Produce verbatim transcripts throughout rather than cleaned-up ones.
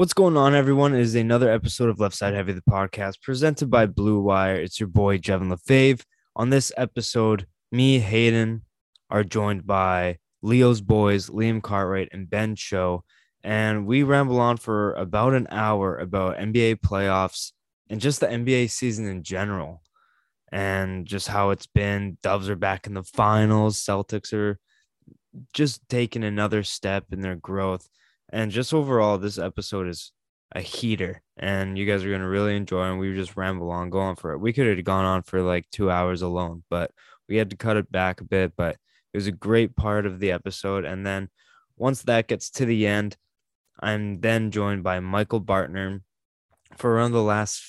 What's going on, everyone? It is another episode of Left Side Heavy, the podcast presented by Blue Wire. It's your boy, Jevin LaFave. On this episode, me, Hayden, are joined by Leo's boys, Liam Cartwright and Ben Cho, and we ramble on for about an hour about N B A playoffs and just the N B A season in general and just how it's been. Dubs are back in the finals. Celtics are just taking another step in their growth. And just overall, this episode is a heater, and you guys are going to really enjoy it. And we just ramble on, go on for it. We could have gone on for like two hours alone, but we had to cut it back a bit. But it was a great part of the episode. And then once that gets to the end, I'm then joined by Michael Bartner for around the last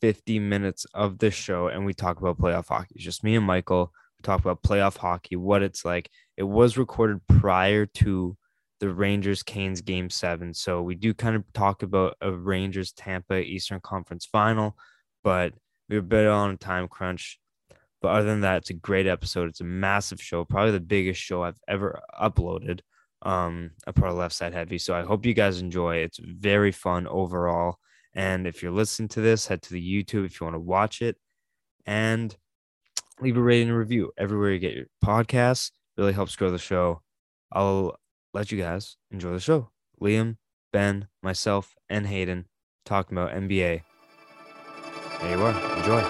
fifty minutes of the show. And we talk about playoff hockey. It's just me and Michael. We talk about playoff hockey, what it's like. It was recorded prior to the Rangers-Canes Game seven. So we do kind of talk about a Rangers-Tampa Eastern Conference Final, but we were a bit on a time crunch. But other than that, it's a great episode. It's a massive show, probably the biggest show I've ever uploaded, um, a part of Left Side Heavy. So I hope you guys enjoy. It's very fun overall. And if you're listening to this, head to the YouTube if you want to watch it. And leave a rating and review everywhere you get your podcasts. Really helps grow the show. I'll let you guys enjoy the show. Liam, Ben, myself, and Hayden talking about N B A. There you are. Enjoy.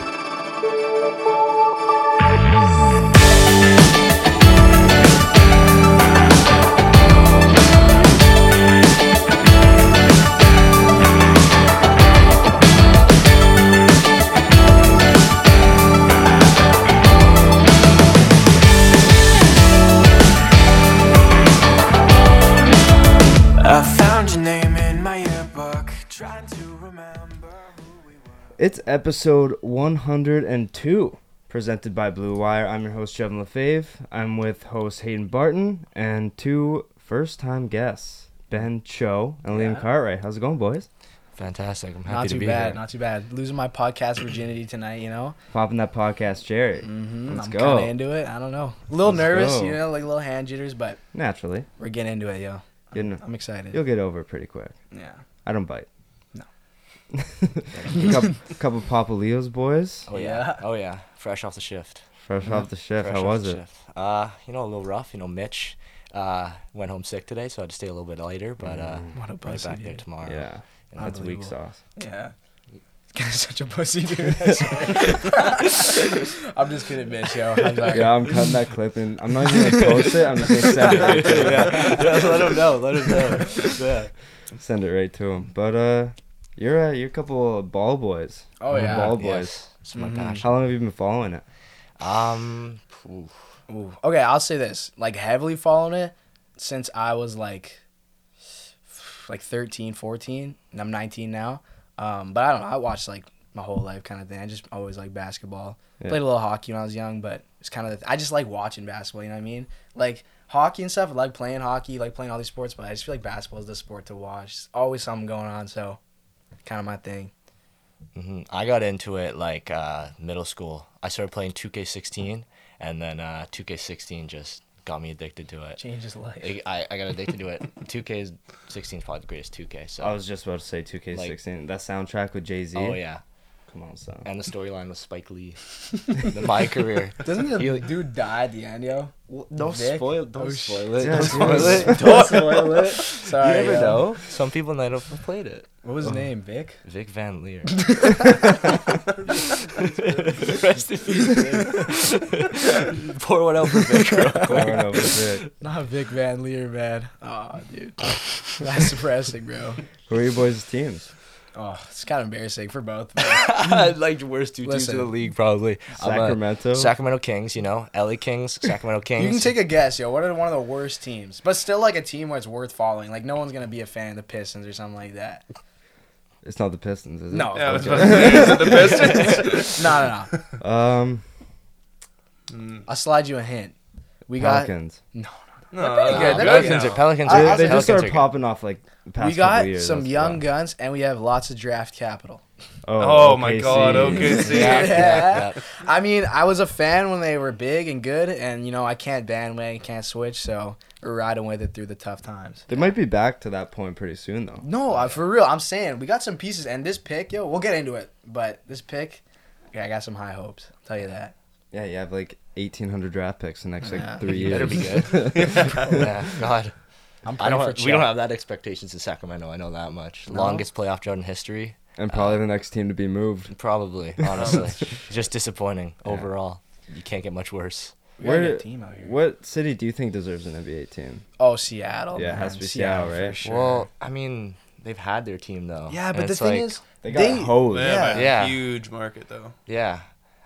It's episode one hundred two, presented by Blue Wire. I'm your host, Jevin LaFave. I'm with host Hayden Barton and two first-time guests, Ben Cho and yeah. Liam Cartwright. How's it going, boys? Fantastic. I'm happy not to be bad, here. Not too bad. Not too bad. Losing my podcast virginity tonight, you know? Popping that podcast cherry. Mm-hmm. Let's I'm go. I'm kind of into it. I don't know. A little Let's nervous, go. you know, like little hand jitters, but... Naturally. We're getting into it, yo. I'm, I'm excited. You'll get over it pretty quick. Yeah. I don't bite. a couple, couple Papa Leo's boys. Oh yeah. Oh yeah. Fresh off the shift. Fresh yeah. off the shift. Fresh How was it? Shift. Uh, you know, a little rough. You know, Mitch uh went home sick today, so I had to stay a little bit later, but uh what a pussy, right back dude. there tomorrow. Yeah. You know, it's weak sauce. Yeah. Such a pussy, dude. I'm just kidding, bitch, yo. I'm like, yeah, I'm cutting that clip and I'm not even gonna post it. I'm just gonna send it right to him. Yeah. Yeah, let him know. Let him know. Yeah. Send it right to him. But uh You're a, you're a couple of ball boys. Oh, yeah. Ball boys. Yes. My mm-hmm. How long have you been following it? Um, oof. Oof. Okay, I'll say this. Like, heavily following it since I was, like, like thirteen, fourteen, and I'm nineteen now. Um, but I don't know. I watched, like, my whole life kind of thing. I just always like basketball. Yeah. Played a little hockey when I was young, but it's kind of – I just like watching basketball, you know what I mean? Like, hockey and stuff, I like playing hockey, like playing all these sports, but I just feel like basketball is the sport to watch. There's always something going on, so – kind of my thing. Mm-hmm. I got into it like uh, middle school. I started playing two K sixteen, and then uh, two K sixteen just got me addicted to it. Changes life. I, I got addicted to it. two K sixteen is probably the greatest two K. So I was just about to say two K sixteen. Like, that soundtrack with Jay Z. Oh, yeah. Come on, son. And the storyline with Spike Lee. My career. Doesn't the he, dude die at the end, yo? Well, don't, spoil, don't, oh, spoil it, don't spoil it. Don't spoil it. Don't spoil it. Sorry, you never yo. know. Some people might have played it. What was oh. his name? Vic? Vic Van Leer. Rest in peace. Pour one out for Vic real quick. Pour one out for Vic. Not Vic Van Leer, man. Aw, oh, dude. That's depressing, bro. Who are your boys' teams? Oh, it's kind of embarrassing for both. Like the worst two Listen, teams in the league, probably. Sacramento, a, Sacramento Kings, you know, L A Kings, Sacramento Kings. You can take a guess, yo. What are one of the worst teams? But still, like a team where it's worth following. Like no one's gonna be a fan of the Pistons or something like that. It's not the Pistons, is it? No, yeah, okay. Is it the Pistons? no, no, no. Um, I'll slide you a hint. We Pelicans. got Pelicans. No, No, pretty good. They're Pelicans good. Are Pelicans. I, are, they just are popping good. Off like the past we got years, some young bad. Guns, and we have lots of draft capital. Oh, oh my God, O K C. yeah. Yeah. I mean, I was a fan when they were big and good, and you know I can't bandwagon, can't switch, so we're riding with it through the tough times. They might be back to that point pretty soon, though. No, uh, for real, I'm saying we got some pieces, and this pick, yo, we'll get into it, but this pick, yeah, I got some high hopes. I'll tell you that. Yeah, you have like eighteen hundred draft picks in the next like yeah. three years. Better be good. yeah. yeah, God. I'm I don't for have, we don't have that expectations in Sacramento. I know that much. No. Longest playoff drought in history. And probably uh, the next team to be moved. Probably, honestly. Just disappointing yeah. overall. You can't get much worse. We Where, a team out here. What city do you think deserves an N B A team? Oh, Seattle. Yeah, man. It has to be Seattle, Seattle right? Sure. Well, I mean, they've had their team, though. Yeah, but the thing like, is, they got they, hosed. They have yeah. a huge market, though. Yeah.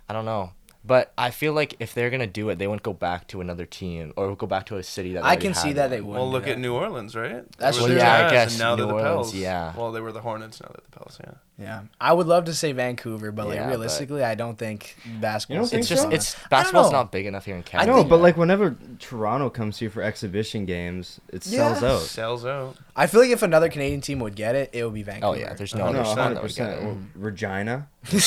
I don't know. But I feel like if they're going to do it, they wouldn't go back to another team or go back to a city that they I can see that it. They would. Well, look yeah. at New Orleans, right? That's well, yeah, I guess. And now New they're the Orleans, Pels. Yeah. Well, they were the Hornets, now they're the Pels, yeah. Yeah. I would love to say Vancouver, but yeah, like realistically, but I don't think basketball is it's so? just it's basketball's not big enough here in Canada. I know, but like whenever Toronto comes here for exhibition games, it yeah. sells out. Sells out. I feel like if another Canadian team would get it, it would be Vancouver. Oh yeah, there's no other one that would get it. Well, Regina. Don't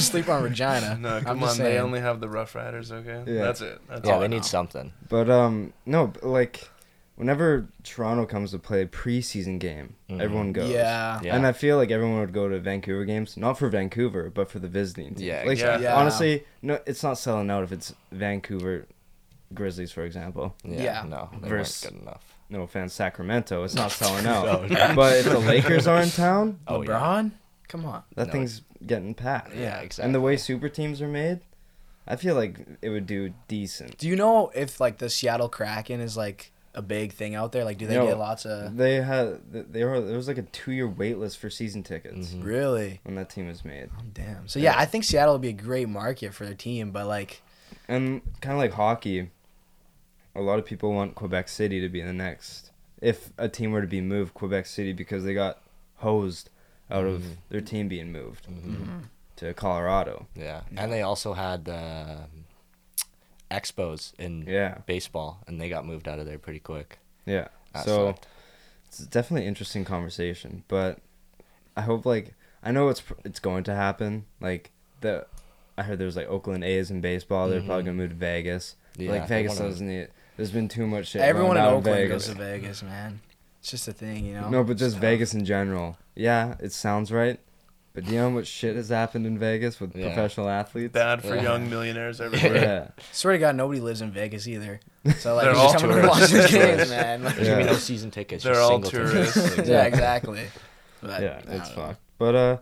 sleep on Regina. No, come I'm on. They only have the Rough Riders, okay? Yeah. That's it. That's yeah, they need something. But um, no, like whenever Toronto comes to play a preseason game, mm-hmm. everyone goes. Yeah. yeah. And I feel like everyone would go to Vancouver games, not for Vancouver, but for the visiting team. Yeah. Like, yeah. yeah. Honestly, no, it's not selling out if it's Vancouver Grizzlies, for example. Yeah. yeah. No, they versus, weren't good enough. No offense, Sacramento. It's not selling out. no, no. But if the Lakers are in town, oh, LeBron, yeah. come on. That no, thing's it's... getting packed. Yeah, exactly. And the way super teams are made, I feel like it would do decent. Do you know if like the Seattle Kraken is like a big thing out there? Like, do they you know, get lots of? They had they were there was like a two year wait list for season tickets. Mm-hmm. Really? When that team was made. Oh, damn. So yeah, yeah, I think Seattle would be a great market for their team, but like, and kind of like hockey, a lot of people want Quebec City to be the next. If a team were to be moved, Quebec City, because they got hosed out mm-hmm. of their team being moved mm-hmm. to Colorado. Yeah, and they also had uh, Expos in yeah. baseball, and they got moved out of there pretty quick. Yeah, that so sucked. It's definitely an interesting conversation, but I hope, like, I know it's it's going to happen. Like, the I heard there was, like, Oakland A's in baseball. They're mm-hmm. probably going to move to Vegas. Yeah, like, Vegas doesn't need it. There's been too much shit. Everyone in Oakland goes to Vegas, man. It's just a thing, you know? No, but just Vegas in general. Yeah, it sounds right. But do you know what shit has happened in Vegas with yeah. professional athletes? Bad for yeah. young millionaires everywhere. Yeah. Swear to God, nobody lives in Vegas either. So, like, they're all coming to watch the games, man. Like, yeah. no season tickets. They're all tourists. Tickets. Yeah, exactly. But, yeah, it's fucked. But, uh,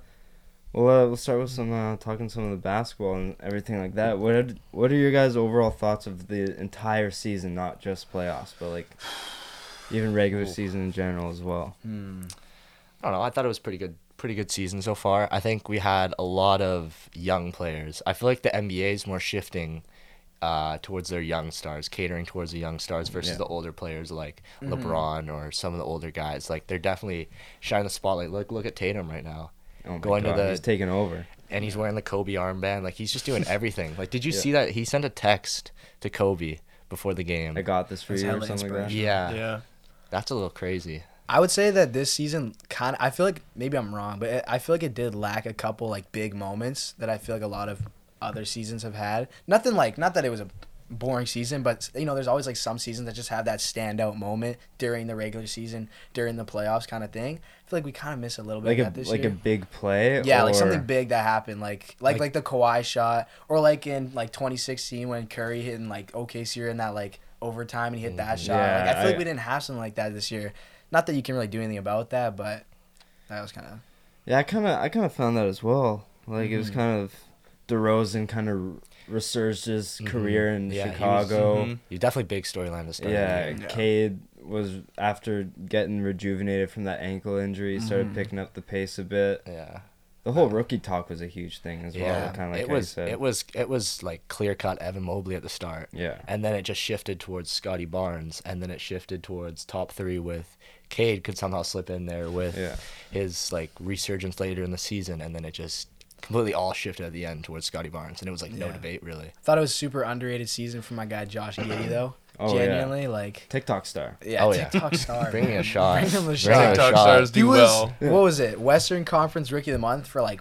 well, uh, we'll start with some uh, talking some of the basketball and everything like that. What had, what are your guys' overall thoughts of the entire season, not just playoffs, but like even regular season in general as well? Hmm. I don't know. I thought it was pretty good, pretty good season so far. I think we had a lot of young players. I feel like the N B A is more shifting uh, towards their young stars, catering towards the young stars versus yeah. the older players like mm-hmm. LeBron or some of the older guys. Like they're definitely shining the spotlight. Look, look at Tatum right now. Oh going God, to the, he's taking over. And he's wearing the Kobe armband. Like, he's just doing everything. Like, did you yeah. see that? He sent a text to Kobe before the game. I got this for That's you or something like that. Yeah. yeah. That's a little crazy. I would say that this season kind of, I feel like, maybe I'm wrong, but it, I feel like it did lack a couple, like, big moments that I feel like a lot of other seasons have had. Nothing like, not that it was a boring season, but, you know, there's always, like, some seasons that just have that standout moment during the regular season, during the playoffs kind of thing. I feel like we kind of miss a little bit like of that this like year. Like a big play? Yeah, or... like something big that happened, like like, like like the Kawhi shot, or like in like twenty sixteen when Curry hit in like O K C in that like overtime and he hit that shot. Yeah, like I feel I, like we didn't have something like that this year. Not that you can really do anything about that, but that was kind of... Yeah, I kind of I kind of found that as well. Like mm-hmm. it was kind of DeRozan kind of... resurged his mm-hmm. career in yeah, Chicago. He was, mm-hmm. He's definitely big storyline to start. Yeah, yeah, Cade was, after getting rejuvenated from that ankle injury, mm-hmm. started picking up the pace a bit. Yeah, the whole um, rookie talk was a huge thing as well. Yeah, kind of like it was. Said. It was. It was like clear cut Evan Mobley at the start. Yeah, and then it just shifted towards Scotty Barnes, and then it shifted towards top three with Cade could somehow slip in there with yeah. his like resurgence later in the season, and then it just completely all shifted at the end towards Scotty Barnes, and it was like no yeah. debate really. I thought it was a super underrated season for my guy Josh Giddey though. Oh, genuinely, yeah. like TikTok star. Yeah, oh, TikTok yeah. star. Bring me a shot. Bring him a shot. TikTok a stars shot. Do he well. Was, yeah. What was it? Western Conference Rookie of the Month for like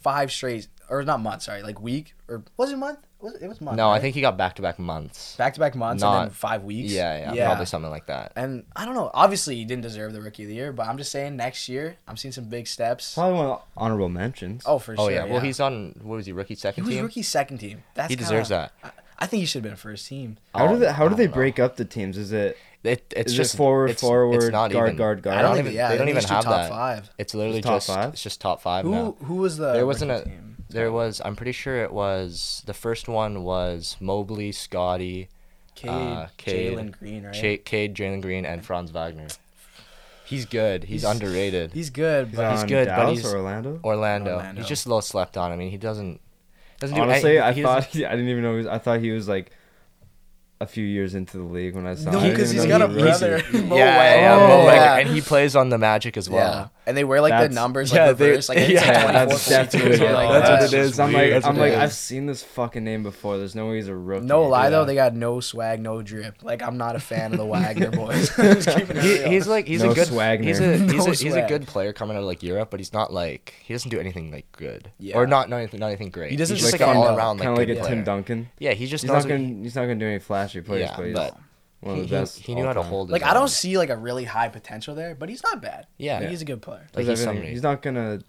five straight, or not months. Sorry, like week or was it month? Was it, it was month. No, right? I think he got back to back months. Back to back months, not, and then five weeks. Yeah, yeah, yeah, probably something like that. And I don't know. Obviously, he didn't deserve the Rookie of the Year, but I'm just saying, next year, I'm seeing some big steps. Probably one of the honorable mentions. Oh, for oh, sure. Oh yeah. yeah. Well, he's on. What was he? Rookie second he team. He was rookie second team. That's he kinda, deserves that. I, I think he should have been first team. How do they, how do they break up the teams? Is it it it's is just it forward, it's, forward, it's guard, even, guard, guard? I don't even. Yeah, they don't even have top that. Five. It's literally it's just five? It's just top five. Who now. Who was the? There wasn't a. Team? There was. I'm pretty sure it was the first one was Mobley, Scotty, Cade, uh, Cade Jalen Green, right? Cade, Cade Jalen Green, and Franz Wagner. He's good. He's, he's underrated. He's good. But he's, he's good. Dallas but he's or Orlando. Orlando. Orlando. He's just a little slept on. I mean, he doesn't. Doesn't Honestly, do any, I he thought he, I didn't even know. He was, I thought he was like a few years into the league when I saw. No, him. No, because he's got he a brother. yeah, Mo yeah, yeah, Mo oh, yeah. And he plays on the Magic as well. Yeah. And they wear like that's, the numbers, yeah, like the verse, like it's yeah, like that's definitely yeah, like, that's, that's what it is. I'm weird. like, I'm like, is. I've seen this fucking name before. There's no way he's a rookie. No lie yeah. though, they got no swag, no drip. Like I'm not a fan of the Wagner boys. he, he's like, he's no a good, swagner. he's a, he's, no a, he's a good player coming out of like Europe, but he's not like, he doesn't do anything like good yeah. or not, not anything, not anything great. He doesn't he's just like an all around like kind of like a Tim Duncan. Yeah, he just he's not gonna, he's not gonna do any flashy plays, but. One of the he, best he knew how to hold it. Like, down. I don't see, like, a really high potential there, but he's not bad. Yeah. yeah. He's a good player. Like, he's, he's not going to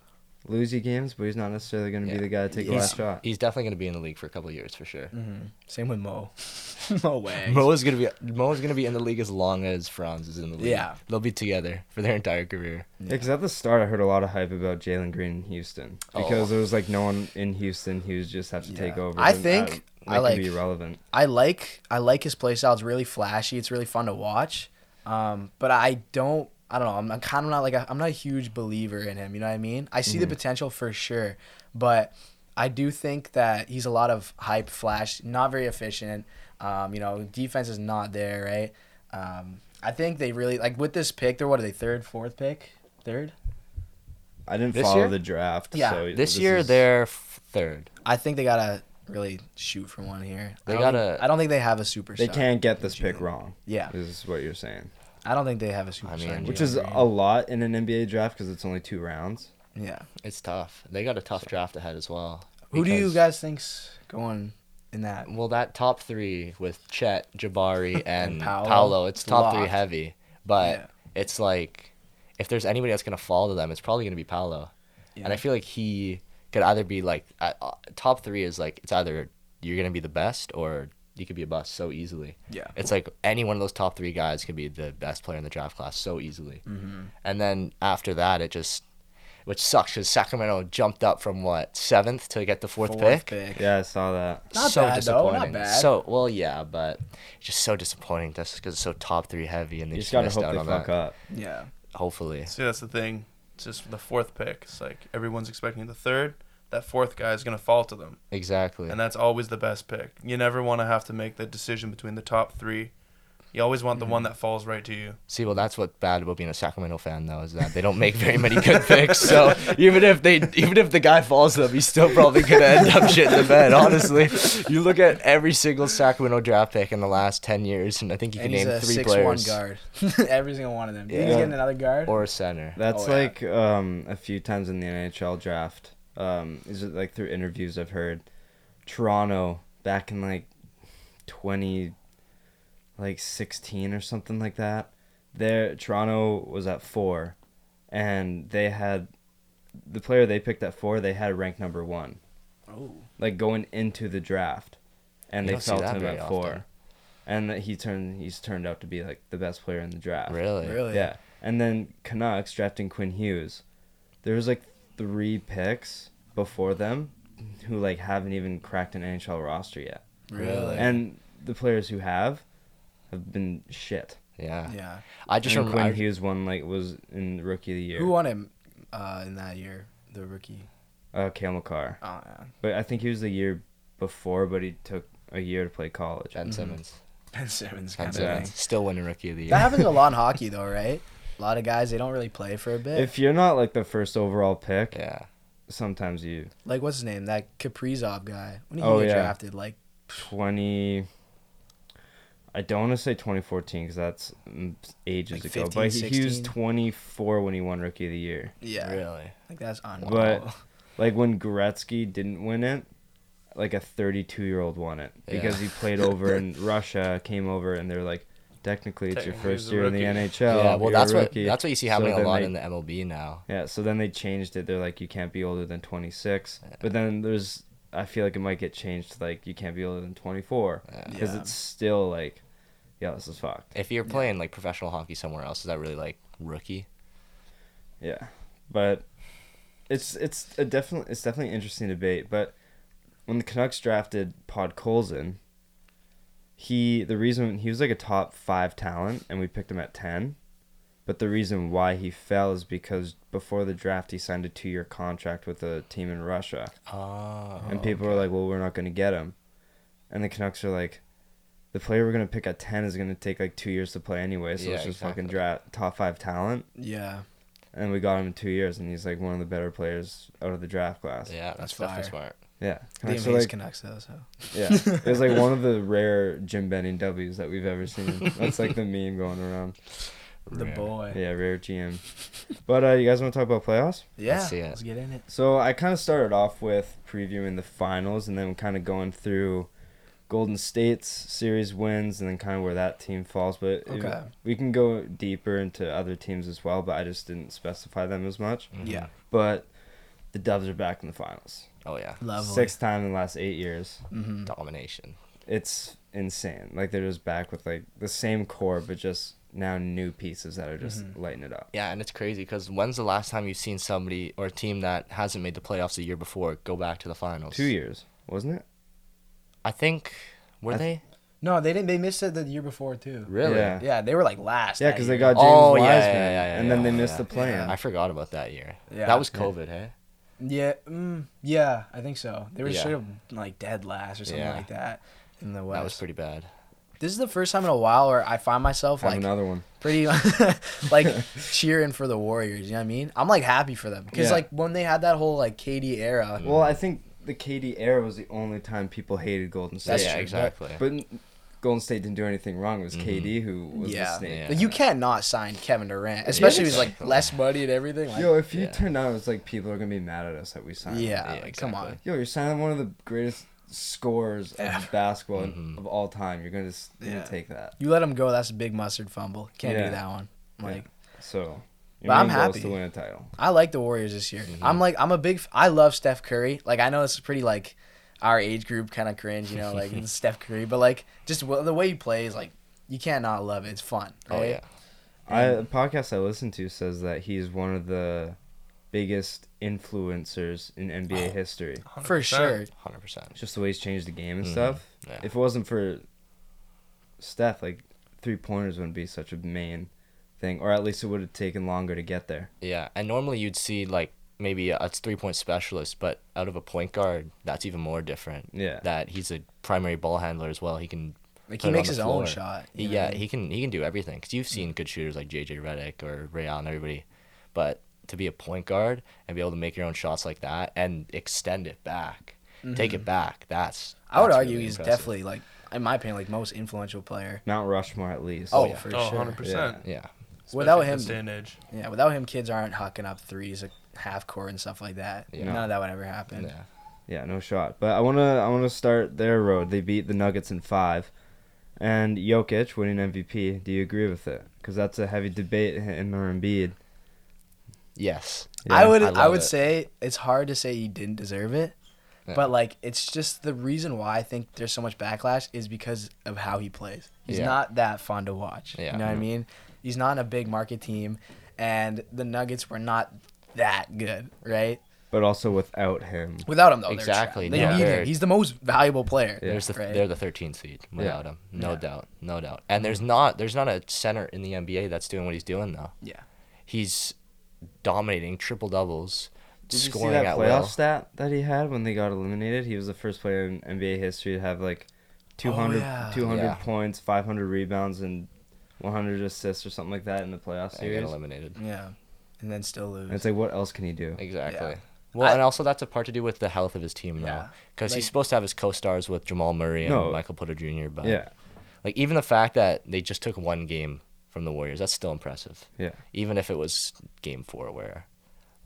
lose you games, but he's not necessarily going to yeah. be the guy to take he's, the last shot. He's definitely going to be in the league for a couple of years, for sure. Mm-hmm. Same with Mo. Mo way. Mo is going to be Mo is going to be in the league as long as Franz is in the league. Yeah. They'll be together for their entire career. Because yeah. at the start, I heard a lot of hype about Jalen Green in Houston. Because oh. there was, like, no one in Houston who just have to yeah. take over. I think... Out. I like, be relevant. I like I like his play style. It's really flashy. It's really fun to watch. Um, but I don't I don't know. I'm, I'm kind of not like a, I'm not a huge believer in him. You know what I mean? I see mm-hmm. the potential for sure, but I do think that he's a lot of hype flash, not very efficient. Um, you know, defense is not there, right? Um, I think they really like with this pick. They're what are they third, fourth pick, third? I didn't this follow year? the draft. Yeah, so this, this year is... they're third. I think they got a. Really shoot from one here. They I gotta. Think, I don't think they have a superstar. They can't get this pick wrong. Yeah, is what you're saying. I don't think they have a superstar, I mean, which is a lot in an N B A draft because it's only two rounds. Yeah, it's tough. They got a tough draft ahead as well. Who do you guys think's going in that? Well, that top three with Chet, Jabari, and Paolo. It's top locked. three heavy, but yeah. it's like if there's anybody that's gonna fall to them, it's probably gonna be Paolo, yeah. and I feel like he. Could either be like uh, top three is like it's either you're gonna be the best or you could be a bust so easily. Yeah, it's like any one of those top three guys could be the best player in the draft class so easily. Mm-hmm. And then after that, it just which sucks because Sacramento jumped up from what seventh to get the fourth, fourth pick? pick. Yeah, I saw that. Not so bad disappointing. Though. Not bad. So well, yeah, but it's just so disappointing. That's because it's so top three heavy, and they you just, just gotta hope out they fuck that. up. Yeah, hopefully. See, that's the thing. It's just the fourth pick. It's like everyone's expecting the third. That fourth guy is going to fall to them. Exactly. And that's always the best pick. You never want to have to make the decision between the top three. You always want the mm-hmm. one that falls right to you. See, well, that's what's bad about being a Sacramento fan, though, is that they don't make very many good picks. So even if they, even if the guy falls to them, he's still probably going to end up shit in the bed, honestly. You look at every single Sacramento draft pick in the last ten years, and I think you can name three players. And he's a six one guard. Every single one of them. Yeah. He's getting another guard. Or a center. That's oh, like yeah. um, a few times in the N H L draft. Um, is it like through interviews I've heard Toronto back in like twenty like sixteen or something like that. There Toronto was at four and they had the player they picked at four, they had ranked number one. Oh. Like going into the draft. And you they fell to him at four. Often. And he turned he's turned out to be like the best player in the draft. Really? Really? Yeah. And then Canucks drafting Quinn Hughes. There was like three picks before them who like haven't even cracked an N H L roster yet. Really? And the players who have have been shit. Yeah. Yeah. I just remember Quinn Hughes won like was in the Rookie of the Year. Who won him uh, in that year? The rookie. Uh, Cale McCarr. Oh yeah. But I think he was the year before, but he took a year to play college. Ben mm-hmm. Simmons. Ben Simmons. Kind ben of Simmons. Thing. Still winning Rookie of the Year. That happens a lot in hockey though, right? A lot of guys, they don't really play for a bit. If you're not, like, the first overall pick, yeah, sometimes you... Like, what's his name? That Kaprizov guy. When did he oh, get yeah. drafted? Like... twenty... I don't want to say twenty fourteen because that's ages like fifteen, ago. But he, he was twenty-four when he won Rookie of the Year. Yeah. Really? Like, that's unreal. But, like, when Gretzky didn't win it, like, a thirty-two-year-old won it. Because yeah. he played over in Russia, came over, and they were like, technically, it's your first year in the N H L. Yeah, well, that's what, that's what you see happening so a lot they, in the M L B now. Yeah, so then they changed it. They're like, you can't be older than twenty-six. Yeah. But then there's... I feel like it might get changed to, like, you can't be older than twenty-four. Because yeah. it's still, like, yeah, this is fucked. If you're playing, yeah. like, professional hockey somewhere else, is that really, like, rookie? Yeah. But it's it's a definitely it's definitely an interesting debate. But when the Canucks drafted Pod Colson, he, the reason, he was, like, a top five talent, and we picked him at ten. But the reason why he fell is because before the draft, he signed a two-year contract with a team in Russia. Oh, and people okay. were like, well, we're not going to get him. And the Canucks are like, the player we're going to pick at ten is going to take like two years to play anyway, so yeah, let's just exactly. fucking draft top five talent. Yeah. And we got him in two years, and he's like one of the better players out of the draft class. Yeah, that's, that's fire. Definitely smart. Yeah. Canucks the like, Canucks, though, so. Yeah. It was like one of the rare Jim Benning W's that we've ever seen. That's like the meme going around. The rare. Boy. Yeah, rare G M. But uh, you guys want to talk about playoffs? Yeah, let's, let's get in it. So I kind of started off with previewing the finals and then kind of going through Golden State's series wins and then kind of where that team falls. But okay. it, we can go deeper into other teams as well, but I just didn't specify them as much. Mm-hmm. Yeah. But the Dubs are back in the finals. Oh, yeah. Lovely. Sixth time in the last eight years. Mm-hmm. Domination. It's insane. Like, they're just back with, like, the same core, but just... now new pieces that are just mm-hmm. lighting it up. Yeah, and it's crazy because when's the last time you've seen somebody or a team that hasn't made the playoffs the year before go back to the finals? Two years, wasn't it? I think, were I th- they? No, they didn't. They missed it the year before, too. Really? Yeah, yeah they were like last. Yeah, because they got James oh, Wiseman, yeah, yeah, yeah, yeah, and yeah, then they yeah, missed yeah. the play. Yeah. I forgot about that year. Yeah. That was COVID, yeah. hey? Yeah, mm, yeah, I think so. They were yeah. sort of like dead last or something yeah. like that in the West. That was pretty bad. This is the first time in a while where I find myself like another one. Pretty like cheering for the Warriors. You know what I mean? I'm like happy for them because yeah. like when they had that whole like K D era. Well, I think the K D era was the only time people hated Golden State. That's yeah, true. exactly. But, but Golden State didn't do anything wrong. It was mm-hmm. K D who was yeah. the snake. Yeah. Like, you can't not sign Kevin Durant, especially yeah, exactly. with like less money and everything. Like, yo, if you yeah. turn out, it's like people are gonna be mad at us that we signed. Yeah, yeah like, exactly. come on. Yo, you're signing one of the greatest. Scores of yeah. basketball mm-hmm. of all time. You're gonna just yeah. take that. You let him go. That's a big mustard fumble. Can't yeah. do that one. Like yeah. so. But I'm happy to win a title. I like the Warriors this year. Mm-hmm. I'm like I'm a big. F- I love Steph Curry. Like I know this is pretty like our age group kind of cringe, you know, like it's Steph Curry. But like just w- the way he plays, like you can't not love it. It's fun. Right? Oh yeah. I a podcast I listen to says that he's one of the biggest influencers in N B A history. one hundred percent. For sure. one hundred percent. It's just the way he's changed the game and mm-hmm. stuff. Yeah. If it wasn't for Steph, like, three-pointers wouldn't be such a main thing, or at least it would have taken longer to get there. Yeah, and normally you'd see, like, maybe a, a three-point specialist, but out of a point guard, that's even more different. Yeah. That he's a primary ball handler as well. He can... Like he makes his floor. own shot. He, yeah, I mean? he can he can do everything. Because you've seen good shooters like J J Redick or Ray Allen, everybody, but... to be a point guard and be able to make your own shots like that and extend it back, mm-hmm. take it back. That's, that's I would argue really he's impressive. Definitely like, in my opinion, like most influential player. Mount Rushmore at least. Oh, yeah. for oh, sure. one hundred percent. Yeah. yeah. Without him, yeah, without him, kids aren't hucking up threes, like half court and stuff like that. Yeah. None of that would ever happen. Yeah. yeah, no shot. But I wanna, I wanna start their road. They beat the Nuggets in five, and Jokic winning M V P. Do you agree with it? Because that's a heavy debate in Embiid. Yes. Yeah, I would I, I would it. say it's hard to say you didn't deserve it, yeah. but like it's just the reason why I think there's so much backlash is because of how he plays. He's yeah. not that fun to watch. Yeah. You know what mm-hmm. I mean? He's not in a big market team, and the Nuggets were not that good, right? But also without him. Without him, though. Exactly. They yeah. need him. He's the most valuable player. Yeah. There's the, right? They're the thirteenth seed without yeah. him. No yeah. doubt. No doubt. And there's not there's not a center in the N B A that's doing what he's doing, though. Yeah. He's... dominating triple doubles, Did scoring you see that at playoff will. Stat that he had when they got eliminated. He was the first player in N B A history to have like two hundred, oh, yeah. two hundred yeah. points, five hundred rebounds, and one hundred assists or something like that in the playoff series. Get eliminated. Yeah, and then still lose. And it's like, what else can he do? Exactly. Yeah. Well, I, and also that's a part to do with the health of his team, though, because yeah. like, he's supposed to have his co-stars with Jamal Murray and no, Michael Porter Junior But yeah. Like, even the fact that they just took one game from the Warriors, that's still impressive. Yeah. Even if it was game four where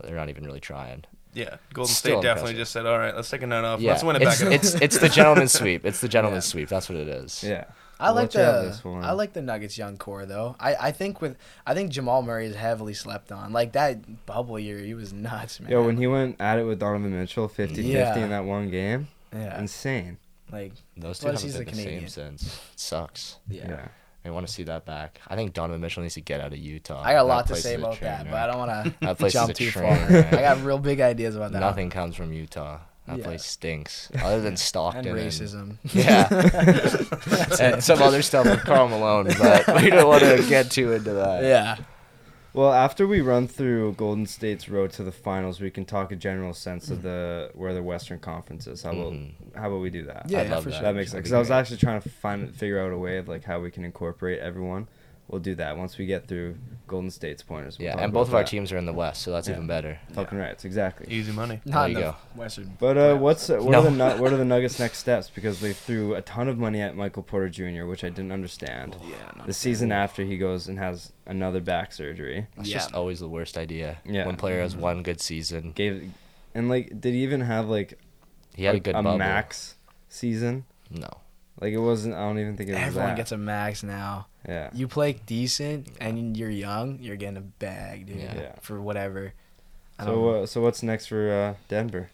they're not even really trying. Yeah. Golden State definitely impressive. Just said, all right, let's take a night off. Yeah. Let's win it it's, back. It's, it's the gentleman's sweep. It's the gentleman's yeah. sweep. That's what it is. Yeah. I like the I like the Nuggets young core though. I, I think with I think Jamal Murray is heavily slept on. Like that bubble year, he was nuts, man. Yo, when he went at it with Donovan Mitchell, fifty-fifty yeah. in that one game, yeah, insane. Like those two haven't been the Canadian. Same since. It sucks. Yeah. yeah. I want to see that back. I think Donovan Mitchell needs to get out of Utah. I got a lot to say about that, but I don't want to jump too far. I got real big ideas about that. Nothing comes from Utah. That yeah. place stinks. Other than Stockton. And racism. And, yeah. and some other stuff with Karl Malone, but we don't want to get too into that. Yeah. Well, after we run through Golden State's road to the finals, we can talk a general sense mm-hmm. of the where the Western Conference is. How about mm-hmm. how about we do that? Yeah, yeah for that. Sure. That makes sense. Because I was actually trying to find figure out a way of like how we can incorporate everyone. We'll do that once we get through Golden State's pointers. We'll yeah, and both of our that. Teams are in the West, so that's yeah. even better. Fucking yeah. right, exactly. Easy money. Not there you go. Western. But uh, what's uh, what no. are the nu- what are the Nuggets' next steps? Because they threw a ton of money at Michael Porter Junior, which I didn't understand. Oh, yeah, the season bad. After he goes and has another back surgery. That's yeah. just always the worst idea. Yeah. One player has one good season. Gave, and like, did he even have like? He had a, a good a bubble. Max season. No. Like, it wasn't, I don't even think it was Everyone that. Gets a max now. Yeah. You play decent yeah. and you're young, you're getting a bag, dude, yeah. for whatever. I so, don't uh, so what's next for uh, Denver?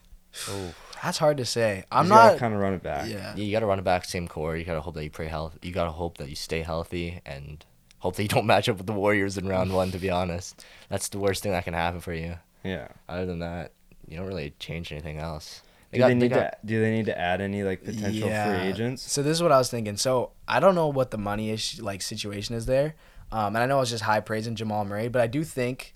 Oh, that's hard to say. I'm not. You gotta kind of run it back. Yeah. yeah you gotta run it back, same core. You gotta hope that you play health. You gotta hope that you stay healthy and hope that you don't match up with the Warriors in round one, to be honest. That's the worst thing that can happen for you. Yeah. Other than that, you don't really change anything else. Do they, got, they need they got, to, do they need to add any like potential yeah. free agents? So this is what I was thinking. So I don't know what the money issue like situation is there, um, and I know it's just high praise in Jamal Murray, but I do think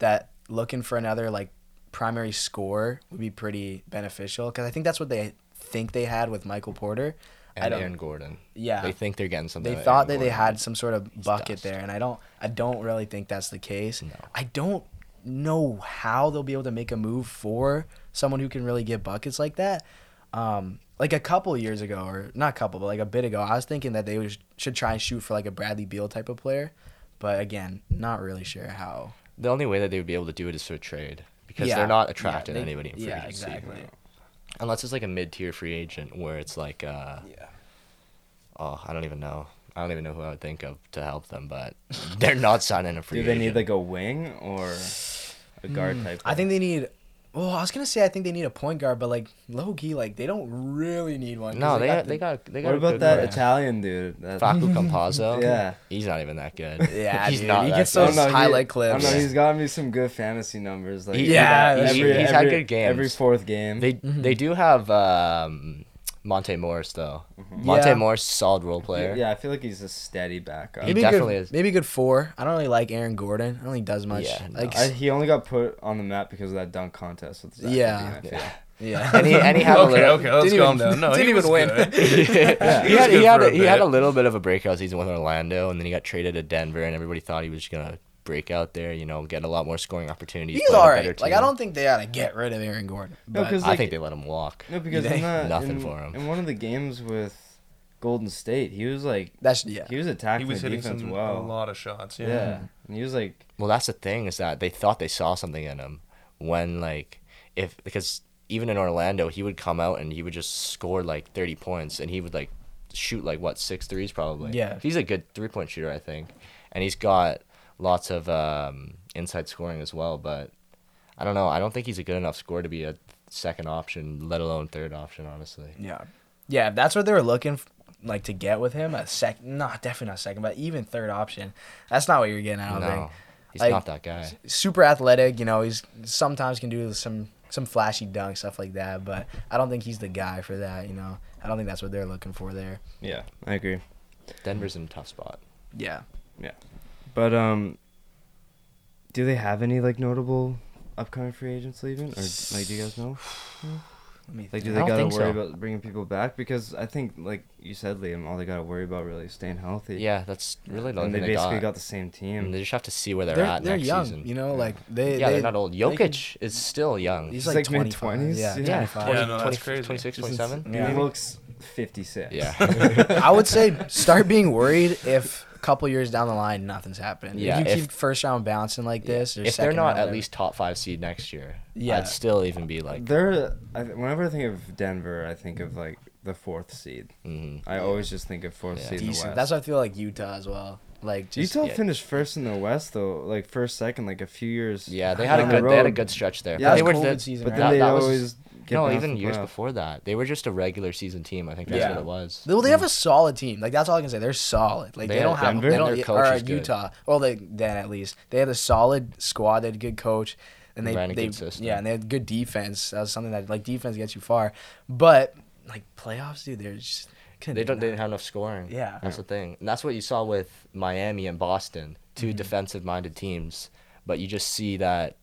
that looking for another like primary scorer would be pretty beneficial because I think that's what they think they had with Michael Porter and Aaron Gordon. Yeah, they think they're getting something. They thought that Gordon. They had some sort of bucket He's there, and I don't, I don't really think that's the case. No. I don't know how they'll be able to make a move for someone who can really get buckets like that. Um, like a couple years ago, or not a couple, but like a bit ago, I was thinking that they was, should try and shoot for like a Bradley Beal type of player. But again, not really sure how. The only way that they would be able to do it is through a trade because yeah. they're not attracting yeah, they, anybody in free yeah, agency. Exactly. Unless it's like a mid-tier free agent where it's like, uh, yeah. oh, I don't even know. I don't even know who I would think of to help them, but they're not signing a free agent. Do they agent. Need like a wing or a guard mm, type? I think they need... Well, I was gonna say I think they need a point guard, but like low key, like they don't really need one. No, they, they, got, the, they got they got. What about that player. Italian dude, that... Facu Campazzo? Yeah, he's not even that good. Yeah, he's dude, not. He gets good. Those no, highlight he, clips. I don't know, he's gotten me some good fantasy numbers. Like yeah, he, he, every, he's every, had good games. Every fourth game, they mm-hmm. they do have um, Monte Morris though. Mm-hmm. Monte yeah. Morris, solid role player. Yeah, I feel like he's a steady backup. Maybe he definitely good, is. Maybe good four. I don't really like Aaron Gordon. I don't think he does much. Yeah, no. like I, he only got put on the map because of that dunk contest with Zach. Yeah, Indian, yeah. yeah. And he and he had okay, a little. Okay, okay, let's calm down. No, didn't he even win. yeah. He, he had he had a, he had a little bit of a breakout season with Orlando, and then he got traded to Denver, and everybody thought he was gonna break out there, you know, get a lot more scoring opportunities. He's all right. Like, I don't think they ought to get rid of Aaron Gordon. No, like, I think they let him walk. No, because they, that, nothing in, for him. In one of the games with Golden State, he was like, that's yeah. he was attacking he was the defense some, well. A lot of shots. Yeah. yeah. And he was like, well, that's the thing is that they thought they saw something in him when like if because even in Orlando he would come out and he would just score like thirty points and he would like shoot like what six threes probably. Yeah. He's a good three point shooter, I think, and he's got lots of um, inside scoring as well, but I don't know. I don't think he's a good enough scorer to be a second option, let alone third option, honestly. Yeah. Yeah, if that's what they were looking f- like to get with him, a second, not definitely not second, but even third option. That's not what you're getting out of him. No, he's like, not that guy. Super athletic, you know, he's sometimes can do some, some flashy dunk, stuff like that, but I don't think he's the guy for that, you know. I don't think that's what they're looking for there. Yeah, I agree. Denver's in a tough spot. Yeah. Yeah. But um, do they have any like notable upcoming free agents leaving, or like do you guys know? Let me think. Like, do they gotta worry so. about bringing people back? Because I think, like you said, Liam, all they gotta worry about really is staying healthy. Yeah, that's really the only thing they got. And they basically got the same team. And they just have to see where they're, they're at they're next young, season. You know, like they yeah, they, they're not old. Jokic can, is still young. He's, he's like mid twenties. Yeah, yeah, twenty-five. Yeah, no, that's twenty, crazy. twenty-six, twenty-seven. Yeah. He looks fifty-six. Yeah. I would say start being worried if a couple years down the line nothing's happening. Yeah, if you if, keep first round bouncing like this. Or if they're not at least top five seed next year, yeah. I'd still even be like. They're, I, whenever I think of Denver, I think of like the fourth seed. Mm-hmm. I yeah. always just think of fourth yeah. seed in the West. That's what I feel like Utah as well. Like just, Utah yeah. finished first in the West though, like first, second, like a few years. Yeah, they had a good, the they had a good stretch there. Yeah, they were the season, but right? then that, they that always was, get no, even years playoff. Before that, they were just a regular season team. I think that's yeah. what it was. Well, they have a solid team. Like that's all I can say. They're solid. Like they, they don't have Denver, they don't. Their coach or is Utah. Good. Well, they then at least they had a solid squad. They had a good coach, and they ran a they, good system. Yeah, and they had good defense. That was something that like defense gets you far, but like playoffs, dude, they're just. They don't. They didn't have enough scoring. Yeah, that's the thing, and that's what you saw with Miami and Boston, two mm-hmm. defensive-minded teams. But you just see that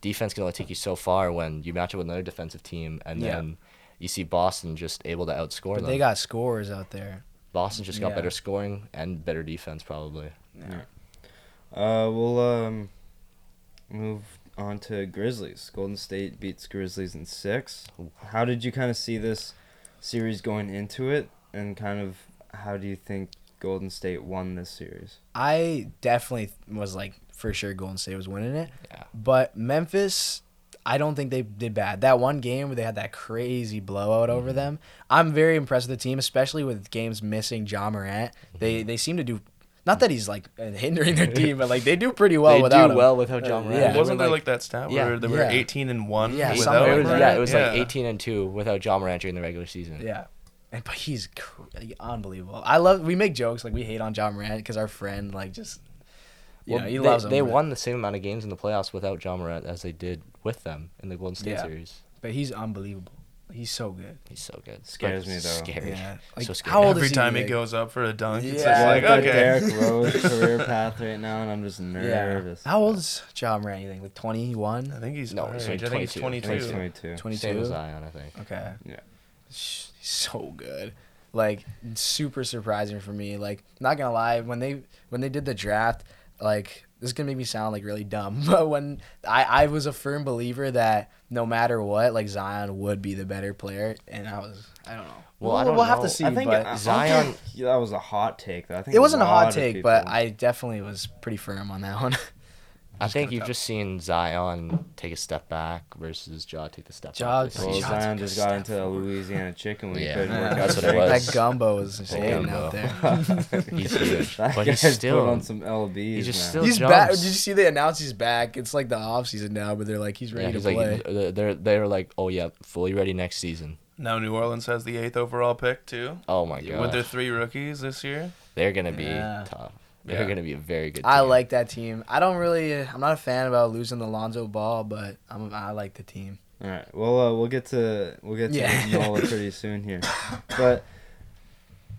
defense can only take you so far when you match up with another defensive team, and yeah. then you see Boston just able to outscore but them. They got scorers out there. Boston just got yeah. better scoring and better defense, probably. Yeah. Uh, we'll um, move on to Grizzlies. Golden State beats Grizzlies in six. How did you kind of see this series going into it? And kind of, how do you think Golden State won this series? I definitely was like, for sure Golden State was winning it. Yeah. But Memphis, I don't think they did bad. That one game where they had that crazy blowout mm-hmm. over them, I'm very impressed with the team, especially with games missing Ja Morant. Mm-hmm. They they seem to do, not that he's like hindering their team, but like they do pretty well they without him. They do well without Ja Morant. Yeah. Wasn't there like, like that stat where yeah, they were yeah. eighteen and one yeah, without him? Yeah, it was yeah. like eighteen and two without Ja Morant during the regular season. Yeah. But he's cr- unbelievable. I love. We make jokes like we hate on John Morant because our friend like just, you well, know, he they, loves him. They won the same amount of games in the playoffs without John Morant as they did with them in the Golden State yeah. series. But he's unbelievable. He's so good. He's so good. Scares like, me though. Scary. Yeah. Like, so scary. How old Every is he, time like, he goes up for a dunk, yeah. it's just yeah, like, like okay. Derrick Rose career path right now, and I'm just nervous. Yeah. How old is John Morant? You think like twenty-one? I think he's no. Right. Sorry, I think he's twenty-two. I think he's twenty-two. twenty-two. Same as Zion, I think. Okay. Yeah. Shh. So good, like super surprising for me. Like not gonna lie, when they when they did the draft, like this is gonna make me sound like really dumb, but when I I was a firm believer that no matter what, like Zion would be the better player, and I was I don't know. Well, well I don't we'll know. Have to see. I think but Zion. Yeah, that was a hot take. Though. I think it wasn't a hot take, people. But I definitely was pretty firm on that one. I think you've just seen Zion take a step back versus Ja take the step ja, back. Well, Zion just got into a Louisiana chicken wing. Yeah, couldn't yeah. work that's out what it was. That gumbo was insane out there. He's huge. That but he's still put on some L Bs. He just still he's back. Did you see they announced he's back? It's like the offseason now, but they're like, he's ready yeah, he's to like, play. They're, they're like, oh, yeah, fully ready next season. Now New Orleans has the eighth overall pick, too. Oh, my God. With their three rookies this year. They're going to be yeah. tough. They're yeah. going to be a very good team. I like that team. I don't really, I'm not a fan about losing the Lonzo Ball, but I'm, I like the team. All right. Well, uh, we'll get to, we'll get to yeah. Nola pretty soon here. But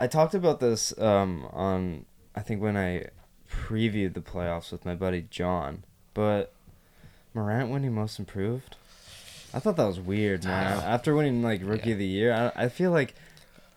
I talked about this um, on, I think when I previewed the playoffs with my buddy John, but Morant winning most improved? I thought that was weird, man. After winning, like, Rookie yeah. of the Year, I, I feel like...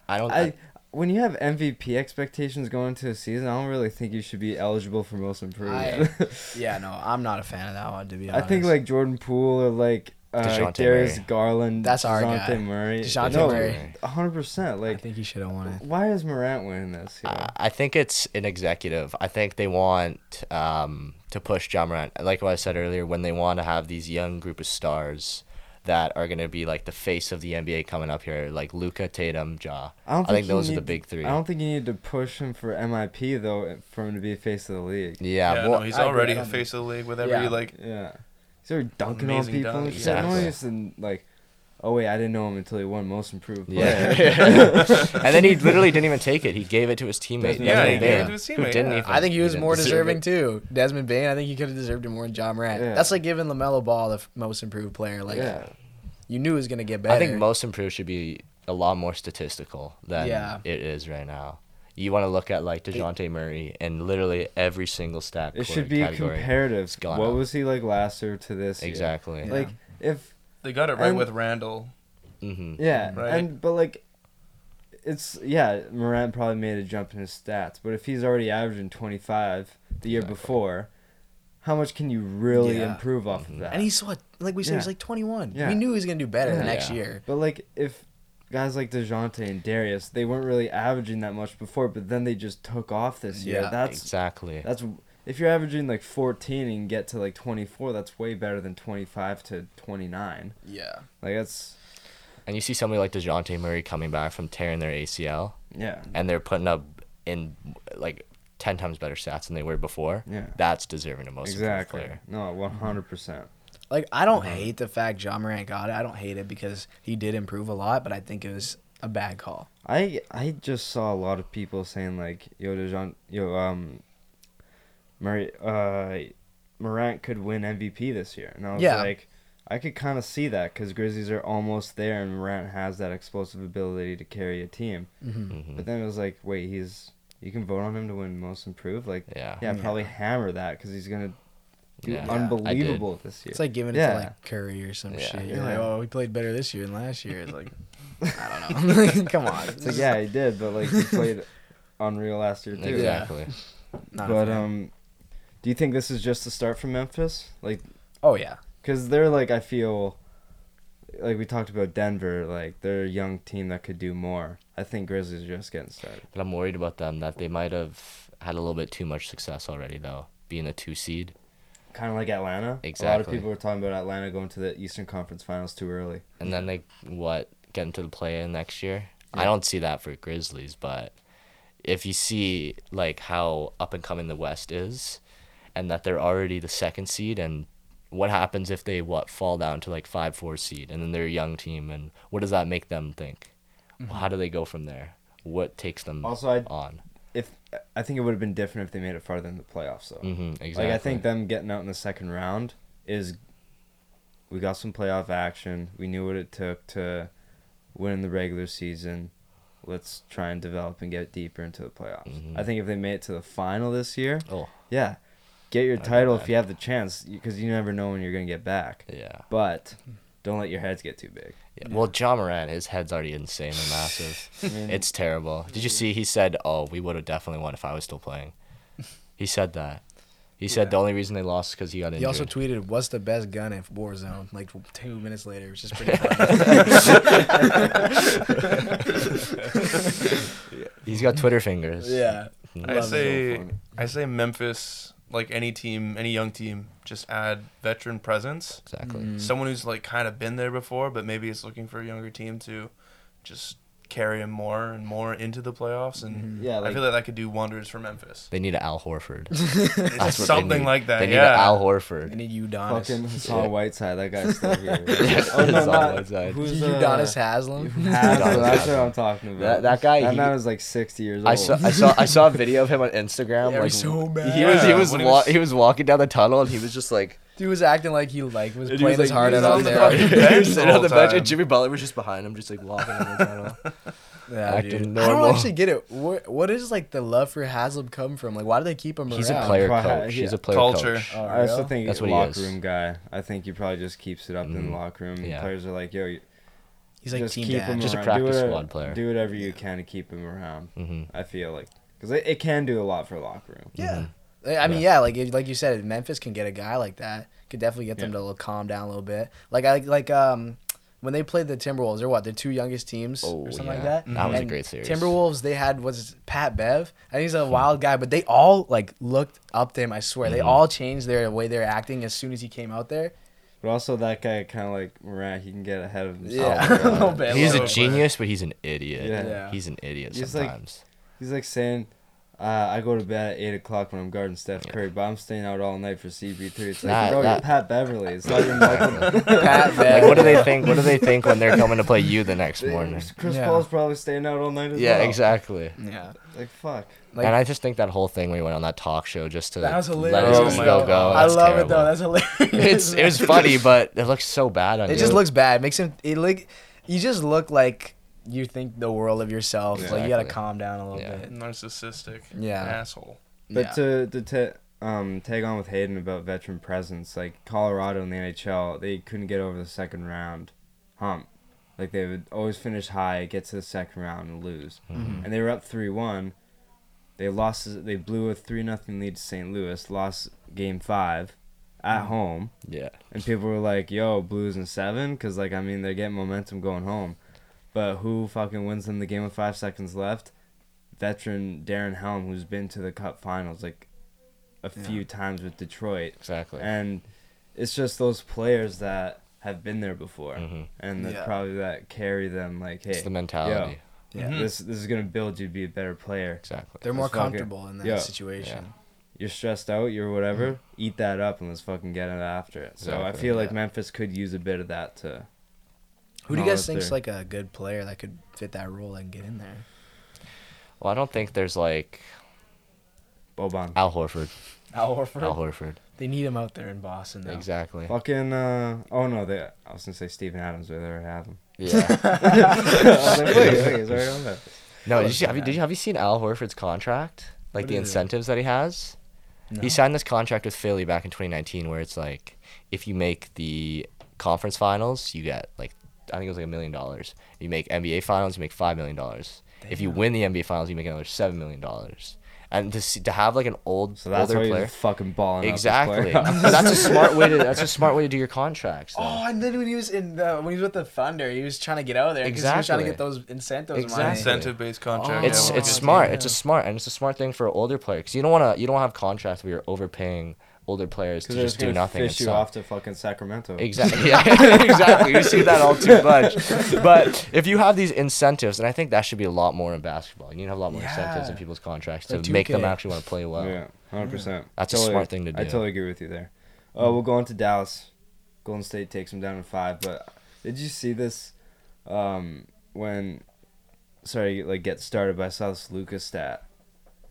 I don't... I, I, When you have M V P expectations going into a season, I don't really think you should be eligible for most improved. I, yeah, no, I'm not a fan of that one, to be honest. I think, like, Jordan Poole or, like, uh, Darius Murray. Garland, that's our DeJounte guy. Murray. DeJounte no, Murray. one hundred percent. Like, I think he should have won it. Why is Morant winning this? Yeah. Uh, I think it's an executive. I think they want um, to push Ja Morant. Like what I said earlier, when they want to have these young group of stars that are going to be, like, the face of the N B A coming up here, like Luka, Tatum, Ja. I, don't think I think those need, are the big three. I don't think you need to push him for M I P, though, for him to be a face of the league. Yeah, yeah well, no, he's I already a face of the league with every, yeah. like... Yeah. He's already dunking on people. Dunk. Exactly. He's in, like, oh, wait, I didn't know him until he won most improved player. Yeah. And then he literally didn't even take it. He gave it to his teammate. Yeah, Desmond he Bain, gave it to his teammate. Didn't yeah. even, I think he was he more deserving, too. Desmond Bain, I think he could have deserved it more than Ja Morant. Yeah. That's like giving LaMelo Ball the most improved player. Like, yeah. You knew it was going to get better. I think most improved should be a lot more statistical than yeah. it is right now. You want to look at, like, DeJounte it, Murray and literally every single stat It should be category. Comparative. What up. Was he like last year to this Exactly. year? Yeah. Like, if... They got it right and, with Randall. Mm-hmm. Yeah, right? and but, like, it's... Yeah, Morant probably made a jump in his stats, but if he's already averaging twenty-five the year exactly. before... How much can you really yeah. improve off of that? And he's what, like we said, yeah. he's like twenty-one. Yeah. We knew he was going to do better yeah. the next yeah. year. But, like, if guys like DeJounte and Darius, they weren't really averaging that much before, but then they just took off this year. Yeah, that's, exactly. That's if you're averaging like fourteen and get to like twenty-four, that's way better than twenty-five to twenty-nine. Yeah. Like that's... And you see somebody like DeJounte Murray coming back from tearing their A C L. Yeah. And they're putting up in like ten times better stats than they were before. Yeah. That's deserving of most exactly. player. No, one hundred percent. Like, I don't hate the fact John Morant got it. I don't hate it because he did improve a lot, but I think it was a bad call. I I just saw a lot of people saying, like, yo, DeJounte, yo, um, Murray, uh, Morant could win M V P this year. And I was yeah. like, I could kind of see that because Grizzlies are almost there and Morant has that explosive ability to carry a team. Mm-hmm. Mm-hmm. But then it was like, wait, he's you can vote on him to win most improved? Like, yeah, yeah, yeah. probably hammer that because he's going to. Yeah, unbelievable this year. It's like giving it yeah. to like Curry or some yeah. shit. You're yeah. like, oh, he played better this year than last year. It's like, I don't know. Come on. It's like, yeah, he did, but like he played unreal last year too. Exactly. Yeah. Not but um, do you think this is just the start from Memphis? Like, oh yeah, because they're like, I feel like we talked about Denver. Like they're a young team that could do more. I think Grizzlies are just getting started. But I'm worried about them that they might have had a little bit too much success already though, being a two seed. Kind of like Atlanta. Exactly. A lot of people were talking about Atlanta going to the Eastern Conference Finals too early. And then they, what, get into the play-in next year? Yeah. I don't see that for Grizzlies, but if you see, like, how up-and-coming the West is and that they're already the second seed, and what happens if they, what, fall down to, like, five four seed and then they're a young team, and what does that make them think? Mm-hmm. How do they go from there? What takes them also, I... on? If I think it would have been different if they made it farther in the playoffs, though. Mm-hmm, exactly. Like, I think them getting out in the second round is we got some playoff action. We knew what it took to win the regular season. Let's try and develop and get deeper into the playoffs. Mm-hmm. I think if they made it to the final this year, oh. yeah, get your I title if you have the chance because you never know when you're going to get back. Yeah. But don't let your heads get too big. Yeah. Well, John Morant, his head's already insane and massive. Yeah. It's terrible. Did you see he said, oh, we would have definitely won if I was still playing. He said that. He said yeah. the only reason they lost is because he got injured. He also tweeted, what's the best gun in Warzone? Like two minutes later, which is pretty funny. He's got Twitter fingers. Yeah. I say, I say Memphis... Like any team, any young team, just add veteran presence. Exactly. Mm. Someone who's like kind of been there before, but maybe it's looking for a younger team to just carry him more and more into the playoffs. And yeah, like, I feel like that could do wonders for Memphis. They need an Al Horford. That's something like that. They need yeah. an Al Horford. They need Udonis. Fucking Hassan yeah. Whiteside. That guy's still here. Yes, oh, no, not, Whiteside. Who's uh, Udonis Haslam? Haslam. That's what I'm talking about. That, that guy. That he, man was like sixty years old. I saw. I saw. I saw a video of him on Instagram. Yeah, like, so bad. He was. He was, wa- he, was he was walking down the tunnel, and he was just like. Dude was acting like he like was Dude playing was, like, his heart out on there. He was sitting on the bench, and Jimmy Butler was just behind him, just like walking on the tunnel. Yeah, dude. I don't actually get it. What, what is like the love for Haslam come from? Like, why do they keep him around? He's a player coach. He's a player Culture. coach. Oh, I also think that's what locker he is. room guy. I think he probably just keeps it up mm. in the locker room. Yeah. Players are like, yo, you, he's like just team keep dad. Him just around. a practice whatever, squad player. Do whatever you can to keep him around. Mm-hmm. I feel like because it, it can do a lot for a locker room. Yeah. I mean, yeah, yeah like like you said, Memphis can get a guy like that. Could definitely get them yeah. to calm down a little bit. Like I like um when they played the Timberwolves, they're what their two youngest teams oh, or something yeah. like that. That was and a great series. Timberwolves, they had was Pat Bev. I think he's a wild guy, but they all like looked up to him. I swear, mm-hmm. they all changed their way they're acting as soon as he came out there. But also that guy kind of like Morant, he can get ahead of himself. Yeah, a little bit. He's a genius, but he's an idiot. Yeah, yeah. he's an idiot he's sometimes. Like, he's like saying. Uh, I go to bed at eight o'clock when I'm guarding Steph Curry, yeah. but I'm staying out all night for C B three. It's like, nah, bro, that... you're Pat Beverly. It's not even Michael. Pat Beverly. Like, what do they think? What do they think when they're coming to play you the next morning? Chris yeah. Paul's probably staying out all night as yeah, well. Yeah, exactly. Yeah. Like fuck. Like, and I just think that whole thing we went on that talk show just to let his ego go. go. I love terrible. it though. That's hilarious. It's it was funny, but it looks so bad on it you. It just looks bad. It makes him. It like, you just look like. You think the world of yourself. Exactly. Like you gotta calm down a little yeah. bit. Narcissistic. Yeah. Asshole. But yeah. to to t- um tag on with Hayden about veteran presence, like Colorado in the N H L, they couldn't get over the second round hump. Like they would always finish high, get to the second round and lose. Mm-hmm. And they were up three one. They lost. They blew a three nothing lead to Saint Louis. Lost game five. At home. Yeah. And people were like, "Yo, Blues in seven," because like I mean they're getting momentum going home. But who fucking wins in the game with five seconds left? Veteran Darren Helm, who's been to the Cup Finals like a yeah. few times with Detroit. Exactly. And it's just those players that have been there before, mm-hmm. and that yeah. probably that carry them. Like, hey, it's the mentality. Yo, yeah. Mm-hmm. This this is gonna build you to be a better player. Exactly. They're let's more fucking, comfortable in that yo, situation. Yeah. You're stressed out, you're whatever. Mm-hmm. Eat that up and let's fucking get it after it. So exactly. I feel like yeah. Memphis could use a bit of that too. Who do you guys think's like a good player that could fit that role and get in there? Well, I don't think there's like Boban. Al Horford. Al Horford. Al Horford. They need him out there in Boston, though. Exactly. Fucking. Uh, oh no, they. I was gonna say Steven Adams, but they already have him. Yeah. I was like, wait, wait, he's already on that. No, did you, have you did you have you seen Al Horford's contract? Like what the incentives it? that he has. No. He signed this contract with Philly back in twenty nineteen, where it's like, if you make the conference finals, you get like, I think it was like a million dollars. You make N B A finals, you make five million dollars. If you win the N B A finals, you make another seven million dollars. And to see, to have like an old so that's older player, you're fucking balling. Exactly. That's a smart way to that's a smart way to do your contracts. Though. Oh, and then when he was in the, when he was with the Thunder, he was trying to get out of there. Exactly. He was trying to get those incentives. Exactly. Incentive based contract. Oh, it's yeah, it's smart. Team, yeah. It's a smart and it's a smart thing for an older player because you don't want to you don't have contracts where you're overpaying older players to just do nothing. Fish you off to fucking Sacramento. Exactly. Yeah, exactly. You see that all too much. But if you have these incentives, and I think that should be a lot more in basketball. You need to have a lot more yeah. incentives in people's contracts to make them actually want to play well. Yeah, one hundred percent. That's totally, a smart thing to do. I totally agree with you there. Uh, we'll go on to Dallas. Golden State takes them down in five. But did you see this um, when, sorry, like get started, but I saw this Lucas stat.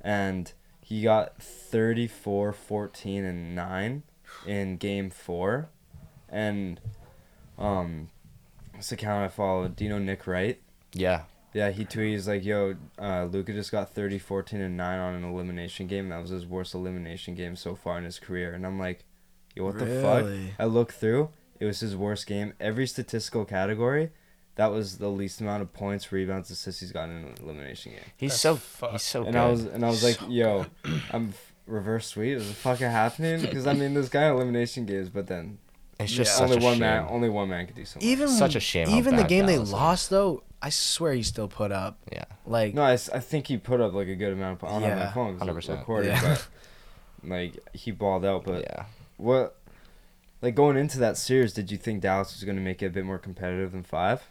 And he got thirty-four, fourteen, and nine in game four. And um, it's the account I follow. Do you know Nick Wright? Yeah. Yeah, he tweets like, yo, uh, Luka just got thirty, fourteen, and nine on an elimination game. That was his worst elimination game so far in his career. And I'm like, yo, what really? the fuck? I looked through. It was his worst game. Every statistical category, that was the least amount of points, rebounds, assists he's gotten in an elimination game. He's That's so fucked. He's so and good. I was, and I was like, so yo, I'm reverse sweep. Is it fucking happening? Because, I mean, this guy in elimination games, but then it's just yeah, such only a one shame. man. Only one man could do something. Even, such a shame. Even the game they lost, like. though, I swear he still put up. Yeah. Like No, I, I think he put up, like, a good amount. Of, I don't yeah. have my phone because it's recorded, yeah. but, like, he balled out. But yeah. what, like, going into that series, did you think Dallas was going to make it a bit more competitive than five?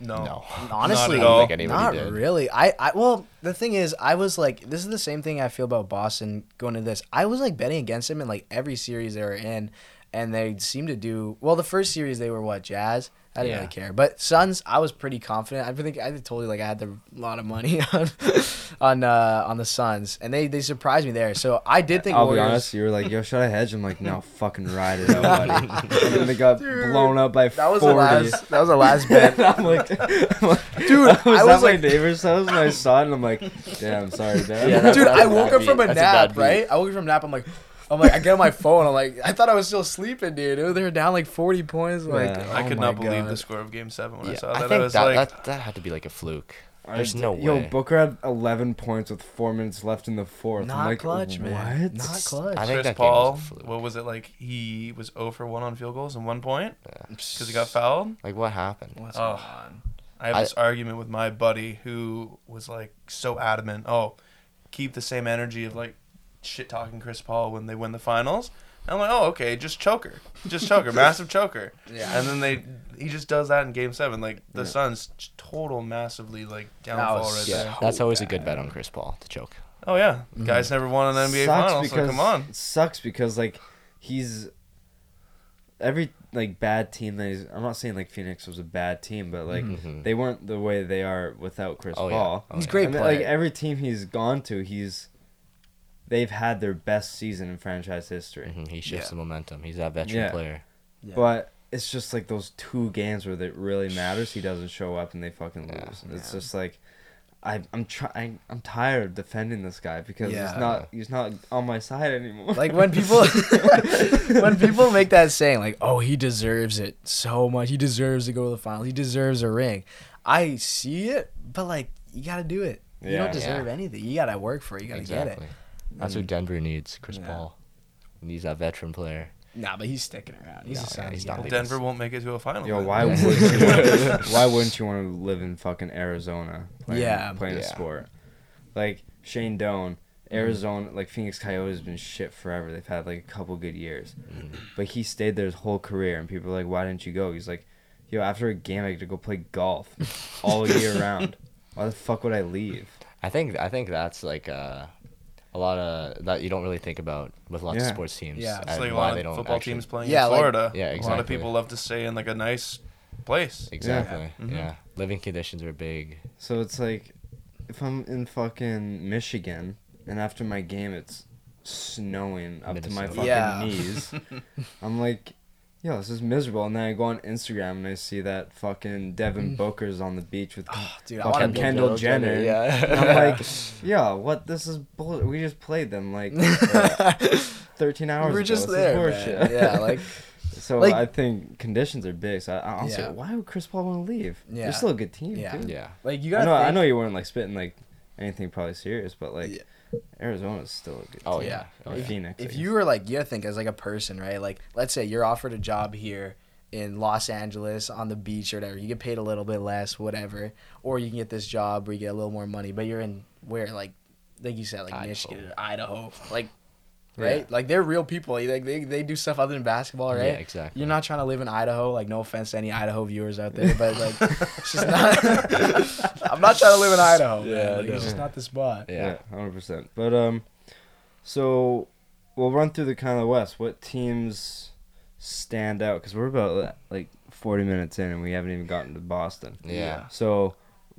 No. no. Honestly, not, I not really. I, I Well, the thing is, I was like, this is the same thing I feel about Boston going into this. I was like betting against him in like every series they were in, and they seemed to do, well, the first series they were what, Jazz? I didn't yeah. really care. But Suns, I was pretty confident. I think I told you like I had a lot of money on on uh, on the Suns, and they, they surprised me there. So I did think I'll Warriors. I'll be honest, you were like, yo, should I hedge? I'm like, no, fucking ride it out, buddy. And then they got dude, blown up by that was forty. The last, that was the last bet. I'm like, I'm like, dude, I was, I was like, my neighbor's house, and I saw it, and I'm like, damn, sorry, Dad. Yeah, that, dude, I woke up from a that's nap, a right? I woke up from a nap, I'm like, I'm like, I get on my phone. I'm like, I thought I was still sleeping, dude. They were down like forty points. Like, yeah. oh I could not God. believe the score of Game Seven when yeah, I saw that. I, think I was that, like, that, that had to be like a fluke. There's I, no yo, way. Yo, Booker had eleven points with four minutes left in the fourth. Not I'm like, clutch, what? man. Not clutch. I think Chris that Paul. Was what was it like? He was zero for one on field goals and one point because yeah. he got fouled. Like, what happened? What's oh, going on? I have I, this argument with my buddy who was like so adamant. Oh, keep the same energy of like. Shit talking Chris Paul when they win the finals. And I'm like, oh, okay, just choker, just choker, massive choker. Yeah. And then they, he just does that in Game Seven. Like the yeah. Suns, total massively like downfall was, right yeah. there. That's always a good bet on Chris Paul to choke. Oh yeah, mm-hmm. guys never won an N B A final, so come on. It sucks because like he's every like bad team that he's. I'm not saying like Phoenix was a bad team, but like mm-hmm. they weren't the way they are without Chris oh, Paul. Yeah. Oh, he's yeah. great. I mean, like every team he's gone to, he's. They've had their best season in franchise history. Mm-hmm. He shifts yeah. the momentum. He's that veteran yeah. player. Yeah. But it's just like those two games where it really matters. He doesn't show up and they fucking yeah. lose. Yeah. It's just like, I, I'm trying. I'm tired of defending this guy because yeah. he's not he's not on my side anymore. Like when people when people make that saying like, oh, he deserves it so much. He deserves to go to the finals. He deserves a ring. I see it, but like you gotta do it. You yeah. don't deserve yeah. anything. You gotta work for it. You gotta exactly. get it. That's what Denver needs, Chris yeah. Paul. He needs that veteran player. Nah, but he's sticking around. He's no, a solid yeah, guy. Denver won't make it to a final. Yo, why wouldn't you want, why wouldn't you want to live in fucking Arizona playing, yeah, playing yeah. a sport? Like Shane Doan, Arizona, mm. like Phoenix Coyotes has been shit forever. They've had like a couple good years. Mm. But he stayed there his whole career, and people are like, why didn't you go? He's like, yo, after a game I get to go play golf all year round. Why the fuck would I leave? I think I think that's like uh, a lot of that you don't really think about with lots yeah. of sports teams. Yeah, it's like a lot of football actually, teams playing yeah, in Florida. Like, yeah, exactly. A lot of people love to stay in like a nice place. Exactly. Yeah, yeah. Mm-hmm. yeah. Living conditions are big. So it's like, if I'm in fucking Michigan and after my game it's snowing up Minnesota. to my fucking yeah. knees, I'm like, yo, this is miserable. And then I go on Instagram and I see that fucking Devin Booker's on the beach with oh, dude, fucking I want Kendall, Kendall Jenner. Jenner yeah. And I'm like, yo, what? This is bullshit. We just played them like uh, thirteen hours ago. We were just ago. there, man. Yeah, like... So like, I think conditions are big. So I also, yeah. why would Chris Paul want to leave? Yeah. You're still a good team, yeah. dude. Yeah. Like, you gotta I know, think... I know you weren't like spitting like anything probably serious, but like... Yeah. Arizona's still a good team. Oh, yeah. Oh, yeah. Phoenix. If you were like, you think as like a person, right? Like, let's say you're offered a job here in Los Angeles on the beach or whatever. You get paid a little bit less, whatever. Or you can get this job where you get a little more money. But you're in where, like, like you said, like Idaho. Michigan, Idaho. Like, right? Yeah. Like, they're real people. Like, they, they do stuff other than basketball, right? Yeah, exactly. You're not trying to live in Idaho. Like, no offense to any Idaho viewers out there. But, like, it's just not... I'm not trying to live in Idaho, yeah, man. Like, it's just not the spot. Yeah, yeah, one hundred percent. But, um, so we'll run through the kind of West. What teams stand out? Because we're about, like, forty minutes in, and we haven't even gotten to Boston. Yeah. So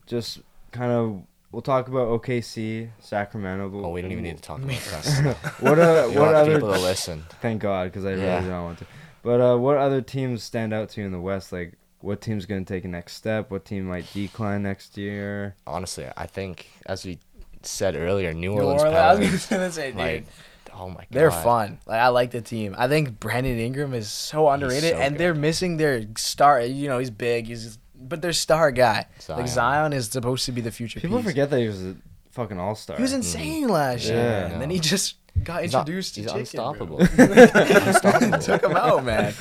just kind of... We'll talk about O K C, Sacramento. But oh, we don't even need to talk about that. what uh, you what other people to listen? Thank God, because I yeah. really don't want to. But uh, what other teams stand out to you in the West? Like, what team's going to take a next step? What team might decline next year? Honestly, I think, as we said earlier, New, New Orleans. Orleans Pelicans, I was going to say, dude. Like, oh my God. They're fun. Like, I like the team. I think Brandon Ingram is so underrated, so and good. They're missing their star. You know, he's big. He's just, but their star guy, Zion. Like Zion, is supposed to be the future. People piece. forget that he was a fucking all star. He was insane mm. last year, yeah, and then he just got he's introduced. Not, to he's chicken, unstoppable. It took him out, man.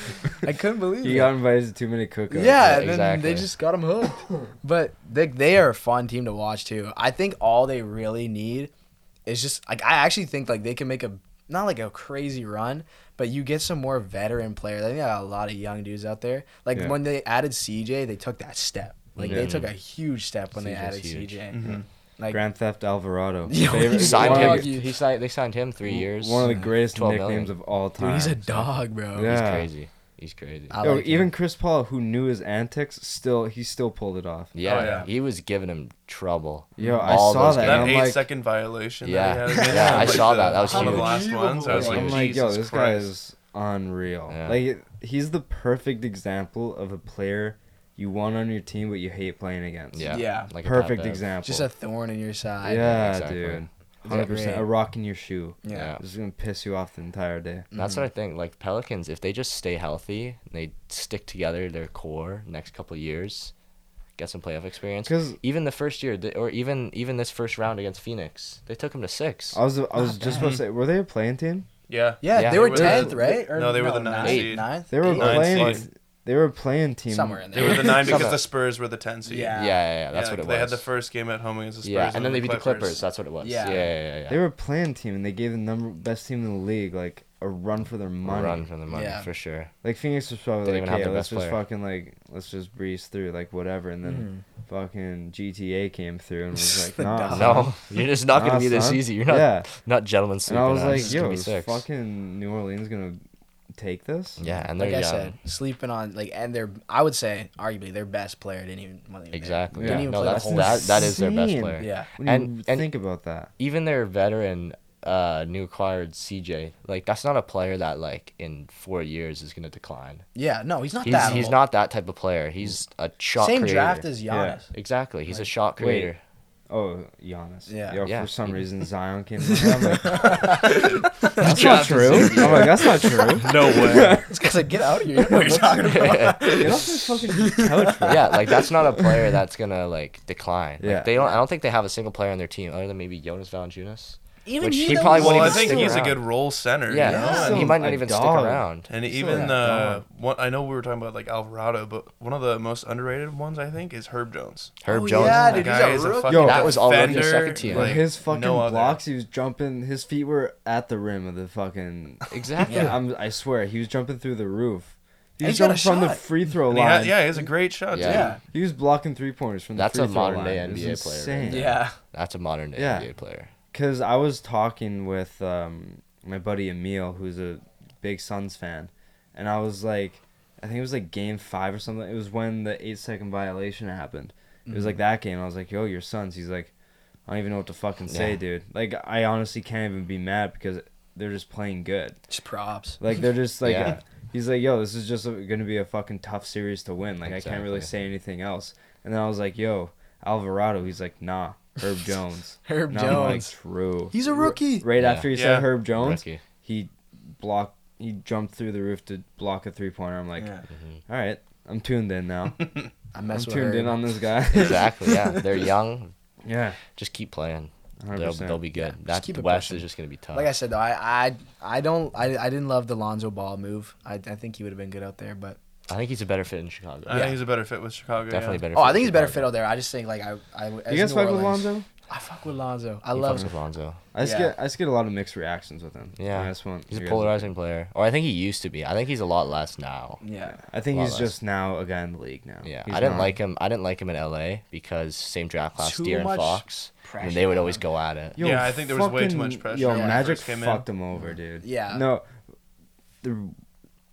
I couldn't believe. He it. got invited to too many cookouts. Yeah, yeah, and exactly. then they just got him hooked. But they they are a fun team to watch too. I think all they really need is just like I actually think like they can make a not like a crazy run. But you get some more veteran players. I think they got a lot of young dudes out there. Like, yeah. when they added C J, they took that step. Like, yeah. they took a huge step when C J's they added huge. C J. Mm-hmm. Like Grand Theft Alvarado. They signed him. He, he signed, they signed him three years. One of the greatest nicknames million. of all time. Dude, he's a dog, bro. Yeah. He's crazy. He's crazy. Like Yo, even Chris Paul, who knew his antics, still he still pulled it off. Yeah, oh, yeah. he was giving him trouble. Yo, I saw that. That eight-second like, violation. Yeah, that he had yeah, I like saw the, that. That was one of the last ones. I was like, I'm like, Jesus yo, this Christ. guy is unreal. Yeah. Like, he's the perfect example of a player you want on your team, but you hate playing against. Yeah, yeah. Like perfect example. Just a thorn in your side. Yeah, exactly. dude. one hundred percent a rock in your shoe. Yeah. This is going to piss you off the entire day. That's mm-hmm. what I think. Like, Pelicans, if they just stay healthy, and they stick together their core next couple of years, get some playoff experience. Because even the first year, or even even this first round against Phoenix, they took them to six. I was I was Not just bad. about to say, were they a playing team? Yeah. Yeah, yeah. They, they were tenth, the, right? Or, no, they were no, the ninth seed. Ninth? They were playing... Seed. They were playing team. Somewhere in there. They were the nine because the Spurs were the ten seed. Yeah, yeah, yeah. yeah that's yeah, what it was. They had the first game at home against the Spurs. Yeah, and, and then they beat the Clippers. That's what it was. Yeah. Yeah, yeah, yeah, yeah. They were playing team, and they gave the number best team in the league like a run for their money. A run for their money, yeah. for sure. Like Phoenix was probably Didn't like, even hey, have their let's best just player. fucking like let's just breeze through like whatever, and then mm. fucking G T A came through and was like, nah, no, you're just not nah, gonna be son. this easy. You're not, yeah. not gentlemen sleeping. And I was like, yo, is fucking New Orleans gonna take this? Yeah, and they're like young. I said, sleeping on like, and they're I would say arguably their best player didn't even exactly. Didn't yeah. even no, play that's, whole that that is their best player. Yeah, and, and think about that. Even their veteran, uh, new acquired C J, like that's not a player that like in four years is gonna decline. Yeah, no, he's not he's, that. He's old. not that type of player. He's a shot. Same creator. draft as Giannis. Yeah. Exactly, he's like, a shot creator. Wait. Oh, Giannis. Yeah. Yo, yeah. For some reason, Zion came from him. I'm like, that's, that's not true. I'm like, that's not true. No way. This guy's like, get out of here. You know what you're talking about. Get off this fucking couch, bro. Yeah, like, that's not a player that's going to, like, decline. Like, yeah. They don't. I don't think they have a single player on their team other than maybe Jonas Valanciunas. Even which he probably won't well, even I think stick he's around. a good role center. Yeah, yeah. You know? He might not even dog. stick around. And he's even the one, I know we were talking about like Alvarado, but one of the most underrated ones I think is Herb Jones. Herb oh, Jones, yeah, dude, guy he's a rookie. Yo, that was already a second team. Like, his fucking no blocks, other. he was jumping. His feet were at the rim of the fucking. Exactly. Yeah, I'm, I swear, he was jumping through the roof. He was jumping from shot. the free throw line. He had, yeah, he has a great shot. Yeah. yeah, he was blocking three pointers from the free throw line. That's a modern day N B A player. Yeah, that's a modern day N B A player. Because I was talking with um, my buddy Emil, who's a big Suns fan, and I was like, I think it was like game five or something. It was when the eight-second violation happened. Mm-hmm. It was like that game. I was like, yo, your Suns. He's like, I don't even know what to fucking say, yeah. dude. Like, I honestly can't even be mad because they're just playing good. Just props. Like, they're just like, yeah. he's like, yo, this is just going to be a fucking tough series to win. Like, exactly. I can't really say anything else. And then I was like, yo, Alvarado. He's like, nah. Herb Jones. Herb Not Jones. Like, true. He's a rookie. Right yeah. after he yeah. said Herb Jones, rookie. he blocked. He jumped through the roof to block a three-pointer. I'm like, yeah. mm-hmm. all right, I'm tuned in now. I'm tuned Herb. in on this guy. Exactly. Yeah, they're young. Yeah, just keep playing. They'll, they'll be good. Yeah. That West pushing. is just gonna be tough. Like I said, though, I I, I don't I, I didn't love the Lonzo Ball move. I I think he would have been good out there, but. I think he's a better fit in Chicago. I yeah. think he's a better fit with Chicago. Definitely yeah. better. Oh, fit I think he's a better fit out there. I just think like I. I as you guys New fuck Orleans, with Lonzo? I fuck with Lonzo. I he love with Lonzo. I just yeah. get I just get a lot of mixed reactions with him. Yeah, I just want he's a polarizing guys. player. Or I think he used to be. I think he's a lot less now. Yeah, I think he's less. just now a guy in the league now. Yeah, he's I didn't not... like him. I didn't like him in L A because same draft class, Too Deer and Fox. Pressure. And they would always go at it. Yo, yeah, I think there was fucking, way too much pressure. Yo, Magic fucked him over, dude. Yeah. No. The.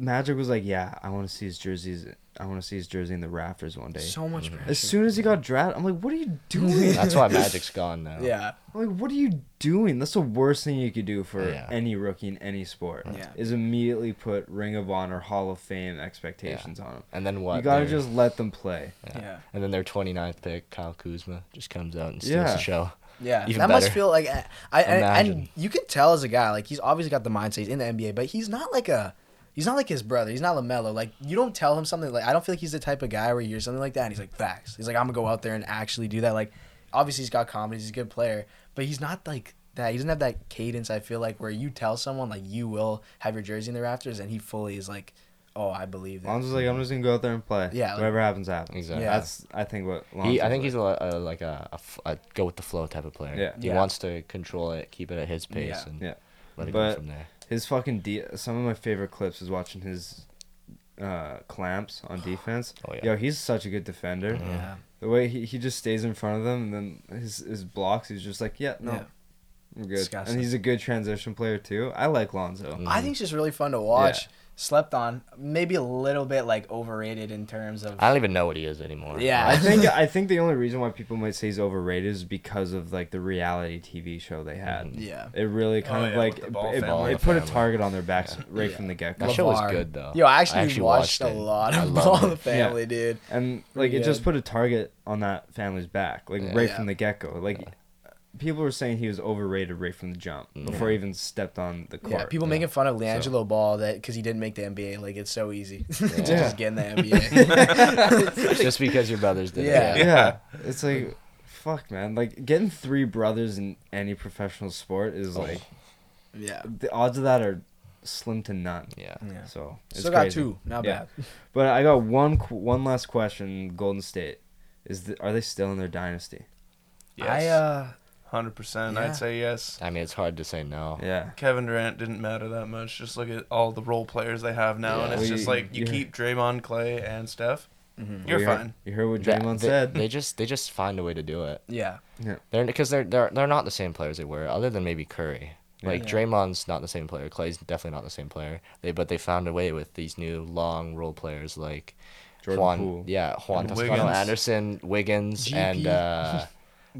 Magic was like, yeah, I want to see his jerseys. I want to see his jersey in the Raptors one day. So much pressure. As soon as he got drafted, I'm like, what are you doing? That's why Magic's gone now. Yeah. I'm like, what are you doing? That's the worst thing you could do for yeah. any rookie in any sport. Yeah. Is immediately put Ring of Honor, Hall of Fame expectations yeah. on them. And then what? You gotta they're... just let them play. Yeah. yeah. And then their twenty-ninth pick, Kyle Kuzma, just comes out and steals yeah. the show. Yeah, Even that better. must feel like I, I and you can tell as a guy like he's obviously got the mindset he's in the N B A, but he's not like a. He's not like his brother. He's not LaMelo. Like, you don't tell him something. Like, I don't feel like he's the type of guy where you hear something like that and he's like, facts. He's like, I'm going to go out there and actually do that. Like, obviously he's got confidence. He's a good player. But he's not like that. He doesn't have that cadence, I feel like, where you tell someone, like, you will have your jersey in the Raptors. And he fully is like, oh, I believe that. Lonzo's like, I'm just going to go out there and play. Yeah. Like, whatever happens, happens. Exactly. Yeah. That's, I think, what Lonzo he, I think like. he's a, a, like a, a, a go-with-the-flow type of player. Yeah. He yeah. wants to control it, keep it at his pace, yeah. and yeah. let it but, go from there. His fucking de- some of my favorite clips is watching his uh, clamps on defense. Oh, yeah. Yo, he's such a good defender. Yeah. The way he, he just stays in front of them and then his his blocks, he's just like, yeah, no, yeah. I'm good. Disgusting. And he's a good transition player too. I like Lonzo. Mm-hmm. I think he's just really fun to watch. Yeah. Slept on, maybe a little bit like overrated in terms of. I don't even know what he is anymore. Yeah, I think I think the only reason why people might say he's overrated is because of like the reality T V show they had. Yeah, it really kind oh, of yeah, like it, ball it, ball it put family. a target on their backs yeah. right yeah. from the get go. That show was good though. Yo, I actually, I actually watched, watched a lot of Ball the Family, yeah. dude. And like yeah. it just put a target on that family's back, like yeah. right yeah. from the get go, like. Yeah. People were saying he was overrated right from the jump before yeah. he even stepped on the court. Yeah, people yeah. making fun of LiAngelo so. Ball that because he didn't make the N B A. Like, it's so easy yeah. to yeah. just get in the N B A. Just because your brothers did yeah. it. Yeah. yeah. It's like, fuck, man. Like, getting three brothers in any professional sport is oh. like... Yeah. The odds of that are slim to none. Yeah. yeah. So, it's Still crazy. got two. Not yeah. bad. But I got one one last question. Golden State. is the, Are they still in their dynasty? Yes. I, uh... one hundred percent yeah. I'd say yes. I mean, it's hard to say no. Yeah. Kevin Durant didn't matter that much. Just look at all the role players they have now, yeah. and it's well, just you, like you yeah. keep Draymond, Clay, and Steph. Mm-hmm. You're well, you fine. Heard, you heard what Draymond they, said. They, they just they just find a way to do it. Yeah. Yeah. They're because they're they're they're not the same players they were, other than maybe Curry. Like yeah. Draymond's not the same player. Clay's definitely not the same player. They but they found a way with these new long role players like Jordan Juan. Poole. Yeah, Juan Toscano Anderson, Wiggins, G P. and. Uh,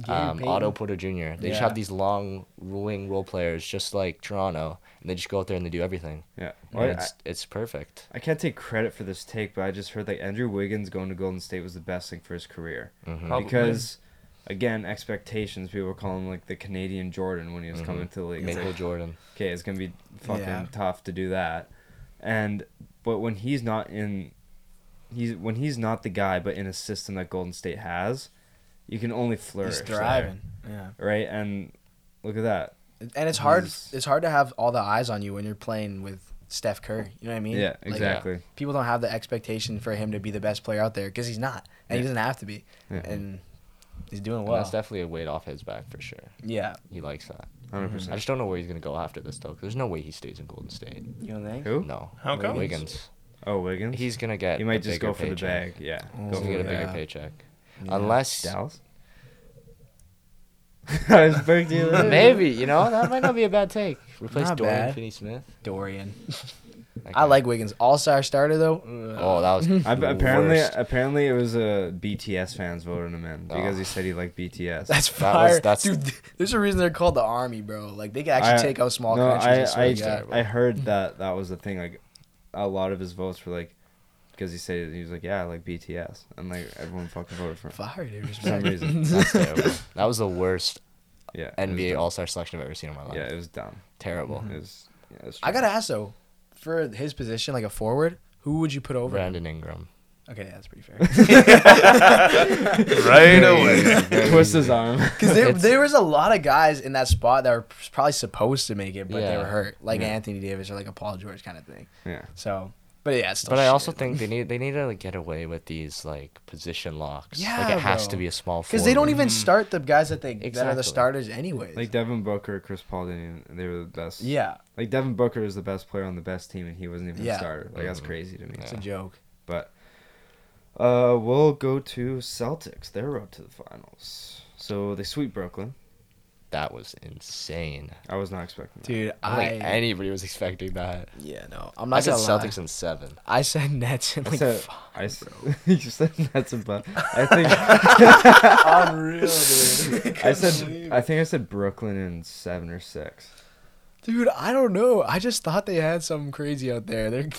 Um, Otto Porter Junior They yeah. just have these long, ruling role players, just like Toronto, and they just go out there and they do everything. Yeah, well, I, it's it's perfect. I can't take credit for this take, but I just heard that Andrew Wiggins going to Golden State was the best thing for his career mm-hmm. because, again, expectations. People were calling him like the Canadian Jordan when he was mm-hmm. coming to the league. Michael like, Jordan. Okay, it's gonna be fucking yeah. tough to do that, and but when he's not in, he's when he's not the guy, but in a system that Golden State has. You can only flourish. He's thriving. There. Yeah. Right? And look at that. And it's hard. He's... It's hard to have all the eyes on you when you're playing with Steph Curry. You know what I mean? Yeah, exactly. Like, uh, people don't have the expectation for him to be the best player out there because he's not, and yeah. he doesn't have to be. Yeah. And he's doing well. And that's definitely a weight off his back for sure. Yeah, he likes that. one hundred percent. I just don't know where he's gonna go after this though. Cause there's no way he stays in Golden State. You don't think? Who? No. How come? Wiggins. Oh, Wiggins. He's gonna get. He might just go for paycheck. the bag. Yeah. Oh, go for get a bigger paycheck. Yeah. Unless. Dallas? Maybe, you know, that might not be a bad take. Replace not Dorian bad. Finney-Smith. Dorian. Okay. I like Wiggins. All-star starter though. Oh, that was I, apparently worst. apparently it was a B T S fans voting him in because oh. he said he liked B T S. That's fire. That was, that's... Dude, there's a reason they're called the Army, bro. Like they can actually I, take out small no, countries. I I, God, I heard that that was the thing. Like a lot of his votes were like. Because he said he was like, yeah, I like B T S, and like everyone fucking voted for him. Fire, dude, for some reason. That's terrible. That was the worst yeah, N B A All Star selection I've ever seen in my life. Yeah, it was dumb. Terrible. Mm-hmm. It was, yeah, it was I gotta ask though, for his position, like a forward, who would you put over? Brandon Ingram. Okay, yeah, that's pretty fair. Right away. Twist his arm. Because there, there was a lot of guys in that spot that were probably supposed to make it, but yeah. they were hurt, like yeah. Anthony Davis or like a Paul George kind of thing. Yeah. So. But yeah, it's still But I shit. also think they need they need to like, get away with these like position locks. Yeah, like it has bro. to be a small forward. Because they don't even start the guys that they exactly. that are the starters anyways. Like Devin Booker, Chris Paul didn't. Even, they were the best. Yeah. Like Devin Booker is the best player on the best team, and he wasn't even yeah. a starter. Like that's crazy to me. Yeah. It's a joke. But uh, we'll go to Celtics. They're up to the finals, so they sweep Brooklyn. That was insane. I was not expecting that. Dude, I... I don't think anybody was expecting that. Yeah, no. I'm not I said Celtics lie. in seven. I said Nets in, I like, said, five, I said, You said Nets in five. I think... Unreal, dude. I, I said... I think I said Brooklyn in seven or six. Dude, I don't know. I just thought they had something crazy out there. They're...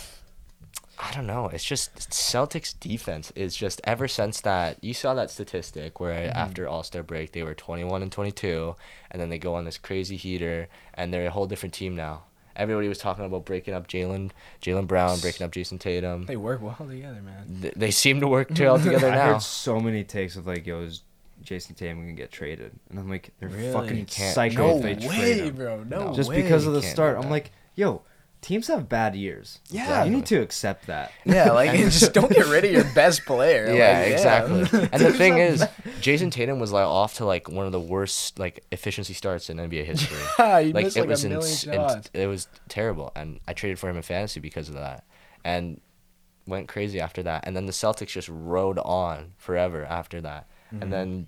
I don't know. It's just Celtics defense is just ever since that you saw that statistic where mm-hmm. after All-Star break they were twenty-one and twenty-two and then they go on this crazy heater and they're a whole different team now. Everybody was talking about breaking up Jalen Jalen Brown, breaking up Jason Tatum. They work well together, man. They, they seem to work well together now. I heard so many takes of like, yo, is Jason Tatum gonna get traded? And I'm like, they're really? fucking psycho. No if they way, trade him. bro. No, no. Just way. because of the start. I'm like, yo. Teams have bad years. Yeah. Exactly. You need to accept that. Yeah, like, just don't get rid of your best player. Yeah, like, yeah. exactly. And the thing is, Jason Tatum was, like, off to, like, one of the worst, like, efficiency starts in N B A history. Yeah, you like, missed, it like, was a million ins- shots. It was terrible, and I traded for him in fantasy because of that, and went crazy after that. And then the Celtics just rode on forever after that. Mm-hmm. And then,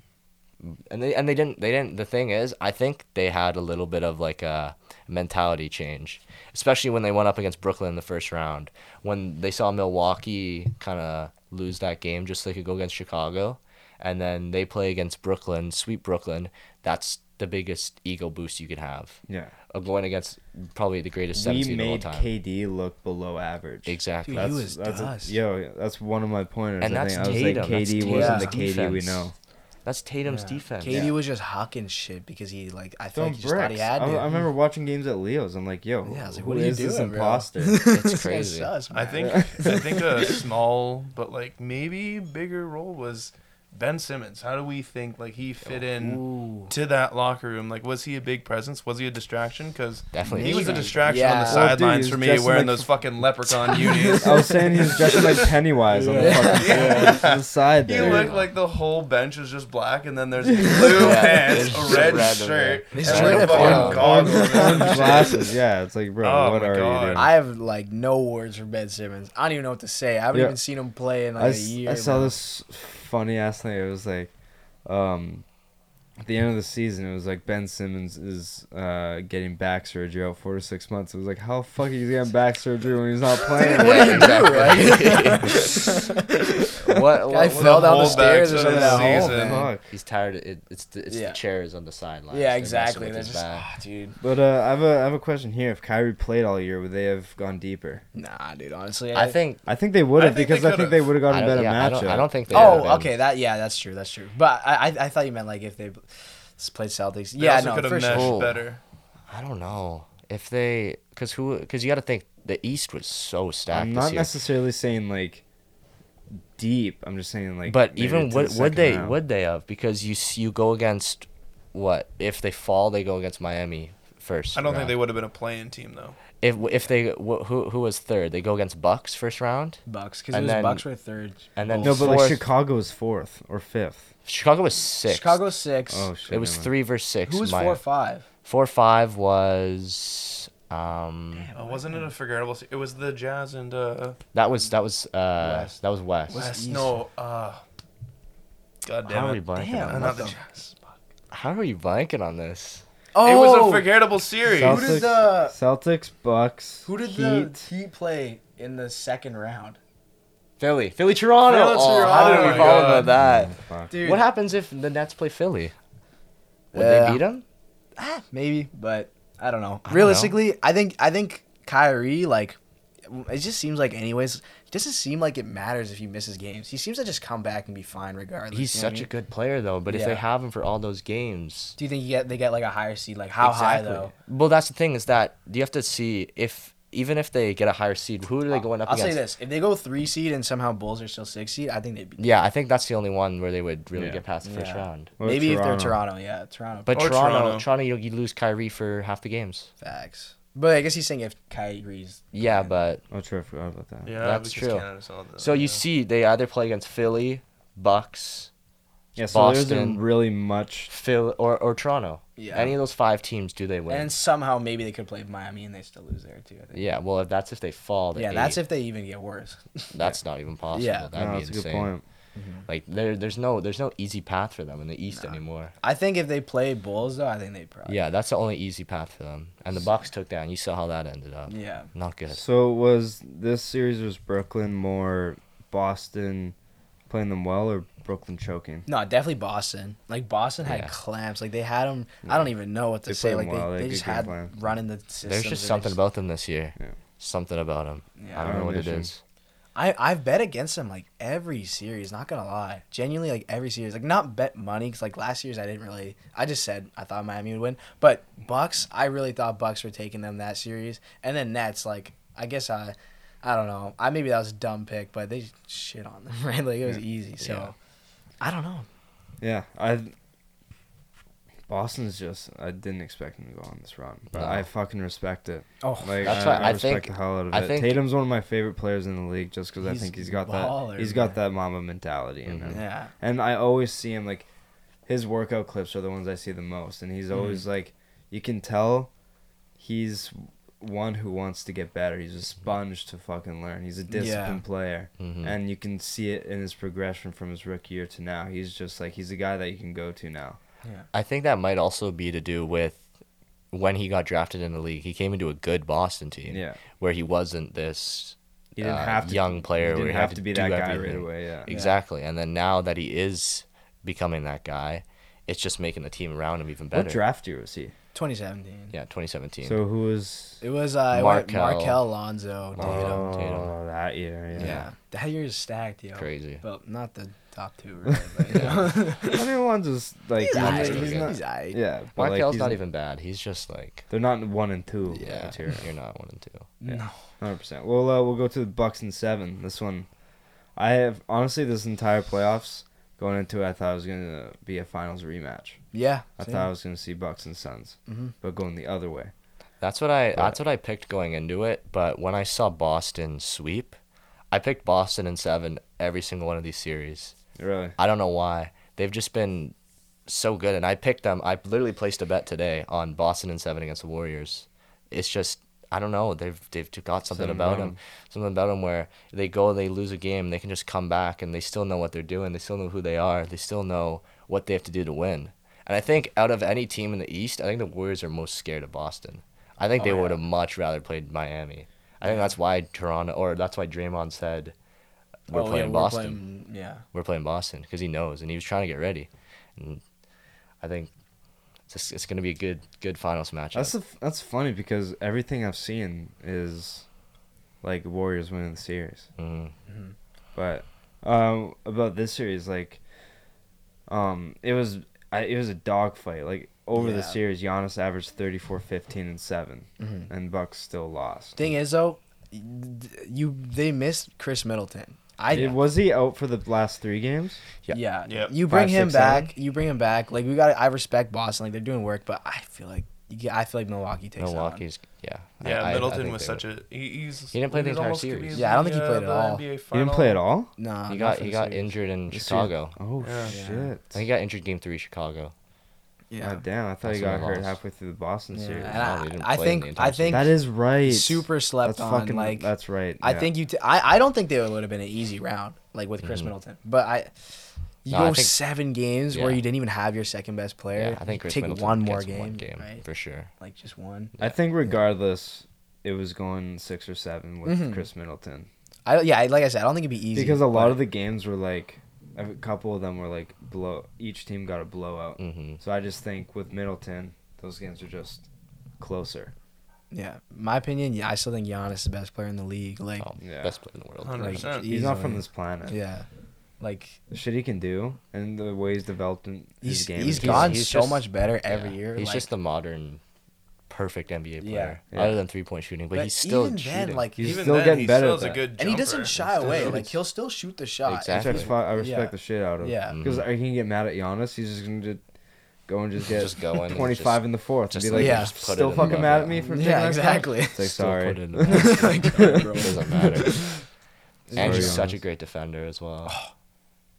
and they and they didn't, they didn't, the thing is, I think they had a little bit of, like, a mentality change, especially when they went up against Brooklyn in the first round. When they saw Milwaukee kind of lose that game just so they could go against Chicago, and then they play against Brooklyn, sweep Brooklyn, that's the biggest ego boost you could have. Yeah. Of going against probably the greatest seventh seed of all time. We made K D look below average. Exactly. Dude, that's, that's dust. A, yo, that's one of my pointers. And I that's think. Tatum. I was like, K D wasn't the K D defense. we know. That's Tatum's yeah. defense. K D yeah. was just hawking shit because he, like, I feel like he just thought he had to. I, I remember watching games at Leo's. I'm like, yo, yeah, I was like, what who are is you doing, this imposter? It's crazy. Sus, I think I think a small but, like, maybe bigger role was Ben Simmons. How do we think, like, he fit in Ooh. to that locker room? Like, was he a big presence? Was he a distraction? Because he was a distraction yeah. on the well, sidelines dude, for me wearing like... those fucking leprechaun unis. I was saying he was dressing like Pennywise yeah. on the fucking yeah. on the side there. He looked like the whole bench was just black, and then there's blue yeah. pants, a red shirt, and a fucking goggles. Glasses, yeah. It's like, bro, oh what are God. you doing? I have, like, no words for Ben Simmons. I don't even know what to say. I haven't yeah. even seen him play in, like, I, a year. I saw bro. this... funny ass thing. It was like, um, at the end of the season, it was like Ben Simmons is uh getting back surgery out four to six months. It was like, how the fuck is he getting back surgery when he's not playing? What do you do, right? What, what I fell down the stairs or something. That whole, he's tired. Of it, it's the, it's yeah. the chairs on the sideline. Yeah, exactly. That's just, oh, dude. But uh, I have a I have a question here. If Kyrie played all year, would they have gone deeper? Nah, dude. Honestly, I, I think I think they would have because I think they would have gotten a better yeah, matchup. I don't, I don't think. They oh, okay. Been. That yeah, that's true. That's true. But I I, I thought you meant like if they. Played Celtics. They yeah, no, could have for meshed sure. better. I don't know if they, cause who, cause you got to think the East was so stacked. I'm not this year. necessarily saying like deep. I'm just saying like. But even would the would they round. would they have because you you go against what if they fall they go against Miami first. I don't round. think they would have been a play-in team though. If if they who who was third? They go against Bucks first round. Bucks because it was then, Bucks were third. And then no, fourth. But like Chicago was fourth or fifth. Chicago was sixth. Chicago six. Oh shit! It was man. three versus six. Who was my, four five? Four five was. Um, Damn, oh, wasn't it a forgettable? Se- it was the Jazz and. Uh, that was that was uh West. that was West. West no. Uh, God damn How it! Are we damn, on not the Jazz. How are you blanking on this? Oh, it was a forgettable series. Celtics, who did the Celtics, Bucks? Who did Heat. the Heat play in the second round? Philly, Philly, Toronto. Philly, Toronto. Oh, how did we follow about that? Dude. What happens if the Nets play Philly? Would uh, they beat them? Ah, maybe, but I don't know. I Realistically, don't know. I think I think Kyrie, like, it just seems like anyways. It doesn't seem like it matters if he misses games. He seems to just come back and be fine regardless. He's such I mean? a good player though, but yeah. if they have him for all those games, do you think you get they get like a higher seed? Like how exactly. high though? Well, that's the thing is that you have to see if even if they get a higher seed, who are they going up I'll against? I'll say this: if they go three seed and somehow Bulls are still six seed, I think they'd be. Yeah, I think that's the only one where they would really yeah. get past the first yeah. round. Or Maybe Toronto. if they're Toronto, yeah, Toronto. But or Toronto, Toronto, Toronto you lose Kyrie for half the games. Facts. But I guess he's saying if Kyrie's... Yeah, man. but... Oh, true. I forgot about that. Yeah, that's true. That, so yeah. you see, they either play against Philly, Bucks, yeah, so Boston... there isn't really much... Phil or, or Toronto. Yeah. Any of those five teams, do they win? And somehow maybe they could play Miami and they still lose there, too. I think. Yeah, well, if that's if they fall. Yeah, eight. That's if they even get worse. That's not even possible. Yeah, That'd no, be that's insane. a good point. Mm-hmm. Like there, there's no, there's no easy path for them in the East nah. anymore. I think if they play Bulls though, I think they probably. Yeah, that's the only easy path for them. And the Bucks took down. You saw how that ended up. Yeah, not good. So was this series was Brooklyn more Boston playing them well or Brooklyn choking? No, definitely Boston. Like Boston had yeah. clamps. Like they had them. Yeah. I don't even know what to they say. Like well. they, they, they just had plan. running the system. There's just something just... about them this year. Yeah. Something about them. Yeah. I don't, I don't know what it is. I, I've bet against them, like, every series, not going to lie. Genuinely, like, every series. Like, not bet money, because, like, last year's I didn't really – I just said I thought Miami would win. But Bucks, I really thought Bucks were taking them that series. And then Nets, like, I guess I – I don't know. I Maybe that was a dumb pick, but they shit on them, right? Like, it was easy. So, yeah. I don't know. Yeah. I Boston's just – I didn't expect them to go on this run, but no. I fucking respect it. Oh, like, that's I, why I, I respect think, the hell out of I it. Tatum's one of my favorite players in the league just because I think he's got baller, that he's man. got that mama mentality in him. Yeah. And I always see him like his workout clips are the ones I see the most, and he's always mm. like you can tell he's one who wants to get better. He's a sponge to fucking learn. He's a disciplined yeah. player, mm-hmm. and you can see it in his progression from his rookie year to now. He's just like he's a guy that you can go to now. Yeah. I think that might also be to do with when he got drafted in the league. He came into a good Boston team yeah. where he wasn't this he didn't uh, have to, young player. He didn't where he have to, to be that guy right away. Yeah. Exactly. Yeah. And then now that he is becoming that guy, it's just making the team around him even better. What draft year was he? twenty seventeen Yeah, twenty seventeen So who was... It was uh, Markel. Markel Lonzo. Tatum. Oh, Tatum. that year. Yeah. yeah. That year is stacked, yo. Crazy. But not the... top two, really, but, you know. I mean, one's just like he's, he's, right. he's, he's not. He's right. Yeah, but Markel's like, not even bad. He's just like they're not one and two. Yeah, material. You're not one and two. Yeah. No, hundred percent. Well, uh, we'll go to the Bucks and seven. This one, I have honestly this entire playoffs going into it, I thought it was gonna be a finals rematch. Yeah, I same. thought I was gonna see Bucks and Suns, mm-hmm. but going the other way. That's what I. But, that's what I picked going into it. But when I saw Boston sweep, I picked Boston and seven every single one of these series. Really? I don't know why. They've just been so good, and I picked them. I literally placed a bet today on Boston and seven against the Warriors. It's just, I don't know. They've they've got something Same about them. Something about them where they go, they lose a game, they can just come back, and they still know what they're doing. They still know who they are. They still know what they have to do to win. And I think out of any team in the East, I think the Warriors are most scared of Boston. I think oh, they yeah. would have much rather played Miami. I think that's why Toronto, or that's why Draymond said, We're oh, playing yeah, we're Boston. Playing, yeah, we're playing Boston because he knows, and he was trying to get ready. And I think it's just, it's going to be a good good finals matchup. That's a, that's funny because everything I've seen is like Warriors winning the series. Mm-hmm. Mm-hmm. But um, about this series, like um, it was I, it was a dogfight. Like over yeah. the series, Giannis averaged thirty-four, fifteen, and seven, mm-hmm. and Bucks still lost. Thing is though, you they missed Chris Middleton. I Did, was he out for the last three games? Yeah, yeah. Yep. You bring Five, him six, back. Seven. You bring him back. Like we got. I respect Boston. Like they're doing work, but I feel like You get, I feel like Milwaukee takes Milwaukee's, yeah. Yeah, I, Middleton I, I was such would. a... He, he's, he didn't play he the entire series. Yeah, I don't think he played uh, at all. He didn't play at all? No. Nah, he got he got series. injured in this Chicago. Year? Oh, yeah. shit. Yeah. I think he got injured game three Chicago. Yeah. God damn, I thought That's he got hurt lost. halfway through the Boston yeah. series. And I, I think... I think that is right. Super slept that's on. Fucking, like, that's right. Yeah. I think you... T- I, I don't think they would have been an easy round, like, with Chris Middleton. But I... You no, go think, seven games yeah. where you didn't even have your second best player. Yeah, I think Chris take Middleton one more game, one game right? for sure. Like just one. Yeah. I think regardless, yeah. it was going six or seven with mm-hmm. Chris Middleton. I yeah, like I said, I don't think it'd be easy because a lot of the games were like a couple of them were like blow. Each team got a blowout, mm-hmm. so I just think with Middleton, those games are just closer. Yeah, my opinion. Yeah, I still think Giannis is the best player in the league. Like oh, yeah. best player in the world. one hundred percent Like, he's not from this planet. Yeah. Like the shit he can do and the way he's developed in his he's, game. He's gotten so just, much better every yeah. year. He's like, just the modern, perfect N B A player, yeah, yeah. other than three-point shooting. But, but he's still even shooting. Then, like, he's even still then, getting he better. Still is a good jumper. And he doesn't shy he's away. Still, like he'll still shoot the shot. Exactly. Which I respect yeah. the shit out of. Yeah. Because mm-hmm. I can get mad at Giannis. He's just gonna just go and just get just go in twenty-five just, in the fourth. Just, and be like, yeah, just put still it fucking mad at me for yeah, exactly. It's like sorry. Doesn't matter. And he's such a great defender as well.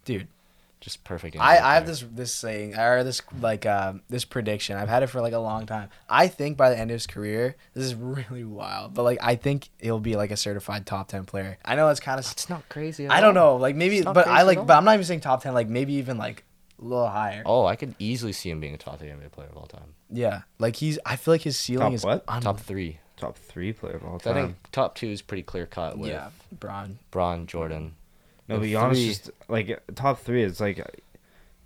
Dude, just perfect. I, I have this this saying or this like um, this prediction. I've had it for like a long time. I think by the end of his career, this is really wild. But like I think he'll be like a certified top ten player. I know it's kind of it's not crazy. At I all. don't know. Like maybe, but I like. But I'm not even saying top ten. Like maybe even like a little higher. Oh, I could easily see him being a top three N B A player of all time. Yeah, like he's. I feel like his ceiling top is what? Top three. Top three player of all time. I think top two is pretty clear cut. With yeah, Bron, Bron, Jordan. No, but Giannis just like top three is like,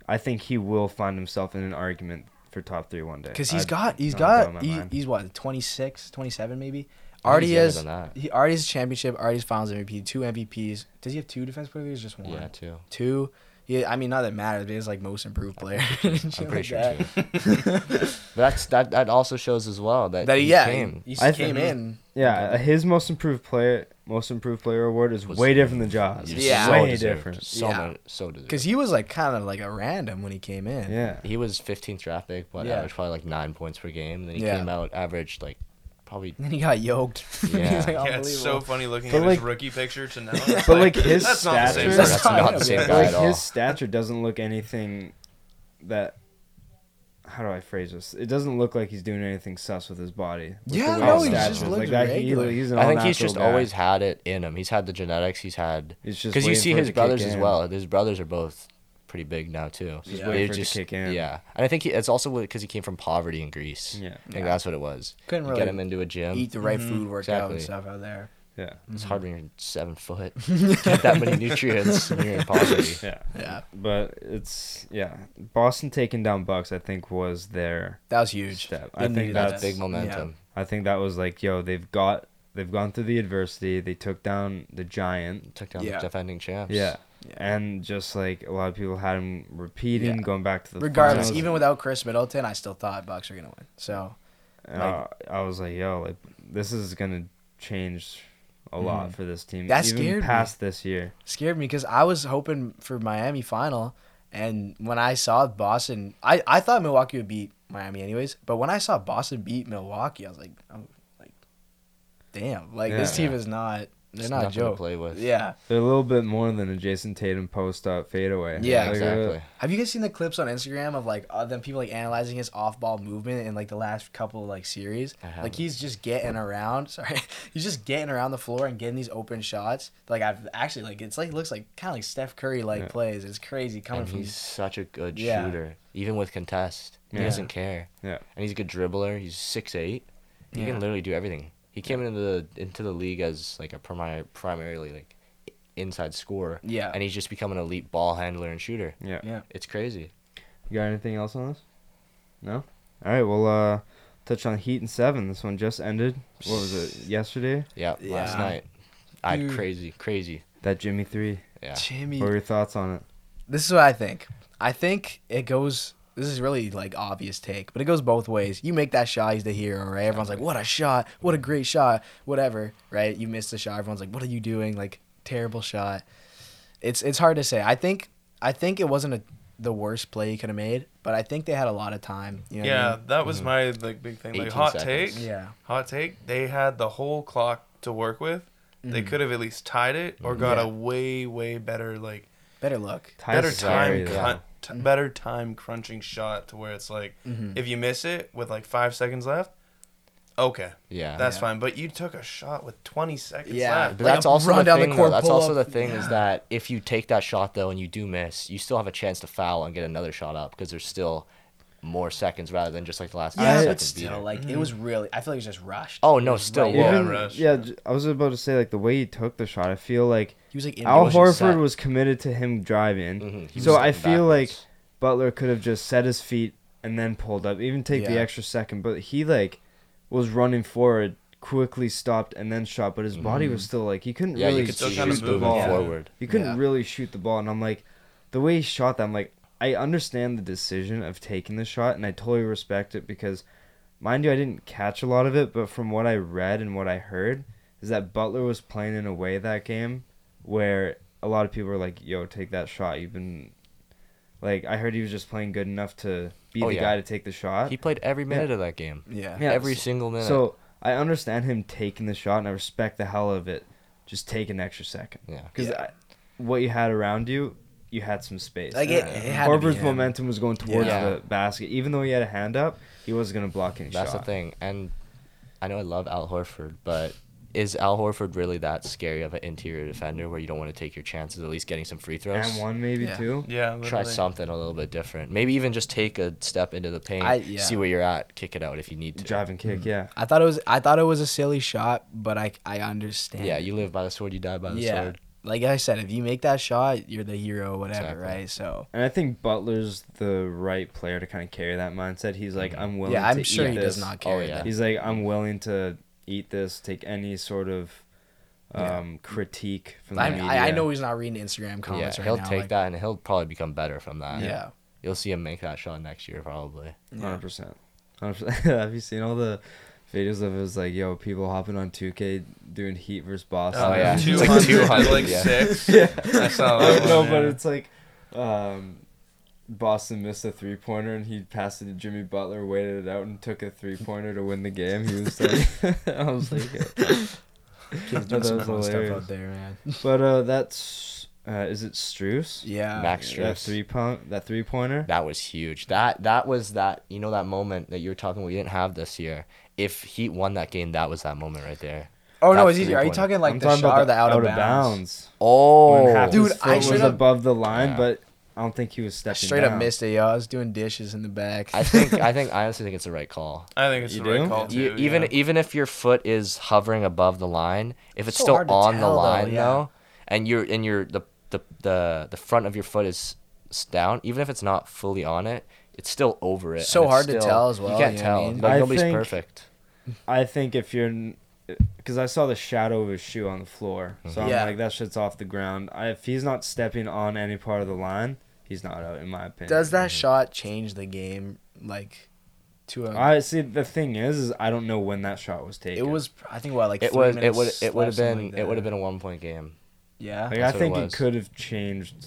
I think he will find himself in an argument for top three one day. Cause he's I'd, got he's no got he, he's what twenty-six, twenty-seven maybe. Already has he already has a championship. Already has Finals M V P. Two M V Ps. Does he have two defense players? Or just one. Yeah, two. Two. Yeah, I mean not that it matters. But he's like most improved player. I'm pretty like sure that. too. But that's that. That also shows as well that, that he yeah, came. He, he I came think, in. Yeah, his most improved player. Most Improved Player award is was way different than Jaws. Yeah. So way deserved. different. So yeah. much, so deserved. Because he was like kind of like a random when he came in. Yeah. He was fifteenth draft pick, but yeah. averaged probably like nine points per game. And then he yeah. came out, averaged like probably. And then he got yoked. Yeah. Like, yeah it's so funny looking but at like, his rookie picture to now. But like, like his that's stature. Not that's, that's not the same guy like at all. His stature doesn't look anything that. How do I phrase this? It doesn't look like he's doing anything sus with his body. With yeah, no, he's just like that, he, he's an I think he's just guy. always had it in him. He's had the genetics. He's had because you see his brothers as well. His brothers are both pretty big now too. Just yeah. waiting for just, to kick in. Yeah, and I think he, it's also because he came from poverty in Greece. Yeah, I think yeah. that's what it was. Couldn't really get him into a gym, eat the right mm-hmm. food, work exactly. out and stuff out there. Yeah, it's mm-hmm. hard when you're seven foot. Get that many nutrients when you're in poverty. Yeah, yeah. But it's yeah. Boston taking down Bucks, I think, was their that was huge. Step. I think that's big momentum. Yeah. I think that was like, yo, they've got they've gone through the adversity. They took down the Giant. Took down yeah. the defending champs. Yeah. yeah, and just like a lot of people had him repeating, yeah. going back to the regardless. Finals. Even without Chris Middleton, I still thought Bucks were gonna win. So, like, uh, I was like, yo, like this is gonna change. A lot mm. for this team. That Even scared past me. this year. Scared me because I was hoping for Miami final, and when I saw Boston, I, I thought Milwaukee would beat Miami anyways. But when I saw Boston beat Milwaukee, I was like, I'm like, damn, like yeah, this team yeah. is not. They're it's not a joke. To play with. Yeah, they're a little bit more than a Jason Tatum post-up fadeaway. Yeah, like, exactly. Uh, Have you guys seen the clips on Instagram of like uh, them people like analyzing his off-ball movement in like the last couple like series? Like he's just getting around. Sorry, he's just getting around the floor and getting these open shots. Like I've actually like it's like it looks like kind of like Steph Curry like yeah. plays. It's crazy coming and from. He's such a good yeah. shooter, even with contest. He yeah. doesn't care. Yeah, and he's a good dribbler. He's six eight He yeah. can literally do everything. He came into the into the league as like a primary, primarily like inside scorer. Yeah. And he's just become an elite ball handler and shooter. Yeah. Yeah. It's crazy. You got anything else on this? No? All right, well, uh, touch on Heat and seven. This one just ended. What was it, yesterday? Yeah, yeah. last night. I crazy, crazy. That Jimmy three. Yeah. Jimmy. What were your thoughts on it? This is what I think. I think it goes... This is really, like, obvious take, but it goes both ways. You make that shot, he's the hero, right? Everyone's like, what a shot. What a great shot. Whatever, right? You missed the shot. Everyone's like, what are you doing? Like, terrible shot. It's it's hard to say. I think I think it wasn't a the worst play you could have made, but I think they had a lot of time. You know yeah, I mean? That was mm-hmm. my like big thing. Like hot seconds. take. Yeah. Hot take. They had the whole clock to work with. Mm-hmm. They could have at least tied it or got yeah. a way way better like better look, better time, cun- t- mm-hmm. better time crunching shot to where it's like mm-hmm. if you miss it with like five seconds left. Okay. Yeah. That's yeah. fine. But you took a shot with twenty seconds yeah. left. But like that's also the thing, the court, That's also up. the thing yeah. is that if you take that shot, though, and you do miss, you still have a chance to foul and get another shot up because there's still more seconds rather than just like the last yeah, five seconds. Yeah, but still, like, mm-hmm. it was really, I feel like it was just rushed. Oh, no, still. Right. Yeah, Even, rushed. Yeah, I was about to say, like, the way he took the shot, I feel like, he was, like Al Horford was committed to him driving. Mm-hmm. So I feel backwards. like Butler could have just set his feet and then pulled up, even take yeah. the extra second. But he, like, was running forward, quickly stopped, and then shot, but his mm-hmm. body was still like, he couldn't yeah, really could shoot kind of the ball. Forward. He couldn't yeah. really shoot the ball, and I'm like, the way he shot that, I'm like, I understand the decision of taking the shot, and I totally respect it because, mind you, I didn't catch a lot of it, but from what I read and what I heard is that Butler was playing in a way that game where a lot of people were like, yo, take that shot. You've been... Like, I heard he was just playing good enough to be oh, the yeah. guy to take the shot. He played every minute yeah. of that game. Yeah. yeah. Every so, single minute. So, I understand him taking the shot, and I respect the hell of it. Just take an extra second. Yeah. Because yeah. what you had around you, you had some space. Like, it, it had Harper's to be momentum was going towards yeah. the basket. Even though he had a hand up, he wasn't going to block any That's shot. That's the thing. And I know I love Al Horford, but is Al Horford really that scary of an interior defender where you don't want to take your chances at least getting some free throws? And one, maybe yeah. two. Yeah, literally. Try something a little bit different. Maybe even just take a step into the paint, I, yeah. see where you're at, kick it out if you need to. Drive and kick, mm-hmm. yeah. I thought it was I thought it was a silly shot, but I I understand. Yeah, you live by the sword, you die by the yeah. sword. Like I said, if you make that shot, you're the hero, whatever, exactly. right? So. And I think Butler's the right player to kind of carry that mindset. He's like, mm-hmm. I'm willing yeah, to I'm sure eat he this. does not carry oh, yeah. that. He's like, I'm willing to... eat this, take any sort of um, yeah. critique from the I, media. I, I know he's not reading Instagram comments yeah, right he'll now. He'll take like, that, and he'll probably become better from that. Yeah. You'll see him make that shot next year, probably. Yeah. one hundred percent. one hundred percent. Have you seen all the videos of it was like, yo, people hopping on two K doing Heat versus Boston? Oh, yeah. two hundred, like, two hundred, like yeah. six. Yeah. I saw that one. No, yeah. but it's like... Um, Boston missed a three-pointer, and he passed it to Jimmy Butler, waited it out, and took a three-pointer to win the game. He was like, I was like, yeah. that was hilarious. Out there, man. But uh, that's uh, is it Strus? Yeah, Max Strus. That three point, that three-pointer. That was huge. That that was that. You know that moment that you were talking. We didn't have this year. If Heat won that game, that was that moment right there. Oh, that no, it's easier. Are you talking like I'm the talking shot or the out, out of bounds? bounds. Oh, dude, I was above the line, yeah. but. I don't think he was stepping straight down. Up missed it, y'all. I was doing dishes in the back. I think I think I honestly think it's the right call. I think it's you the do? right call too. You, even yeah. even if your foot is hovering above the line, if it's, it's still on tell, the line though, yeah. though, and you're and you're the, the the the front of your foot is down, even if it's not fully on it, it's still over it. So hard still, to tell as well. You can't you tell. I mean? Like, nobody's think, perfect. I think if you're, because I saw the shadow of his shoe on the floor, so mm-hmm. I'm yeah. like that shit's off the ground. I, if he's not stepping on any part of the line. He's not out, in my opinion. Does that mm-hmm. shot change the game, like, to a... I see. The thing is, is I don't know when that shot was taken. It was, I think, what, like it three was, minutes. It would. It would have been. Like it would have been a one-point game. Yeah. Like, I think it, it could have changed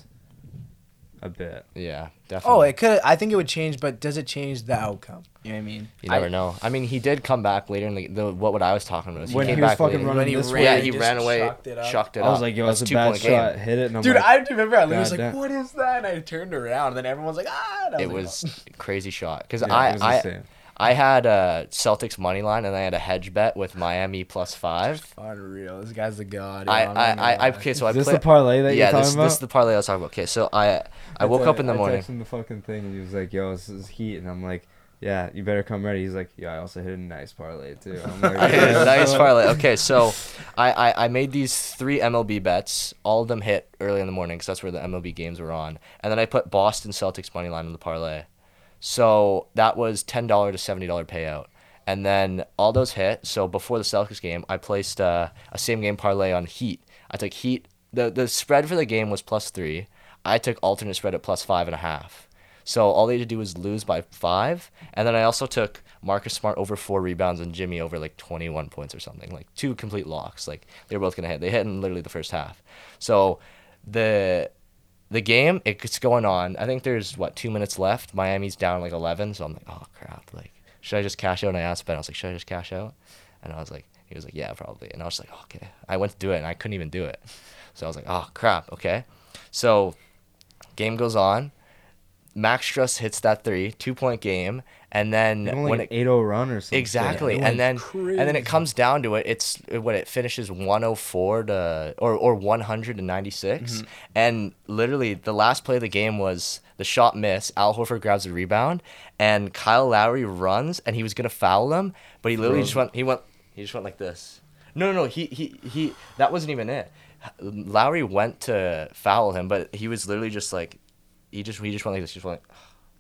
a bit. Yeah, definitely. Oh, it could. I think it would change, but does it change the outcome? You know what I mean? You never I, know. I mean, he did come back later in the, the what what I was talking about. Is he when came he was back fucking later. running this way. Yeah, he ran away, chucked it up. Chucked it I was up. like, yo, that's, that's a bad shot. Hit it. And I'm Dude, like, I remember I was like, damn. What is that? And I turned around, and then everyone's like, ah. Was it like, was a crazy shot. Because yeah, I, I, I had a Celtics money line, and I had a hedge bet with Miami plus five. Unreal. This guy's the god. I, I, I, I, okay, so is I this play, the parlay that yeah, you're talking this, about? Yeah, this is the parlay I was talking about. Okay, so I I woke up in the morning. I texted him the fucking thing, and he was like, yo, this is Heat. And I'm like, yeah, you better come ready. He's like, yeah, I also hit a nice parlay, too. I'm like, I hit a nice parlay. Okay, so I, I, I made these three M L B bets. All of them hit early in the morning because that's where the M L B games were on. And then I put Boston Celtics money line in the parlay. So that was ten dollars to seventy dollars payout. And then all those hit. So before the Celtics game, I placed uh, a same-game parlay on Heat. I took Heat. The, the spread for the game was plus three. I took alternate spread at plus five and a half. So all they had to do was lose by five. And then I also took Marcus Smart over four rebounds and Jimmy over like twenty-one points or something, like two complete locks. Like they were both going to hit. They hit in literally the first half. So the the game, it's going on. I think there's, what, two minutes left. Miami's down, like, eleven. So I'm like, oh, crap. Like, should I just cash out? And I asked Ben. I was like, should I just cash out? And I was like, he was like, yeah, probably. And I was like, oh, okay. I went to do it, and I couldn't even do it. So I was like, oh, crap. Okay. So game goes on. Max Strus hits that three, two-point game, and then like when it eight oh run or something. Exactly, and then crazy. And then it comes down to it. It's when it finishes one oh four to or or one hundred ninety-six, mm-hmm. and literally the last play of the game was the shot miss. Al Horford grabs the rebound, and Kyle Lowry runs, and he was gonna foul him, but he literally Bro. just went. He went. He just went like this. No, no, no. He he he. That wasn't even it. Lowry went to foul him, but he was literally just like. He just he just went like this, just went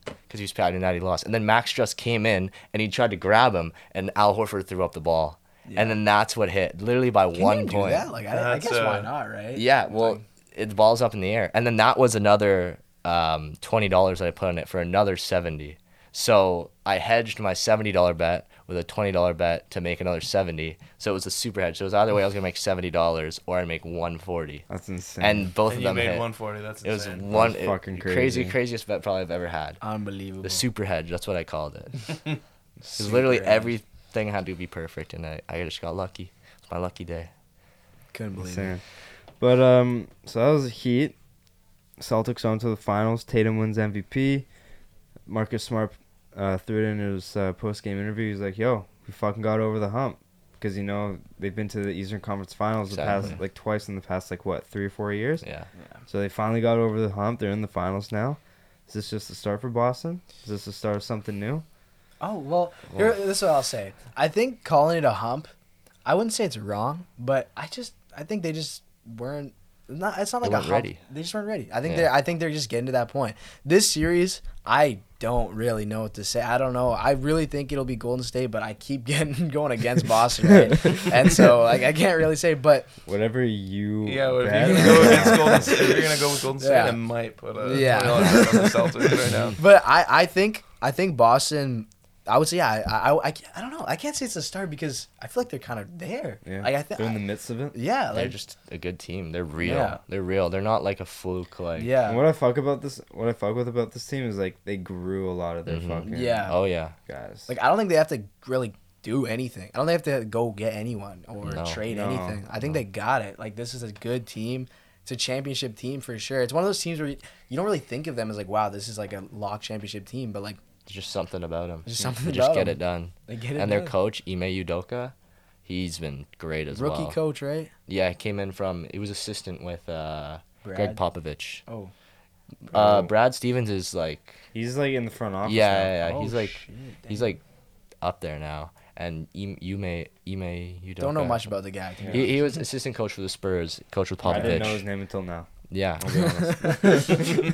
because like, he was padding that he lost. And then Max Strus came in and he tried to grab him, and Al Horford threw up the ball, yeah. and then that's what hit literally by Can one you point. Do that? Like I, I guess a, why not, right? Yeah, well, like, it, the ball's up in the air, and then that was another um, twenty dollars that I put on it for another seventy. So I hedged my seventy dollar bet with a twenty dollar bet to make another seventy. So it was a super hedge. So it was either way I was gonna make seventy dollars or I'd make one forty. That's insane. And both and of them you made hit. One forty. That's it insane. Was one that's it, fucking crazy. Crazy craziest bet probably I've ever had. Unbelievable. The super hedge. That's what I called it. Because literally hedge. Everything had to be perfect, and I, I just got lucky. It's my lucky day. Couldn't believe insane. It. But um, so that was the Heat. Celtics on to the finals. Tatum wins M V P. Marcus Smart. Uh, threw it in his uh, post-game interview. He was like, yo, we fucking got over the hump. Because, you know, they've been to the Eastern Conference Finals exactly. the past, like, twice in the past, like, what, three or four years? Yeah. yeah. So they finally got over the hump. They're in the finals now. Is this just the start for Boston? Is this the start of something new? Oh, well, here, this is what I'll say. I think calling it a hump, I wouldn't say it's wrong, but I just, I think they just weren't, not, it's not like a hump. Ready. They just weren't ready. I think, yeah. they're, I think they're just getting to that point. This series, I don't really know what to say. I don't know. I really think it'll be Golden State, but I keep getting going against Boston, right? And so like I can't really say, but whatever you yeah, whatever you go against Golden State, you're gonna go with Golden State. Yeah. I might put a yeah. on the Celtics right now. But I, I think I think Boston. I would say yeah. I, I, I, I don't know. I can't say it's a start because I feel like they're kind of there. Yeah. Like, I th- they're in the midst of it. Yeah, like, they're just a good team. They're real. Yeah. They're real. They're not like a fluke. Like yeah. And what I fuck about this, what I fuck with about this team is like they grew a lot of their mm-hmm. fucking yeah. Oh yeah, guys. Like I don't think they have to really do anything. I don't think they have to go get anyone or no. trade no, anything. I think no. they got it. Like this is a good team. It's a championship team for sure. It's one of those teams where you, you don't really think of them as like wow, this is like a locked championship team, but like. Just something about him. Just something they about just get him. It done. They get it and done. Their coach, Ime Udoka, he's been great as Rookie well. Rookie coach, right? Yeah, he came in from, he was assistant with uh, Greg Popovich. Oh. Uh, oh. Brad Stevens is like. He's like in the front office. Yeah, now. yeah, yeah. Oh, he's like, shit, he's like up there now. And Ime, Ime Udoka. Don't know much about the guy. Yeah. He, he was assistant coach for the Spurs, coach with Popovich. I didn't know his name until now. Yeah, I'll be honest.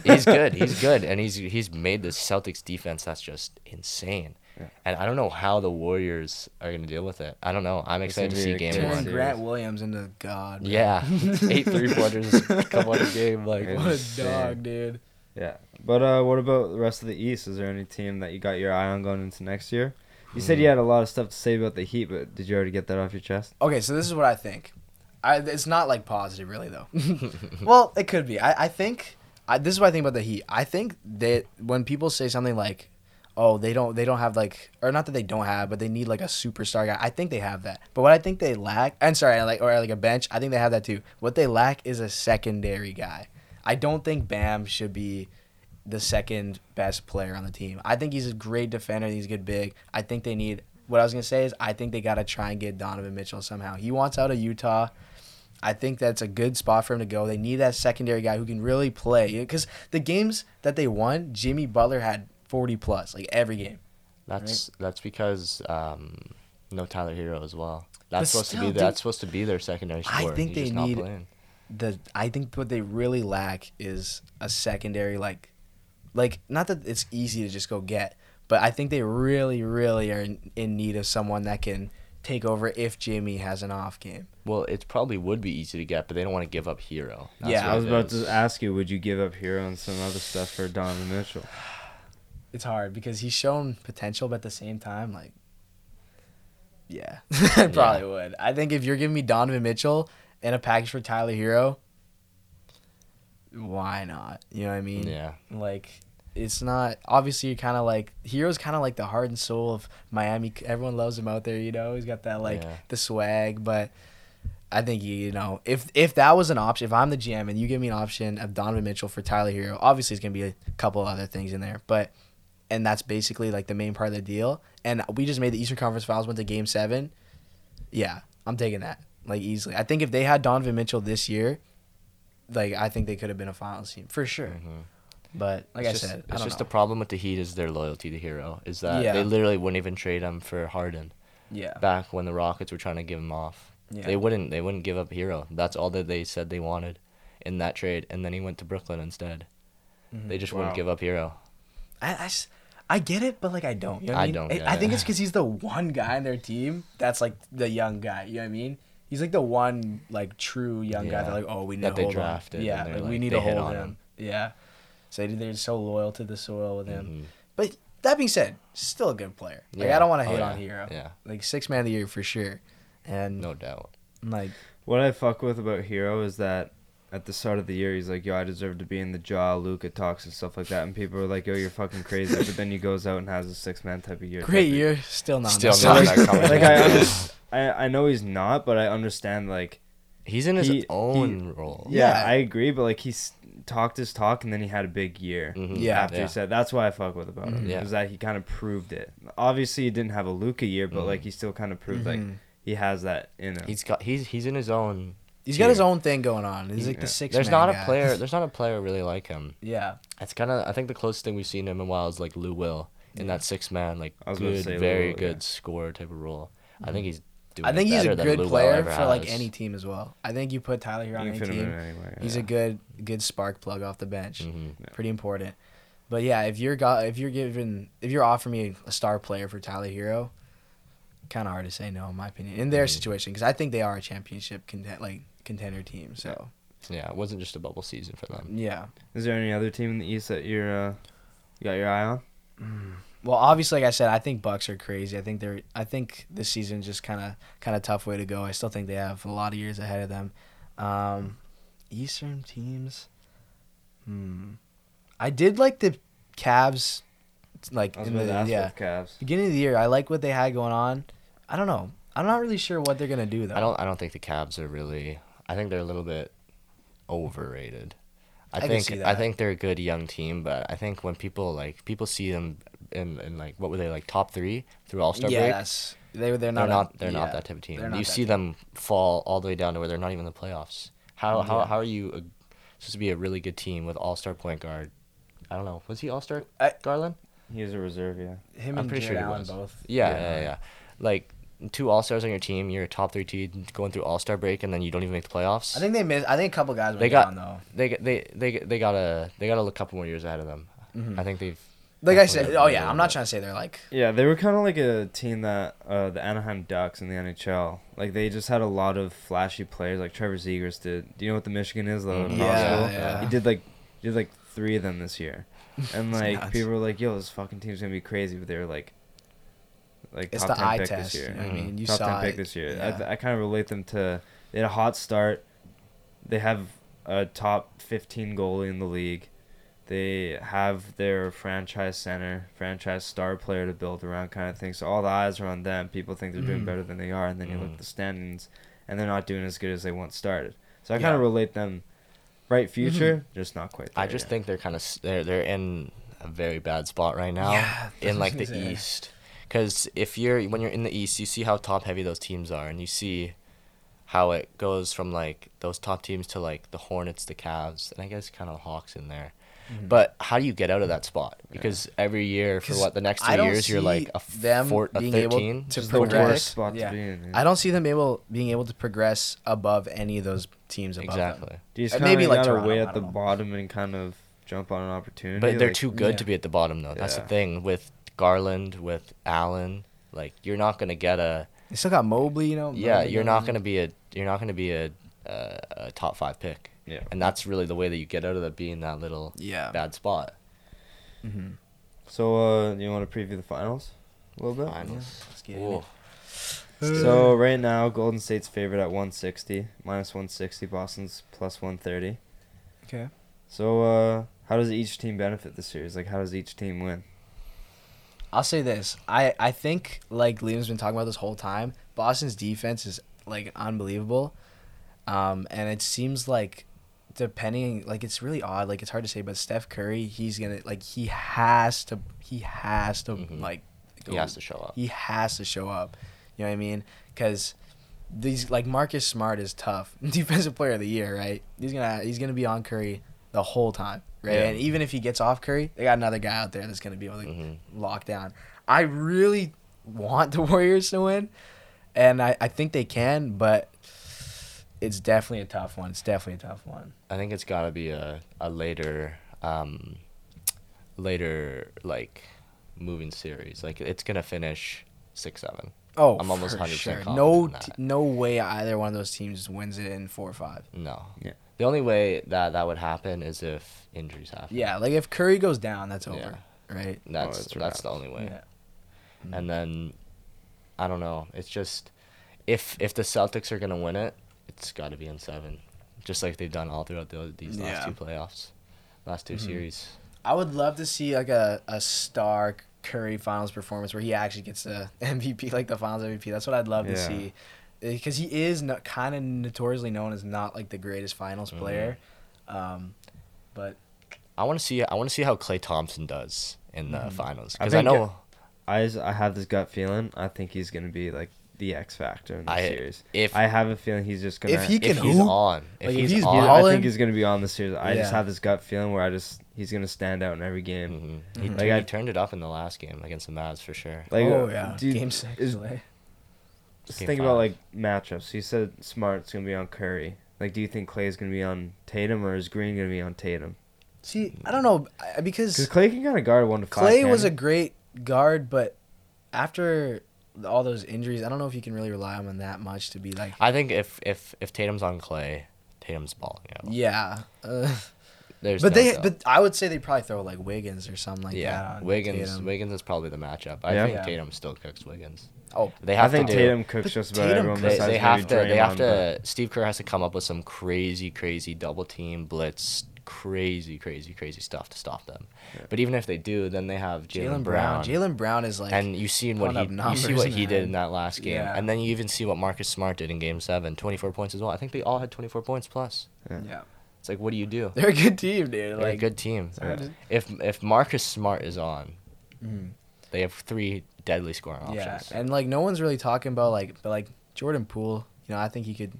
He's good. He's good, and he's he's made the Celtics defense that's just insane. Yeah. And I don't know how the Warriors are gonna deal with it. I don't know. I'm excited to see game turn one. Grant Williams into God. Bro. Yeah, eight three pointers come on a game like what a dog, dude. Yeah, but uh, what about the rest of the East? Is there any team that you got your eye on going into next year? You hmm. said you had a lot of stuff to say about the Heat, but did you already get that off your chest? Okay, so this is what I think. I, it's not like positive really though. Well, it could be. I, I think I, this is what I think about the Heat. I think that when people say something like, "Oh, they don't they don't have like," or not that they don't have, but they need like a superstar guy. I think they have that. But what I think they lack, and sorry, like or like a bench, I think they have that too. What they lack is a secondary guy. I don't think Bam should be the second best player on the team. I think he's a great defender. He's good big. I think they need. What I was gonna say is I think they gotta try and get Donovan Mitchell somehow. He wants out of Utah. I think that's a good spot for him to go. They need that secondary guy who can really play. Because the games that they won, Jimmy Butler had forty plus, like every game. That's right? That's because um, no Tyler Hero as well. That's but supposed still, to be dude, that's supposed to be their secondary scorer. I think He's they need the. I think what they really lack is a secondary like, like not that it's easy to just go get, but I think they really, really are in, in need of someone that can. Take over if Jimmy has an off game. Well, it probably would be easy to get, but they don't want to give up Hero. That's yeah, I was about is. to ask you, would you give up Hero and some other stuff for Donovan Mitchell? It's hard because he's shown potential, but at the same time, like, yeah, I probably yeah. would. I think if you're giving me Donovan Mitchell and a package for Tyler Hero, why not? You know what I mean? Yeah. Like, it's not, obviously, you're kind of like, Hero's kind of like the heart and soul of Miami. Everyone loves him out there, you know? He's got that, like, yeah. the swag, but I think, you know, if if that was an option, if I'm the G M and you give me an option of Donovan Mitchell for Tyler Hero, obviously it's going to be a couple other things in there, but, and that's basically, like, the main part of the deal, and we just made the Eastern Conference Finals, went to Game seven, yeah, I'm taking that, like, easily. I think if they had Donovan Mitchell this year, like, I think they could have been a finals team, for sure. Mm-hmm. But, like it's I just, said, I It's just know. the problem with the Heat is their loyalty to Hero, is that yeah. they literally wouldn't even trade him for Harden. Yeah. Back when the Rockets were trying to give him off. Yeah. They wouldn't. They wouldn't give up Hero. That's all that they said they wanted in that trade. And then he went to Brooklyn instead. Mm-hmm. They just wow. wouldn't give up Hero. I, I, just, I get it, but, like, I don't. You know what I mean? don't. It, yeah. I think it's because he's the one guy on their team that's, like, the young guy. You know what I mean? He's, like, the one, like, true young yeah. guy. They're like, oh, we need that to hold him. Yeah, like, like, we need to hold on him. him. Yeah. So they're so loyal to the soil with him. Mm-hmm. But that being said, still a good player. Like, yeah. I don't want to hate oh, yeah. on Hero. Yeah. Like, six man of the year for sure. And no doubt. Like, what I fuck with about Hero is that at the start of the year, he's like, yo, I deserve to be in the jaw, Luka talks and stuff like that. And people are like, yo, you're fucking crazy. But then he goes out and has a six-man type of year. Great year. Of... Still not. Still not. Like, like I, under- I, I know he's not, but I understand, like... He's in his he, own he, role. Yeah, yeah, I agree. But, like, he's talked his talk, and then he had a big year. Mm-hmm. Yeah. After yeah. he said, that's why I fuck with about him. Mm-hmm. Yeah. Because that he kind of proved it. Obviously, he didn't have a Luka year, but, mm-hmm. like, he still kind of proved, mm-hmm. like... He has that in him. He's got he's he's in his own. He's got his own thing going on. He's like the six. There's not a player. There's not a player really like him. Yeah. It's kind of. I think the closest thing we've seen him in a while is like Lou Will in that six man like good, very good scorer type of role. I think he's doing. I think he's a good player for like any team as well. I think you put Tyler Hero on any team. He's a good good spark plug off the bench. Mm-hmm. Pretty important. But yeah, if you're got if you're giving if you're offering me a star player for Tyler Hero. Kind of hard to say no, in my opinion, in their mm. situation, because I think they are a championship contend- like contender team. So yeah, it wasn't just a bubble season for them. Yeah. Is there any other team in the East that you're uh, you got your eye on? Mm. Well, obviously, like I said, I think Bucks are crazy. I think they're. I think this season just kind of kind of tough way to go. I still think they have a lot of years ahead of them. Um, Eastern teams. Hmm. I did like the Cavs. Like in the yeah, Cavs. Beginning of the year, I like what they had going on. I don't know. I'm not really sure what they're gonna do though. I don't. I don't think the Cavs are really. I think they're a little bit overrated. I, I think. Can see that. I think they're a good young team, but I think when people like people see them in, in like what were they like top three through All Star yes. break? Yes, they they're not. They're not. They're yeah, not that type of team. You see team. them fall all the way down to where they're not even in the playoffs. How yeah. how how are you a, supposed to be a really good team with All Star point guard? I don't know. Was he All Star Garland? He was a reserve, yeah. Him I'm and pretty Jared sure Allen both. Yeah, yeah, yeah, yeah. Like, two All-Stars on your team, you're a top three team going through All-Star break, and then you don't even make the playoffs. I think they missed. I think a couple guys went they got, down, though. They they they they got a they got a couple more years ahead of them. Mm-hmm. I think they've... Like I said, oh, yeah, I'm not trying to say they're like... Yeah, they were kind of like a team that, uh, the Anaheim Ducks in the N H L, like, they just had a lot of flashy players, like Trevor Zegers did. Do you know what the Michigan is, though? Mm-hmm. Yeah, yeah. He did, like, did, like, three of them this year. And like people were like, "Yo, this fucking team's gonna be crazy," but they were like, "Like it's top the ten eye pick test, this year." You know what I mean, you top saw ten pick it. This year. Yeah. I I kind of relate them to they had a hot start. They have a top fifteen goalie in the league. They have their franchise center, franchise star player to build around, kind of thing. So all the eyes are on them. People think they're mm. doing better than they are, and then mm. you look at the standings, and they're not doing as good as they once started. So I yeah. kind of relate them. Bright future, mm-hmm. just not quite there I just yet. think they're kind of they're they're in a very bad spot right now yeah, in like the say. East. Because if you're when you're in the East, you see how top heavy those teams are, and you see how it goes from like those top teams to like the Hornets, the Cavs, and I guess kind of the Hawks in there. Mm-hmm. But how do you get out of that spot? Because yeah. every year for what the next two years, you're like a them four, a thirteen to progress. Spot yeah. to be in, yeah. I don't see them able being able to progress above any of those. Teams above exactly. them. You just maybe like Toronto, way at the know. Bottom and kind of jump on an opportunity. But they're like, too good yeah. to be at the bottom though. That's yeah. the thing with Garland, with Allen. Like you're not gonna get a. They still got Mobley, you know. Yeah, Mobley, you're not gonna be a. You're not gonna be a, a, a top five pick. Yeah. And that's really the way that you get out of that being that little yeah. bad spot. Mm-hmm. So uh, you want to preview the finals a little bit? Finals. Yeah. Let's get So, right now, Golden State's favored at one sixty. Minus one sixty. Boston's plus one thirty. Okay. So uh, how does each team benefit this series? Like, how does each team win? I'll say this. I, I think, like Liam's been talking about this whole time, Boston's defense is, like, unbelievable. Um, and it seems like, depending, like, it's really odd. Like, it's hard to say, but Steph Curry, he's going to, like, he has to, he has to, mm-hmm. like. Go, he has to show up. He has to show up. You know what I mean? Because these, like, Marcus Smart is tough. Defensive player of the year, right? He's going to he's gonna be on Curry the whole time, right? Yeah. And even if he gets off Curry, they got another guy out there that's going to be able to mm-hmm. lock down. I really want the Warriors to win, and I, I think they can, but it's definitely a tough one. It's definitely a tough one. I think it's got to be a, a later, um, later, like, moving series. Like, it's going to finish six seven. Oh, I'm almost one hundred percent sure. No, t- no way either one of those teams wins it in four or five. No. Yeah. The only way that that would happen is if injuries happen. Yeah, like if Curry goes down, that's over, yeah. right? That's oh, that's around. the only way. Yeah. Mm-hmm. And then, I don't know. It's just if if the Celtics are gonna win it, it's got to be in seven, just like they've done all throughout the, these last yeah. two playoffs, last two mm-hmm. series. I would love to see like a a star Curry finals performance where he actually gets the M V P, like the finals M V P. That's what I'd love yeah. to see, because he is no, kind of notoriously known as not like the greatest finals mm-hmm. player. Um, but I want to see I want to see how Klay Thompson does in the mm-hmm. finals, because I, I know I just, I have this gut feeling. I think he's gonna be like the X factor in this I, series. If I have a feeling he's just gonna if he can if he's hoop, on if, like, he's, if he's on, balling, I think he's gonna be on this series. I yeah. just have this gut feeling where I just he's gonna stand out in every game. Mm-hmm. Mm-hmm. He, like he I, turned it up in the last game against the Mavs for sure. Like, oh yeah, dude, game six. Is, just game think five. About like matchups. You said Smart's gonna be on Curry. Like, do you think Klay's gonna be on Tatum, or is Green gonna be on Tatum? See, I don't know because because Klay can kind of guard one to five. Klay was a great guard, but after all those injuries, I don't know if you can really rely on him that much to be like. I think if if, if Tatum's on Klay, Tatum's balling out. Yeah, uh, there's. But no they, doubt. But I would say they probably throw like Wiggins or something like yeah. that. Yeah, Wiggins. Tatum. Wiggins is probably the matchup. I yeah. think yeah. Tatum still cooks Wiggins. Oh, they have I think to do, Tatum cooks just about Tatum everyone. They, they have to. They have to. But Steve Kerr has to come up with some crazy, crazy double team blitz. Crazy, crazy, crazy stuff to stop them. Yeah. But even if they do, then they have Jalen Brown. Jalen Brown is like, and you see what he you see what he did in that last game, yeah. and then you even see what Marcus Smart did in Game Seven, twenty-four points as well. I think they all had twenty-four points plus. Yeah. yeah. It's like, what do you do? They're a good team, dude. They're like, a good team. Yeah. If if Marcus Smart is on, mm. they have three deadly scoring options. Yeah, and like no one's really talking about like, but like Jordan Poole, you know, I think he could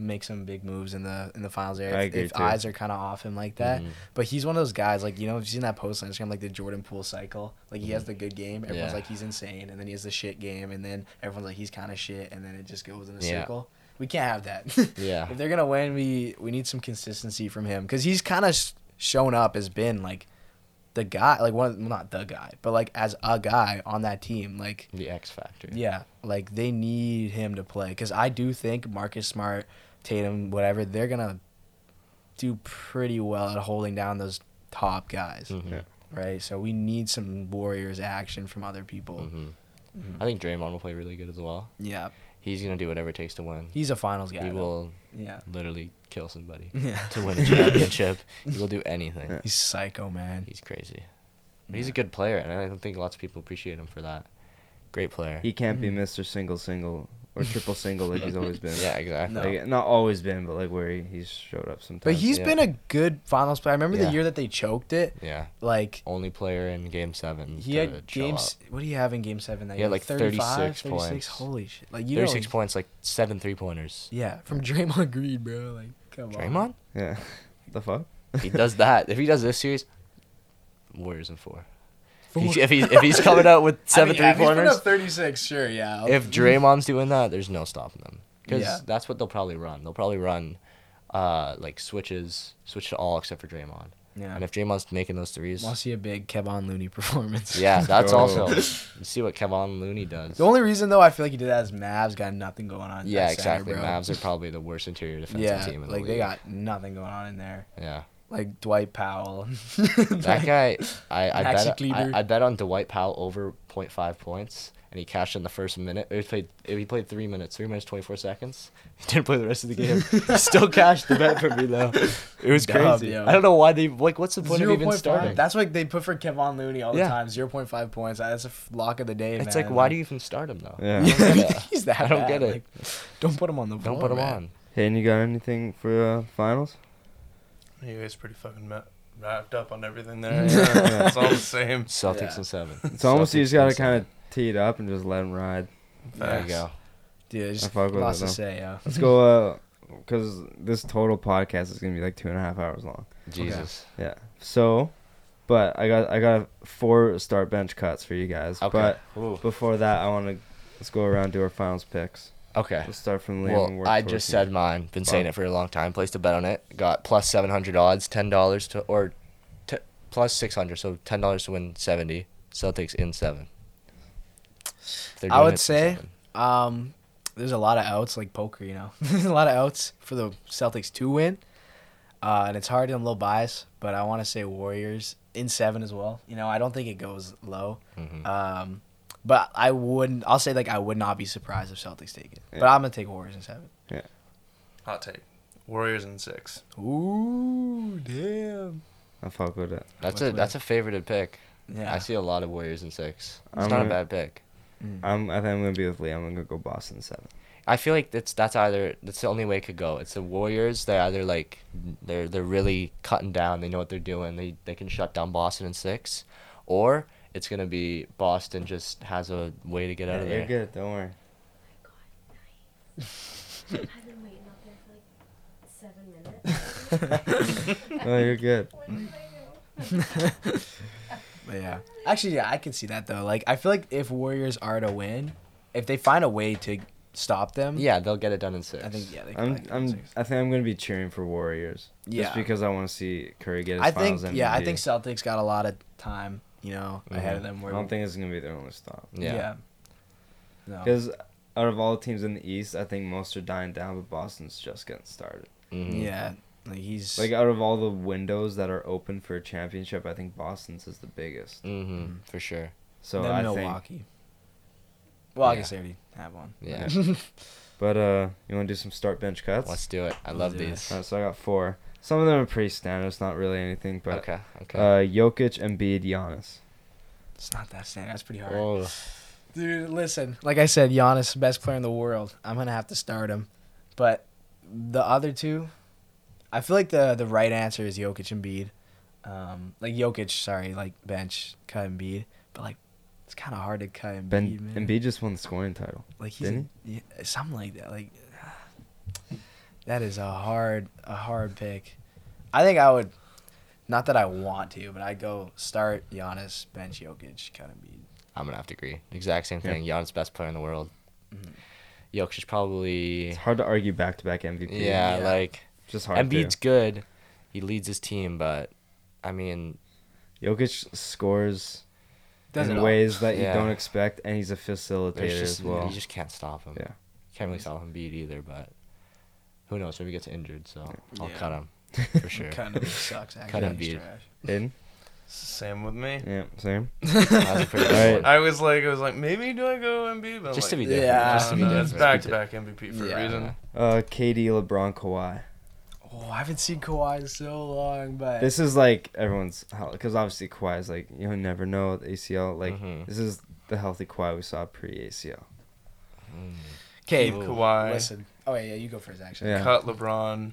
make some big moves in the in the finals area if, if eyes are kind of off him like that. Mm-hmm. But he's one of those guys, like, you know, if you've seen that post on Instagram, like the Jordan Poole cycle. Like, he has the good game, everyone's yeah. like he's insane, and then he has the shit game, and then everyone's like he's kind of shit, and then it just goes in a yeah. circle. We can't have that. yeah. If they're gonna win, we we need some consistency from him, because he's kind of sh- shown up as been like the guy, like one of, well, not the guy, but like as a guy on that team, like the X factor. Yeah, like they need him to play, because I do think Marcus Smart, Tatum, whatever, they're gonna do pretty well at holding down those top guys, mm-hmm. yeah. right? So we need some Warriors action from other people. Mm-hmm. Mm-hmm. I think Draymond will play really good as well. Yeah, he's gonna do whatever it takes to win. He's a finals guy. He though. will, yeah, literally kill somebody yeah. to win a championship. He will do anything. Yeah. He's psycho, man. He's crazy, but yeah. he's a good player, and I don't think lots of people appreciate him for that. Great player. He can't mm-hmm. be Mister Single Single. Or triple single, like he's always been. Yeah, exactly. No. Like, not always been, but like where he, he's showed up sometimes. But he's yeah. been a good finals player. I remember yeah. the year that they choked it. Yeah. Like only player in Game Seven. He had games. What do you have in Game Seven? That he had like thirty-six points. Holy shit! Like you thirty-six know, points, like seven three pointers. Yeah, from Draymond Green, bro. Like come Draymond? on. Draymond? Yeah. The fuck? He does that. If he does this series, Warriors in four. If, he, if, he's, if he's coming out with seven I mean, three-pointers. He's putting up thirty-six, sure, yeah. I'll, if Draymond's doing that, there's no stopping them. Because yeah. that's what they'll probably run. They'll probably run, uh, like, switches, switch to all except for Draymond. Yeah. And if Draymond's making those threes. We'll see a big Kevon Looney performance. Yeah, that's oh. also. Let's see what Kevon Looney does. The only reason, though, I feel like he did that is Mavs got nothing going on. Yeah, exactly. Center, Mavs are probably the worst interior defensive yeah, team in the like, league. Like, they got nothing going on in there. Yeah. Like Dwight Powell. That guy, I I bet, I, I bet on Dwight Powell over point five points and he cashed in the first minute. He played he played three minutes, three minutes, twenty-four seconds. He didn't play the rest of the game. He still cashed the bet for me, though. It was Dumb, crazy. Yo. I don't know why they, like, what's the point of even starting? That's what they put for Kevon Looney all the yeah. time, zero point five points. That's a lock of the day, it's man. It's like, why like, do you even start him, though? Yeah. yeah. He's that I don't bad. get it. Like, don't put him on the floor, Don't put him man. on. Hayden, you got anything for uh, finals? You guys pretty fucking met. Wrapped up on everything there. Yeah. It's all the same. Celtics yeah. and seven. It's almost Celtics you just gotta kind of tee it up and just let them ride. Facts. There you go. Dude, just lots to say. Yeah. Let's go. Uh, because this total podcast is gonna be like two and a half hours long. Jesus. Okay. Yeah. So, but I got I got four start bench cuts for you guys. Okay. But Ooh. before that, I want to let's go around do our finals picks. Okay. Let's start from Liam. Well, I just said mine. Been saying it for a long time. Placed a bet on it. Got plus seven hundred odds, ten dollars to, or t- plus six hundred, so ten dollars to win seventy. Celtics in seven. I would say um, there's a lot of outs, like poker, you know. There's a lot of outs for the Celtics to win. Uh, and it's hard, I'm low bias, but I want to say Warriors in seven as well. You know, I don't think it goes low. Mm-hmm. Um But I wouldn't. I'll say like I would not be surprised if Celtics take it. Yeah. But I'm gonna take Warriors in seven. Yeah. Hot take. Warriors in six. Ooh, damn. I fuck with that. That's a that's a favorited pick. Yeah. I see a lot of Warriors in six. It's I'm not gonna, a bad pick. I'm. I think I'm gonna be with Liam. I'm gonna go Boston seven. I feel like that's that's either that's the only way it could go. It's the Warriors. They're either like they're they're really cutting down. They know what they're doing. They they can shut down Boston in six, or it's going to be Boston just has a way to get yeah, out of there. You're good. Don't worry. Oh my God. Nice. I've been waiting up there for like seven minutes. Oh, you're good. But yeah. Actually, yeah, I can see that, though. Like, I feel like if Warriors are to win, if they find a way to stop them. Yeah, they'll get it done in six. I think, yeah, they can I'm, I'm, six. I think I'm going to be cheering for Warriors. Yeah. Just because I want to see Curry get his I finals think, M V P. Yeah, I think Celtics got a lot of time. You know, mm-hmm. ahead of them. I don't think it's going to be their only stop. Yeah. Because yeah. no. out of all the teams in the East, I think most are dying down, but Boston's just getting started. Mm-hmm. Yeah. Like, he's... like, out of all the windows that are open for a championship, I think Boston's is the biggest. Mm-hmm. Mm-hmm. For sure. So, I Milwaukee. think... Milwaukee. Well, I guess they already have one. Yeah. But, uh, you want to do some start bench cuts? Let's do it. I Let's love these. All right, so I got four. Some of them are pretty standard. It's not really anything, but okay, okay. Uh, Jokic, Embiid, Giannis. It's not that standard. That's pretty hard. Whoa. Dude, listen. Like I said, Giannis, best player in the world. I'm gonna have to start him, but the other two, I feel like the the right answer is Jokic, Embiid. Um, like Jokic, sorry, like bench cut Embiid, but like it's kind of hard to cut Embiid. Ben, man. Embiid just won the scoring title. Like he's Didn't a, he? Yeah, something like that. Like that is a hard a hard pick. I think I would, not that I want to, but I'd go start Giannis, bench Jokic, kind of be. I'm going to have to agree. Exact same thing. Yeah. Giannis, best player in the world. Mm-hmm. Jokic is probably... It's hard to argue back-to-back M V P. Yeah, yeah. like... Just hard Embiid's to. good. He leads his team, but, I mean... Jokic scores Does in ways all. that you yeah. don't expect, and he's a facilitator just, as well. You just can't stop him. Yeah. You can't really stop Embiid either, but who knows? Maybe he gets injured, so yeah. I'll yeah. cut him. For sure. Kind of sucks. Kind of beat. Hayden? Same with me. Yeah, same. Right. I was like, I was like, maybe do I go M V P? But just, like, to be different. Yeah, just to be different. It's back to back M V P for yeah. a reason. Uh, K D, LeBron, Kawhi. Oh, I haven't seen Kawhi in so long, but this is like everyone's because obviously Kawhi is like you never know with A C L. Like mm-hmm. this is the healthy Kawhi we saw pre-A C L. Okay, mm. Kawhi. Listen. Oh yeah, yeah, you go first actually. Yeah. Cut LeBron.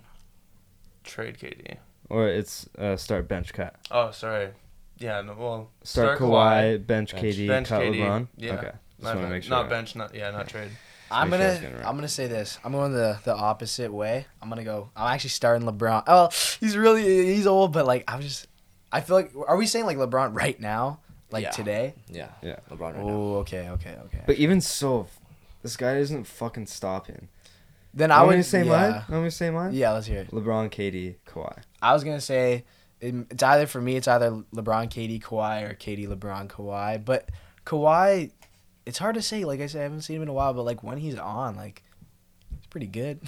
Trade K D. Or it's uh, start bench cut. Oh, sorry. Yeah, no, well... Start, start Kawhi, Kawhi, bench, bench K D, bench cut K D. LeBron? Yeah. Okay. Not, ben- make sure not bench, not yeah, not yeah. trade. I'm going sure to I'm gonna say this. I'm going the, the opposite way. I'm going to go... I'm actually starting LeBron. Oh, he's really... He's old, but, like, I'm just... I feel like... Are we saying, like, LeBron right now? Like, yeah. today? Yeah. Yeah. LeBron right oh, now. Oh, okay, okay, okay. But even so, this guy isn't fucking stopping. Then I would say yeah. mine. You want me to say mine? Yeah, let's hear it. LeBron, K D, Kawhi. I was gonna say it, it's either for me. It's either LeBron, K D, Kawhi, or K D, LeBron, Kawhi. But Kawhi, it's hard to say. Like I said, I haven't seen him in a while. But like when he's on, like it's pretty good.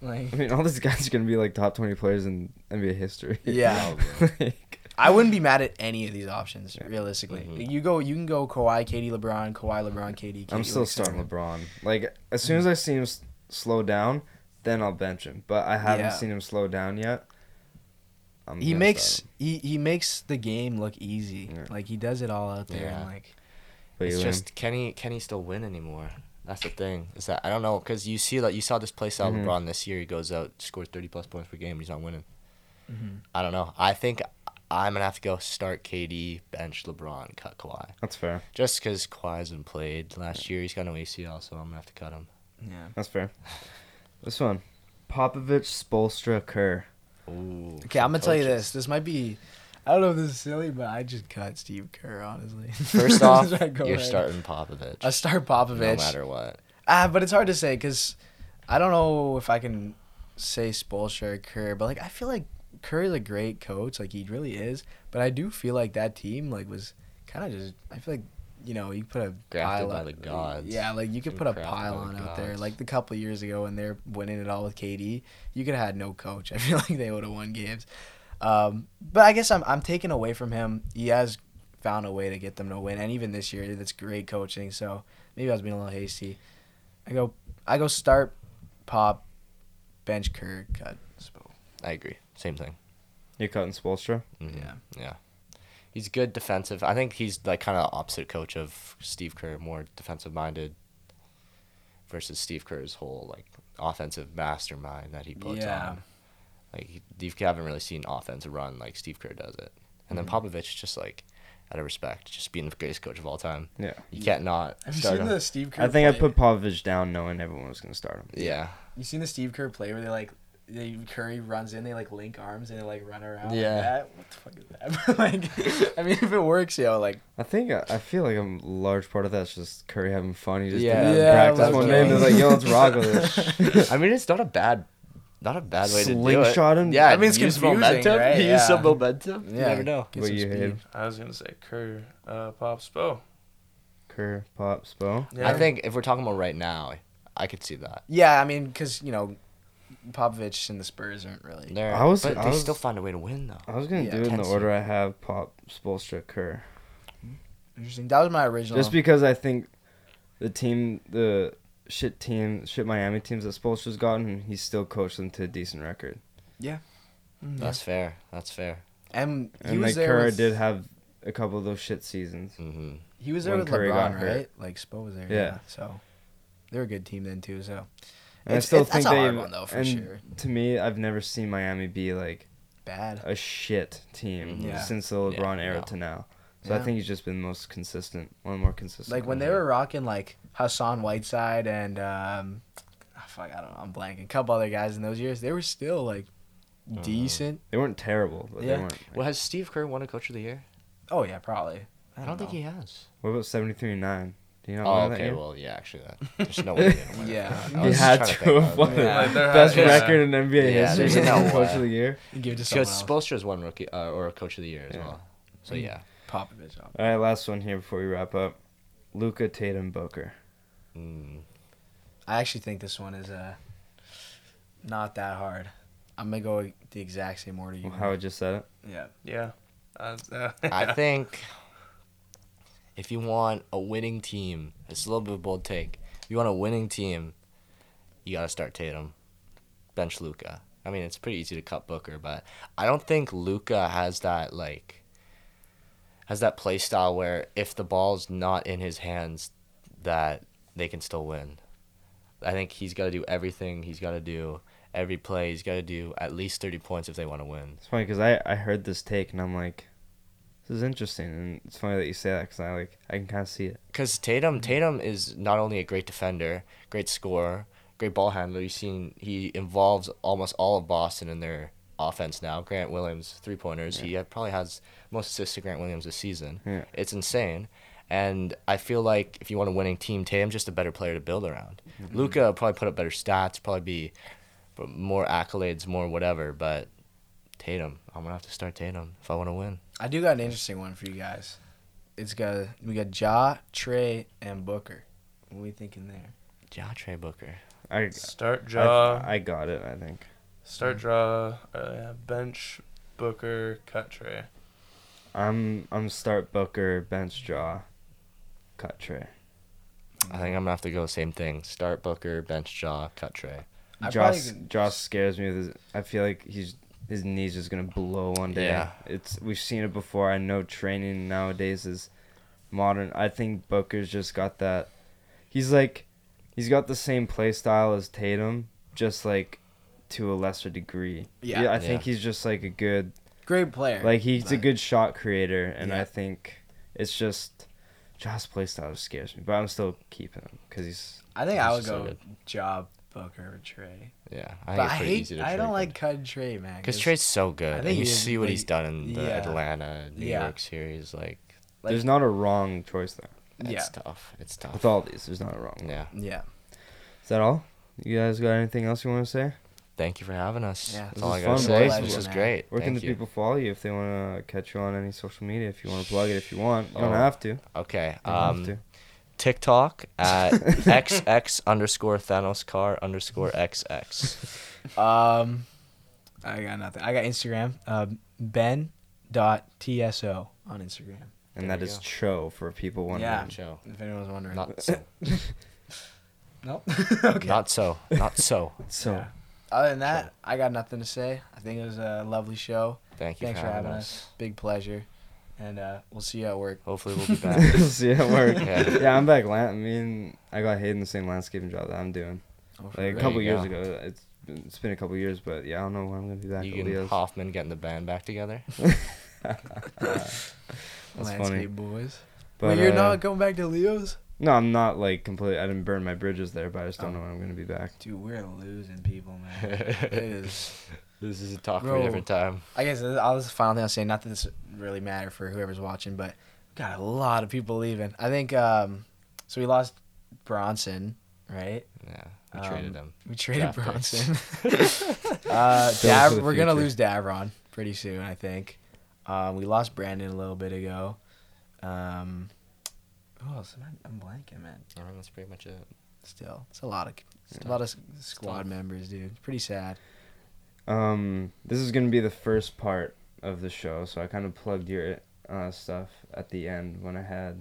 like I mean, all these guys are gonna be like top twenty players in N B A history. Yeah. like, I wouldn't be mad at any of these options, realistically. Mm-hmm. You go, you can go Kawhi, K D, LeBron, Kawhi, LeBron, K D. K D I'm still starting LeBron. Like, as soon as I see him s- slow down, then I'll bench him. But I haven't yeah. seen him slow down yet. I'm he makes he, he makes the game look easy. Yeah. Like, he does it all out there. Yeah. And like, but it's just, can he, can he still win anymore? That's the thing. Is that I don't know, because you see, like, you saw this play style mm-hmm. LeBron this year. He goes out, scores thirty plus points per game, and he's not winning. Mm-hmm. I don't know. I think I'm going to have to go start K D, bench LeBron, cut Kawhi. That's fair. Just because Kawhi hasn't played last year. He's got no A C L, so I'm going to have to cut him. Yeah. That's fair. This one, Popovich, Spoelstra, Kerr. Ooh. Okay, I'm going to tell you this. This might be... I don't know if this is silly, but I just cut Steve Kerr, honestly. First off, you're ahead. starting Popovich. I start Popovich. No matter what. Ah, but it's hard to say, because I don't know if I can say Spoelstra or Kerr, but like, I feel like Curry's a great coach, like he really is, but I do feel like that team like was kind of just, I feel like, you know, you put a Grafted pile by on, the gods. Yeah, like you could put a pile on out there, like the couple of years ago when they're winning it all with K D, you could have had no coach. I feel like they would have won games. Um, but I guess I'm I'm taken away from him. He has found a way to get them to win, and even this year, that's great coaching. So maybe I was being a little hasty. I go I go start Pop, bench Kerr, cut Spo. I agree. Same thing. You're cutting Spoelstra? Mm-hmm. Yeah. Yeah. He's good defensive. I think he's like kind of opposite coach of Steve Kerr, more defensive-minded versus Steve Kerr's whole like offensive mastermind that he puts yeah. on. Like, you haven't really seen offense run like Steve Kerr does it. And mm-hmm. then Popovich just like, out of respect, just being the greatest coach of all time. Yeah. You can't not Have start you seen him. The Steve Kerr I think play? I put Popovich down knowing everyone was going to start him. Yeah. You seen the Steve Kerr play where they like, They, Curry runs in, they like link arms and they like run around yeah. like that. What the fuck is that? Like, I mean, if it works, yo, like. I think I, I feel like a large part of that's just Curry having fun. He just yeah, did that yeah, in practice one day and they're like, yo, let's rock with this. I mean, it's not a bad, not a bad way Slingshot to do it. Slingshot him. Yeah, I mean, it's confusing, momentum. Right? You yeah. use some momentum. Yeah. You never know. What you hate. I was gonna say Curry, uh, Pop, Spo. Curry, Pop, Spo. Yeah. I think if we're talking about right now, I could see that. Yeah, I mean, because you know. Popovich and the Spurs aren't really. There, I was, but I they was, still find a way to win though. I was gonna yeah, do it in the order I have: Pop, Spoelstra, Kerr. Interesting. That was my original. Just because I think the team, the shit team, shit Miami teams that Spoelstra's gotten, he's still coached them to a decent record. Yeah, mm-hmm. that's fair. That's fair. And he and was like there Kerr with... did have a couple of those shit seasons. Mm-hmm. He was there with Curry LeBron, right? Like Spo was there. Yeah. yeah. So they're a good team then too. So. And it's, I still it, think that's a hard one, though, for and sure. To me, I've never seen Miami be like bad, a shit team yeah. since the LeBron yeah, era no. to now. So yeah. I think he's just been the most consistent, one of the more consistent. Like when they were rocking like Hassan Whiteside and um, oh, fuck, I don't know, I'm blanking. A couple other guys in those years, they were still like decent. They weren't terrible, but yeah. they weren't. Like, well, has Steve Kerr won a Coach of the Year? Oh yeah, probably. I don't, I don't think he has. What about seventy-three and nine? You know, oh, okay, well, yeah, actually, that. There's no way you're going to yeah. You had to, to have won yeah. the best yeah. record in N B A yeah, history. Yeah, no Coach of the Year. Because Spoelstra's won Rookie uh, or Coach of the Year as yeah. well. So, yeah. Popovich. All right, last one here before we wrap up. Luka, Tatum, Booker. Mm. I actually think this one is uh, not that hard. I'm going to go the exact same order you well, How I just said it? Yeah. Yeah. Uh, uh, I think... If you want a winning team, it's a little bit of a bold take. If you want a winning team, you got to start Tatum, bench Luka. I mean, it's pretty easy to cut Booker, but I don't think Luka has that, like, has that play style where if the ball's not in his hands, that they can still win. I think he's got to do everything he's got to do. Every play he's got to do at least thirty points if they want to win. It's funny because I, I heard this take and I'm like, this is interesting, and it's funny that you say that because I like I can kind of see it. Because Tatum, Tatum is not only a great defender, great scorer, great ball handler. You've seen he involves almost all of Boston in their offense now. Grant Williams three pointers. Yeah. He probably has most assists to Grant Williams this season. Yeah. It's insane, and I feel like if you want a winning team, Tatum's just a better player to build around. Mm-hmm. Luka probably put up better stats, probably be more accolades, more whatever, but. Tatum. I'm going to have to start Tatum if I want to win. I do got an interesting one for you guys. It's got we got Ja, Trey, and Booker. What are we thinking there? Ja, Trey, Booker. I Start Ja. I, I got it, I think. Start Ja, uh, bench, Booker, cut Trey. I'm I'm start Booker, bench Jaw, cut Trey. I think I'm gonna have to go same thing. Start Booker, bench Jaw, cut Trey. Josh could... Josh scares me with his, I feel like he's his knee's just gonna blow one day. Yeah. It's we've seen it before. I know training nowadays is modern. I think Booker's just got that. He's like he's got the same play style as Tatum, just like to a lesser degree. Yeah. yeah I think yeah. he's just like a good great player. Like he's but... a good shot creator, and yeah. I think it's just Josh's play style just scares me, but I'm still keeping him because he's. I think he's I would so go Job. Booker Trey. Yeah, I, but I hate. Easy to I don't like cut Trey, man. Because Trey's so good. I think and you see what like, he's done in the yeah. Atlanta, New yeah. York series. Like, like, there's not a wrong choice there. It's yeah. tough. It's tough. With all these, there's not a wrong. Yeah. Yeah. Is that all? You guys got anything else you want to say? Thank you for having us. Yeah, that's all I got to say. Pleasure, this is great. Where Thank can the you. people follow you if they want to catch you on any social media? If you want to plug it, if you want, you oh. don't have to. Okay. You don't um, have to. TikTok at xx underscore Thanos car underscore xx. Um, I got nothing. I got Instagram. Uh, Ben dot tso on Instagram. And there that is go. Cho for people wondering. Yeah, Cho. If anyone's wondering. Not so. Nope. Okay. Not so. Not so. So. Yeah. Other than that, Cho. I got nothing to say. I think it was a lovely show. Thank you. Thanks for having us. us. Big pleasure. And uh, we'll see you at work. Hopefully we'll be back. We'll see you at work. Yeah. yeah, I'm back. I mean, I got Hayden the same landscaping job that I'm doing. Oh, like, a couple years go. ago. It's been, it's been a couple years, but yeah, I don't know when I'm going to be back. You and Hoffman getting the band back together? That's Landscape funny. boys. But Wait, you're uh, not going back to Leo's? No, I'm not, like, completely. I didn't burn my bridges there, but I just don't oh. know when I'm going to be back. Dude, we're losing people, man. It is... This is a talk Bro, for a different time. I guess all this final thing I'll say, not that this really matter for whoever's watching, but we got a lot of people leaving. I think, um, so we lost Bronson, right? Yeah, we um, traded him. We traded Draft Bronson. uh, Dav- we're going to lose Davron pretty soon, I think. Um, we lost Brandon a little bit ago. Um, who else? I'm blanking, man. I think that's pretty much it. Still, it's a lot of, it's a lot of squad Stuff. members, dude. It's pretty sad. Um, this is going to be the first part of the show, so I kind of plugged your uh, stuff at the end when I had,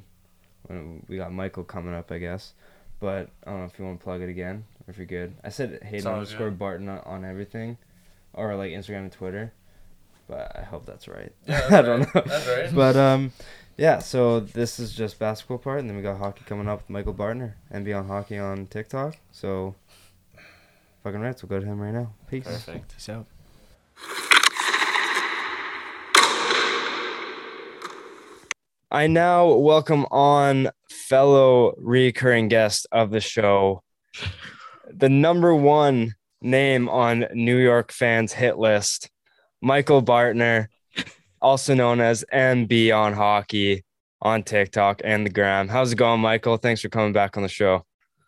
when we got Michael coming up, I guess, but I don't know if you want to plug it again, or if you're good. I said Hayden underscore Barton on everything, or like Instagram and Twitter, but I hope that's right. Yeah, that's I don't right. know. That's right. But, um, yeah, so this is just basketball part, and then we got hockey coming up with Michael Bartner, and Beyond Hockey on TikTok, so... Fucking right, so we'll go to him right now. Peace. Perfect. Peace out. I now welcome on fellow recurring guest of the show, the number one name on New York fans' hit list, Michael Bartner, also known as M B on Hockey on TikTok and the gram. How's it going, Michael? Thanks for coming back on the show.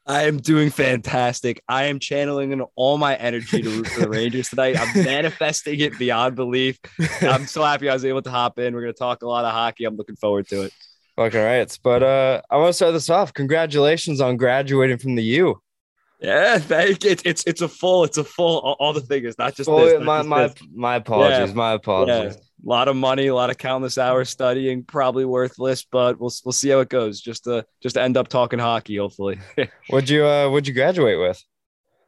I am doing fantastic. I am channeling in all my energy to root for the Rangers tonight. I'm manifesting it beyond belief. I'm so happy I was able to hop in. We're going to talk a lot of hockey. I'm looking forward to it. Okay, right. But uh, I want to start this off. Congratulations on graduating from the U. Yeah, thank you. It's, it's, it's a full, it's a full, all, all the figures, not just, oh, this, not my, just my, this. My apologies, yeah. my apologies. Yeah. A lot of money, a lot of countless hours studying, probably worthless, but we'll we'll see how it goes. Just to just to end up talking hockey, hopefully. What'd you uh, what'd you graduate with?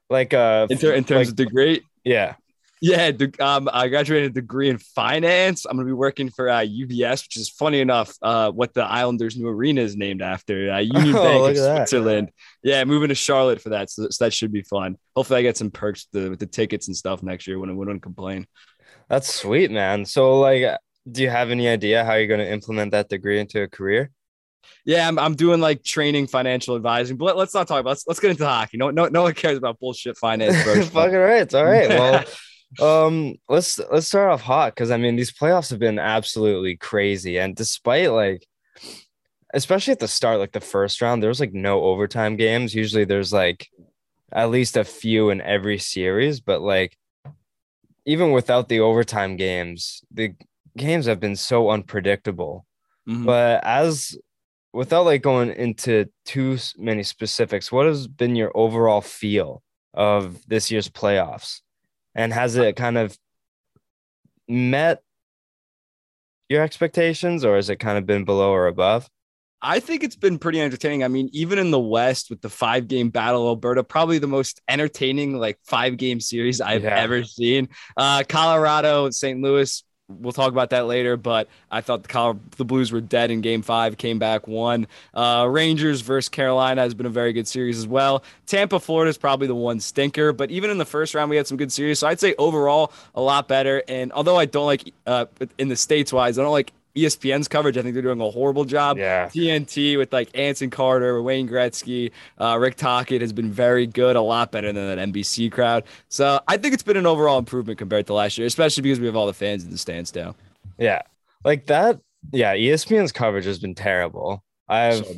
Like uh, in, ter- in terms like, of degree? Yeah, yeah. Um, I graduated a degree in finance. I'm gonna be working for uh, U B S, which is funny enough, uh, what the Islanders' new arena is named after. Uh, Union oh, Bank of Switzerland. Yeah, moving to Charlotte for that, so, so that should be fun. Hopefully, I get some perks with the, with the tickets and stuff next year when I wouldn't complain. That's sweet, man. So, like, do you have any idea how you're going to implement that degree into a career? Yeah, I'm I'm doing, like, training, financial advising. But let, let's not talk about let's, let's get into hockey. No, no, no one cares about bullshit finance, bro. Fucking right. It's all right. Well, um, let's let's start off hot because, I mean, these playoffs have been absolutely crazy. And despite, like, especially at the start, like, the first round, there was, like, no overtime games. Usually there's, like, at least a few in every series. But, like, even without the overtime games, the games have been so unpredictable. Mm-hmm. But as without like going into too many specifics, what has been your overall feel of this year's playoffs? And has it kind of met your expectations, or has it kind of been below or above? I think it's been pretty entertaining. I mean, even in the West with the five game battle, Alberta, probably the most entertaining, like five game series I've yeah. ever seen. Uh, Colorado, Saint Louis, we'll talk about that later, but I thought the, Col- the Blues were dead in game five, came back, won. Uh, Rangers versus Carolina has been a very good series as well. Tampa, Florida is probably the one stinker, but even in the first round, we had some good series. So I'd say overall a lot better. And although I don't like uh, in the States wise, I don't like E S P N's coverage. I think they're doing a horrible job. Yeah. T N T with like Anson Carter, Wayne Gretzky, uh, Rick Tocchet has been very good, a lot better than that N B C crowd. So I think it's been an overall improvement compared to last year, especially because we have all the fans in the stands now. Yeah. Like that. Yeah. E S P N's coverage has been terrible. I've, so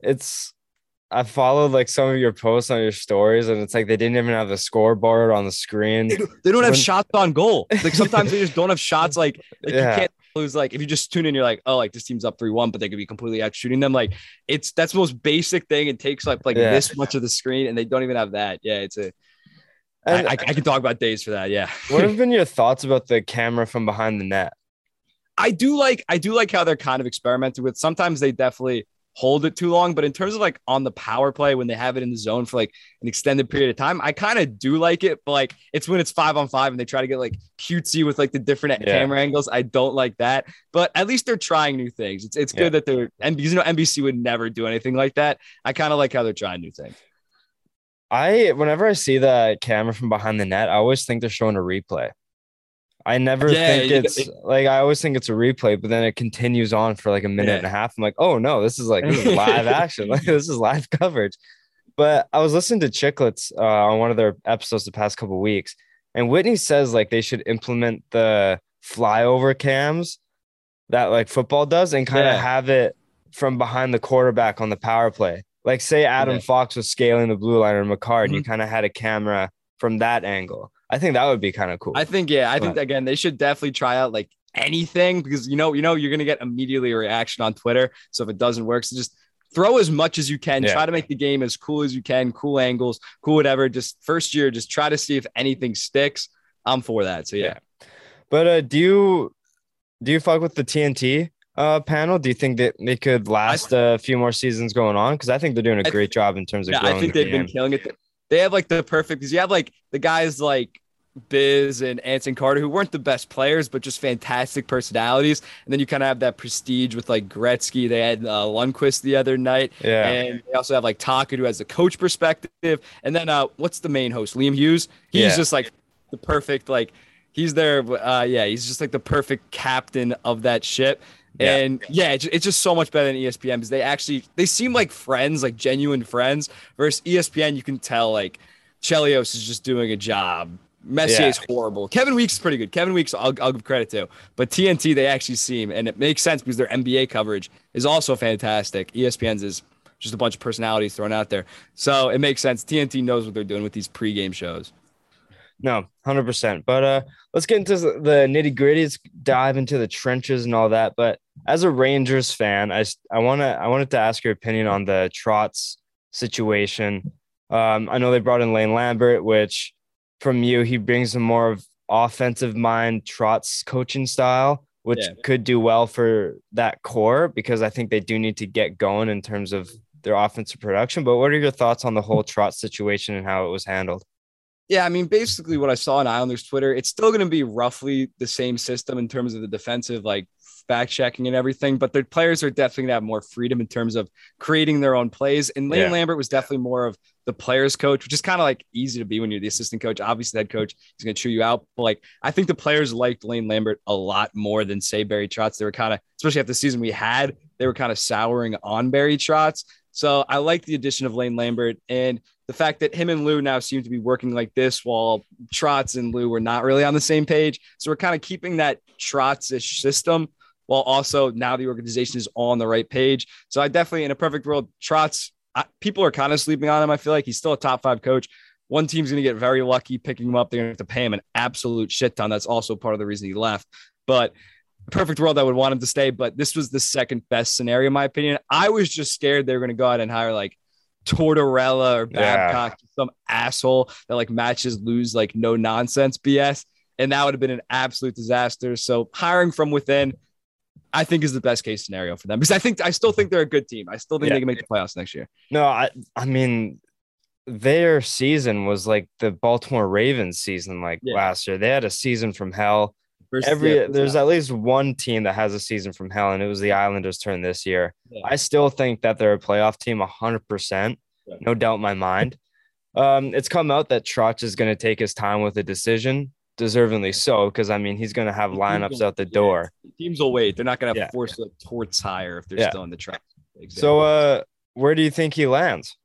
it's, I followed like some of your posts on your stories, and it's like they didn't even have the scoreboard on the screen. They don't, they don't have when, shots on goal. Like sometimes they just don't have shots. Like, like yeah. you can't. Who's like, if you just tune in, you're like, oh, like this team's up three one, but they could be completely out shooting them. Like it's, that's the most basic thing. It takes like, like yeah. this much of the screen, and they don't even have that. Yeah. It's a, I, I, I can talk about days for that. Yeah. What have been your thoughts about the camera from behind the net? I do like, I do like how they're kind of experimented with. Sometimes they definitely hold it too long, but in terms of like on the power play, when they have it in the zone for like an extended period of time, I kind of do like it, but like it's when it's five on five and they try to get like cutesy with like the different yeah. camera angles. I don't like that, but at least they're trying new things. It's it's yeah. good that they're, and you know, N B C would never do anything like that. I kind of like how they're trying new things. I, whenever I see the camera from behind the net, I always think they're showing a replay. I never yeah, think it's it, like, I always think it's a replay, but then it continues on for like a minute yeah. and a half. I'm like, oh no, this is like this is live action. Like this is live coverage. But I was listening to Chicklets uh, on one of their episodes the past couple of weeks. And Whitney says like they should implement the flyover cams that like football does and kind of yeah. have it from behind the quarterback on the power play. Like say Adam yeah. Fox was scaling the blue line or McCarr, mm-hmm. you kind of had a camera from that angle. I think that would be kind of cool. I think, yeah, I but. think, again, they should definitely try out like anything because, you know, you know, you're going to get immediately a reaction on Twitter. So if it doesn't work, so just throw as much as you can, yeah. try to make the game as cool as you can, cool angles, cool, whatever. Just first year, just try to see if anything sticks. I'm for that. So, yeah. yeah. But uh, do you, do you fuck with the T N T uh, panel? Do you think that they could last I, a few more seasons going on? Cause I think they're doing a great th- job in terms of, yeah, growing I think the they've game. Been killing it. Th- They have like the perfect, because you have like the guys like Biz and Anson Carter who weren't the best players, but just fantastic personalities. And then you kind of have that prestige with like Gretzky. They had uh, Lundqvist the other night. Yeah. And they also have like Taka, who has the coach perspective. And then uh, what's the main host? Liam Hughes. He's yeah. just like the perfect, like he's there. Uh, yeah. He's just like the perfect captain of that ship. Yeah. And yeah, it's just so much better than E S P N because they actually, they seem like friends, like genuine friends versus E S P N. You can tell like Chelios is just doing a job. Messier is yeah. horrible. Kevin Weeks is pretty good. Kevin Weeks, I'll, I'll give credit to, but T N T, they actually seem, and it makes sense because their N B A coverage is also fantastic. E S P N's is just a bunch of personalities thrown out there. So it makes sense. T N T knows what they're doing with these pregame shows. No, one hundred percent. But uh, let's get into the nitty gritty. Let's dive into the trenches and all that. But as a Rangers fan, I I want to I wanted to ask your opinion on the Trotz situation. Um, I know they brought in Lane Lambert, which from you, he brings a more of offensive mind Trotz coaching style, which yeah. could do well for that core because I think they do need to get going in terms of their offensive production. But what are your thoughts on the whole Trotz situation and how it was handled? Yeah, I mean, basically what I saw on Islanders Twitter, it's still going to be roughly the same system in terms of the defensive, like fact checking and everything, but their players are definitely going to have more freedom in terms of creating their own plays. And Lane yeah. Lambert was definitely more of the players coach, which is kind of like easy to be when you're the assistant coach. Obviously, the head coach is going to chew you out. But like, I think the players liked Lane Lambert a lot more than, say, Barry Trotz. They were kind of, especially after the season we had, they were kind of souring on Barry Trotz. So I like the addition of Lane Lambert and the fact that him and Lou now seem to be working like this while Trotz and Lou were not really on the same page. So we're kind of keeping that Trotz-ish system while also now the organization is all on the right page. So I definitely, in a perfect world, Trotz, I, people are kind of sleeping on him. I feel like he's still a top five coach. One team's going to get very lucky picking him up. They're going to have to pay him an absolute shit ton. That's also part of the reason he left. But perfect world, I would want him to stay, but this was the second best scenario, in my opinion. I was just scared they were going to go out and hire like Tortorella or Babcock, yeah. some asshole that like matches lose like no nonsense B S, and that would have been an absolute disaster. So hiring from within, I think is the best case scenario for them, because I think I still think they're a good team. I still think yeah. they can make the playoffs next year. No, I I mean, their season was like the Baltimore Ravens season, like yeah. last year. They had a season from hell. First, Every yeah, there's yeah. at least one team that has a season from hell, and it was the Islanders' turn this year. Yeah. I still think that they're a playoff team, one hundred percent, yeah. no doubt in my mind. Um, it's come out that Trotz is going to take his time with a decision. Deservingly so, because I mean he's going to have lineups out the door. Teams will wait; they're not going to yeah. force the like, torts higher if they're yeah. still in the track. Exactly. So, uh, where do you think he lands?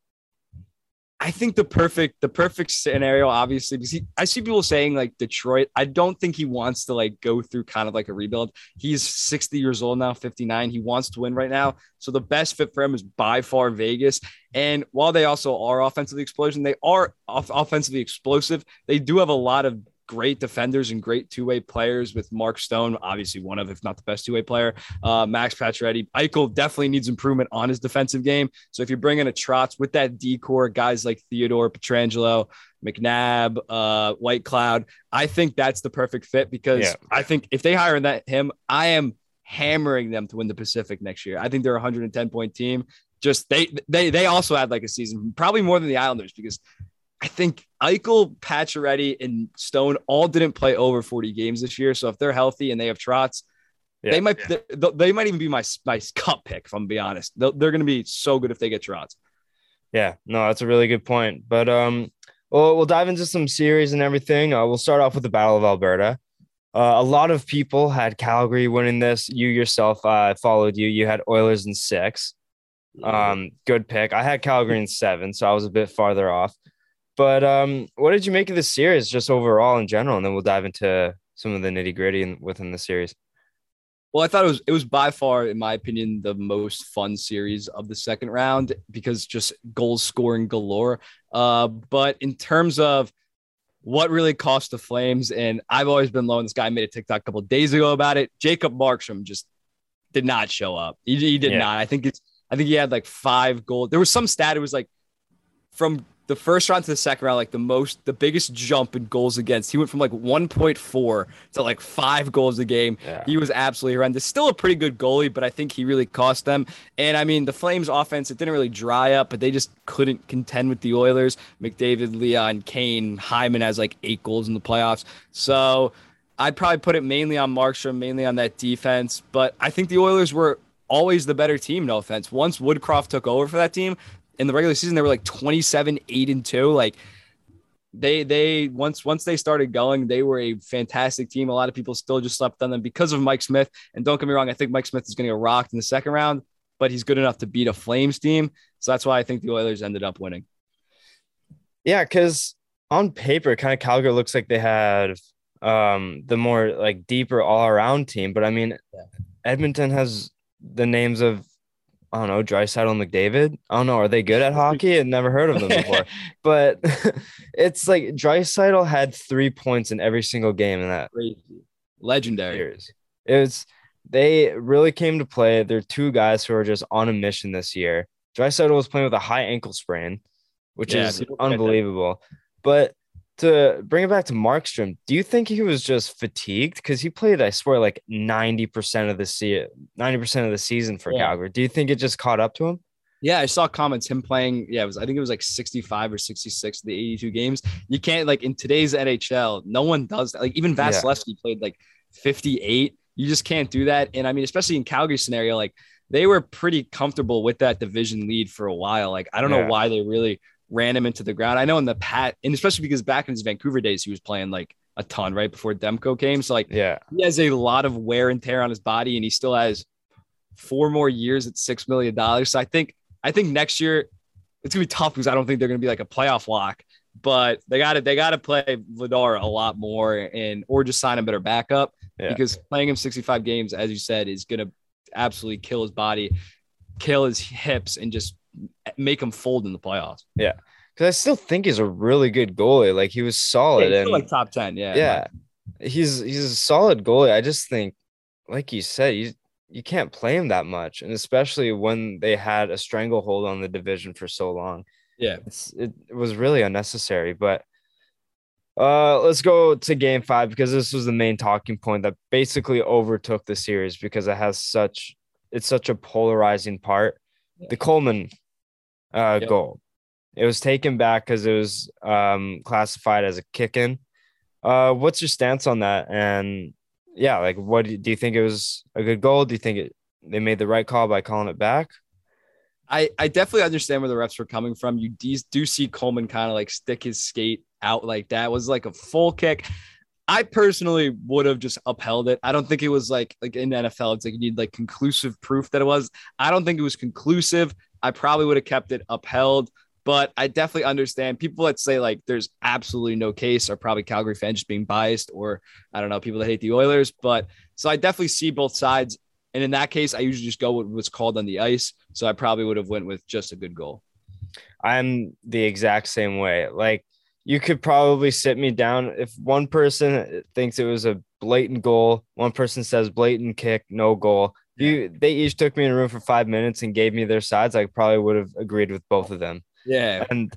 I think the perfect, the perfect scenario, obviously, because he, I see people saying like Detroit. I don't think he wants to like go through kind of like a rebuild. He's sixty years old now, fifty-nine. He wants to win right now, so the best fit for him is by far Vegas. And while they also are offensively explosion, they are off- offensively explosive. They do have a lot of great defenders and great two-way players with Mark Stone, obviously one of, if not the best two-way player, uh, Max Pacioretty. Eichel definitely needs improvement on his defensive game. So if you bring in a Trotz with that decor, guys like Theodore, Petrangelo, McNabb, uh, White Cloud, I think that's the perfect fit, because yeah. I think if they hire that him, I am hammering them to win the Pacific next year. I think they're a one hundred ten point team. Just they, they, they also had like a season, probably more than the Islanders, because I think Eichel, Pacioretty, and Stone all didn't play over forty games this year. So if they're healthy and they have Trotz, yeah, they might yeah. they, they might even be my, my cup pick, if I'm being honest. They'll, they're going to be so good if they get Trotz. Yeah, no, that's a really good point. But um, we'll, we'll dive into some series and everything. Uh, we'll start off with the Battle of Alberta. Uh, a lot of people had Calgary winning this. You yourself, I uh, followed you. You had Oilers in six. Um, good pick. I had Calgary in seven, so I was a bit farther off. But um, what did you make of the series just overall in general? And then we'll dive into some of the nitty gritty in, within the series. Well, I thought it was it was by far, in my opinion, the most fun series of the second round, because just goal scoring galore. Uh, but in terms of what really cost the Flames, and I've always been low on this guy. I made a TikTok a couple of days ago about it. Jacob Markstrom just did not show up. He, he did yeah. not. I think it's I think he had like five goals. There was some stat. It was like from the first round to the second round, like the most, the biggest jump in goals against. He went from like one point four to like five goals a game. Yeah. He was absolutely horrendous. Still a pretty good goalie, but I think he really cost them. And I mean, the Flames offense, it didn't really dry up, but they just couldn't contend with the Oilers. McDavid, Leon, Kane, Hyman has like eight goals in the playoffs. So I'd probably put it mainly on Markstrom, mainly on that defense. But I think the Oilers were always the better team, no offense. Once Woodcroft took over for that team, in the regular season, they were like twenty-seven, eight and two. Like they, they once, once they started going, they were a fantastic team. A lot of people still just slept on them because of Mike Smith. And don't get me wrong, I think Mike Smith is going to get rocked in the second round, but he's good enough to beat a Flames team. So that's why I think the Oilers ended up winning. Yeah. Cause on paper, kind of Calgary looks like they had um, the more like deeper all around team. But I mean, yeah. Edmonton has the names of, I don't know, Draisaitl and McDavid. I don't know. Are they good at hockey? I've never heard of them before. But it's like Draisaitl had three points in every single game in that. Crazy. Legendary. Series. It was, they really came to play. They're two guys who are just on a mission this year. Draisaitl was playing with a high ankle sprain, which yeah, is unbelievable. But to bring it back to Markstrom, do you think he was just fatigued? Because he played, I swear, like ninety percent of the se- ninety percent of the season for yeah. Calgary. Do you think it just caught up to him? Yeah, I saw comments him playing. Yeah, it was. I think it was like sixty-five or sixty-six of the eighty-two games. You can't, like in today's N H L, no one does that. Like even Vasilevsky yeah. played like fifty-eight. You just can't do that. And I mean, especially in Calgary's scenario, like they were pretty comfortable with that division lead for a while. Like I don't yeah. know why they really ran him into the ground. I know in the Pat, and especially because back in his Vancouver days, he was playing like a ton right before Demko came. So like, yeah, he has a lot of wear and tear on his body, and he still has four more years at six million dollars. So I think, I think next year it's going to be tough, because I don't think they're going to be like a playoff lock, but they got to, they got to play Vladar a lot more, and, or just sign a better backup yeah. because playing him sixty-five games, as you said, is going to absolutely kill his body, kill his hips, and just make him fold in the playoffs. Yeah, because I still think he's a really good goalie. Like he was solid, yeah, he's and like top ten. Yeah, yeah, he's he's a solid goalie. I just think, like you said, you you can't play him that much, and especially when they had a stranglehold on the division for so long. Yeah, it's, it, it was really unnecessary. But Uh, let's go to game five, because this was the main talking point that basically overtook the series, because it has such it's such a polarizing part. Yeah. The Coleman uh, yep. goal. It was taken back because it was um, classified as a kick-in. Uh, what's your stance on that? And yeah, like, what do you, do you think it was a good goal? Do you think it, they made the right call by calling it back? I, I definitely understand where the refs were coming from. You de- do see Coleman kind of like stick his skate out like that. It was like a full kick. I personally would have just upheld it. I don't think it was like, like in the N F L, it's like you need like conclusive proof that it was. I don't think it was conclusive. I probably would have kept it upheld, but I definitely understand people that say like there's absolutely no case are probably Calgary fans just being biased, or I don't know, people that hate the Oilers. But so I definitely see both sides. And in that case, I usually just go with what's called on the ice. So I probably would have went with just a good goal. I'm the exact same way. Like, you could probably sit me down. If one person thinks it was a blatant goal, one person says blatant kick, no goal. You, they each took me in a room for five minutes and gave me their sides. I probably would have agreed with both of them. Yeah. And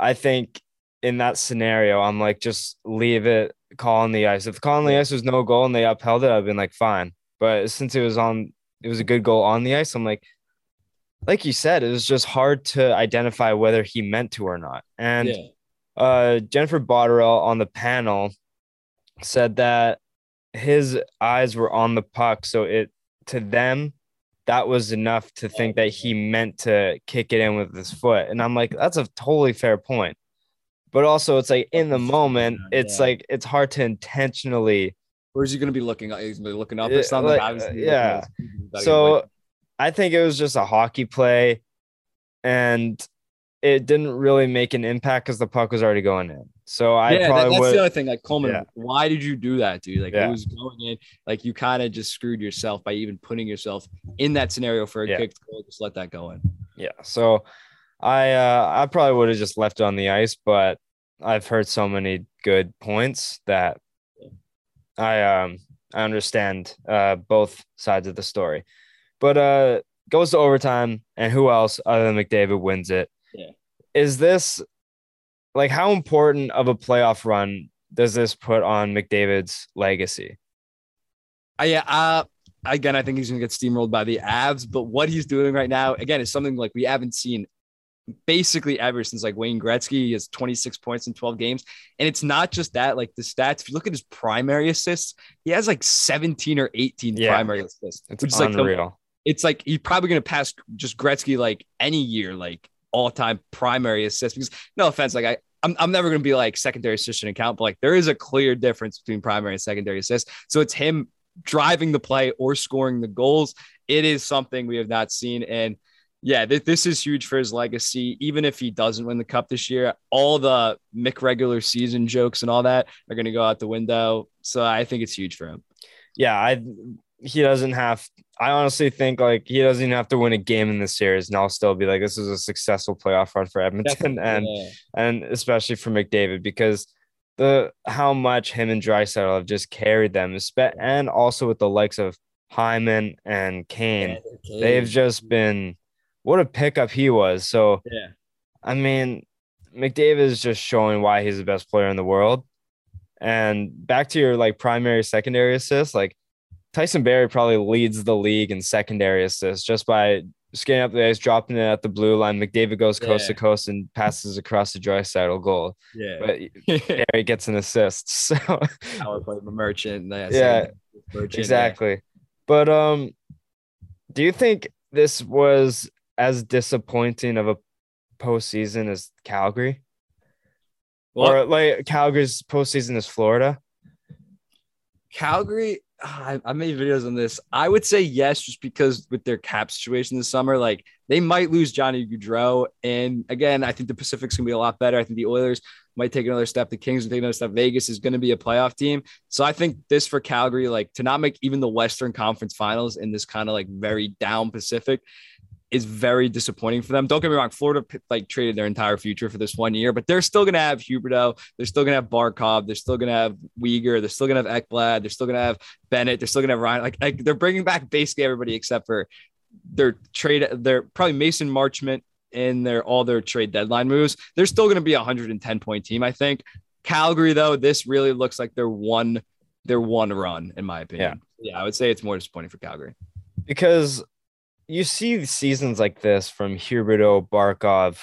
I think in that scenario, I'm like, just leave it, call on the ice. If the call on the ice was no goal and they upheld it, I've been like, fine. But since it was on, it was a good goal on the ice, I'm like, like you said, it was just hard to identify whether he meant to or not. And yeah. uh, Jennifer Botterill on the panel said that his eyes were on the puck. So it, to them, that was enough to think that he meant to kick it in with his foot. And I'm like, that's a totally fair point. But also it's like in the moment, it's yeah. like, it's hard to intentionally. Or is he going to be looking up? He's going to be looking up or something. Like, Obviously, yeah. So I think it was just a hockey play, and it didn't really make an impact because the puck was already going in. So I yeah, probably that, that's the other thing. Like, Coleman, yeah. why did you do that, dude? Like, yeah. it was going in. Like, you kind of just screwed yourself by even putting yourself in that scenario for a yeah. kick. Just let that go in. Yeah. So I uh, I probably would have just left it on the ice, but I've heard so many good points that. I um I understand uh both sides of the story, but uh goes to overtime, and who else other than McDavid wins it? Yeah. Is this like how important of a playoff run does this put on McDavid's legacy? Uh, yeah, uh, again, I think he's gonna get steamrolled by the Avs, but what he's doing right now, again, is something like we haven't seen basically ever since like Wayne Gretzky. He has twenty-six points in twelve games. And it's not just that, like the stats, if you look at his primary assists, he has like seventeen or eighteen yeah. primary assists. It's which unreal. Is like the, it's like he's probably going to pass just Gretzky like any year, like all time primary assists, because no offense. Like I, I'm, I'm never going to be like secondary assist and count, but like there is a clear difference between primary and secondary assists. So it's him driving the play or scoring the goals. It is something we have not seen. And yeah, th- this is huge for his legacy. Even if he doesn't win the cup this year, all the Mick regular season jokes and all that are going to go out the window. So I think it's huge for him. Yeah, I he doesn't have – I honestly think, like, he doesn't even have to win a game in this series, and I'll still be like, this is a successful playoff run for Edmonton. Definitely. and yeah. and especially for McDavid, because the how much him and Draisaitl have just carried them, and also with the likes of Hyman and Kane. Yeah, they've just been – what a pickup he was. So, yeah. I mean, McDavid is just showing why he's the best player in the world. And back to your, like, primary, secondary assists, like, Tyson Barrie probably leads the league in secondary assists just by skating up the ice, dropping it at the blue line. McDavid goes coast yeah. to coast and passes across the Draisaitl goal. Yeah. But Barrie gets an assist. So, power play merchant. Yeah, merchant, exactly. Yeah. But um, do you think this was as disappointing of a postseason as Calgary? What? Or like Calgary's postseason is Florida? Calgary, I, I made videos on this. I would say yes, just because with their cap situation this summer, like they might lose Johnny Gaudreau. And again, I think the Pacific's going to be a lot better. I think the Oilers might take another step. The Kings will take another step. Vegas is going to be a playoff team. So I think this for Calgary, like to not make even the Western Conference Finals in this kind of like very down Pacific, is very disappointing for them. Don't get me wrong, Florida like traded their entire future for this one year, but they're still going to have Huberdeau. They're still going to have Barkov. They're still going to have Weegar. They're still going to have Ekblad. They're still going to have Bennett. They're still going to have Ryan. Like, like they're bringing back basically everybody except for their trade. They're probably Mason Marchment in their, all their trade deadline moves. They're still going to be a one hundred ten point team. I think Calgary, though, this really looks like their one their one run, in my opinion. Yeah. yeah, I would say it's more disappointing for Calgary. Because you see seasons like this from Huberto, Barkov,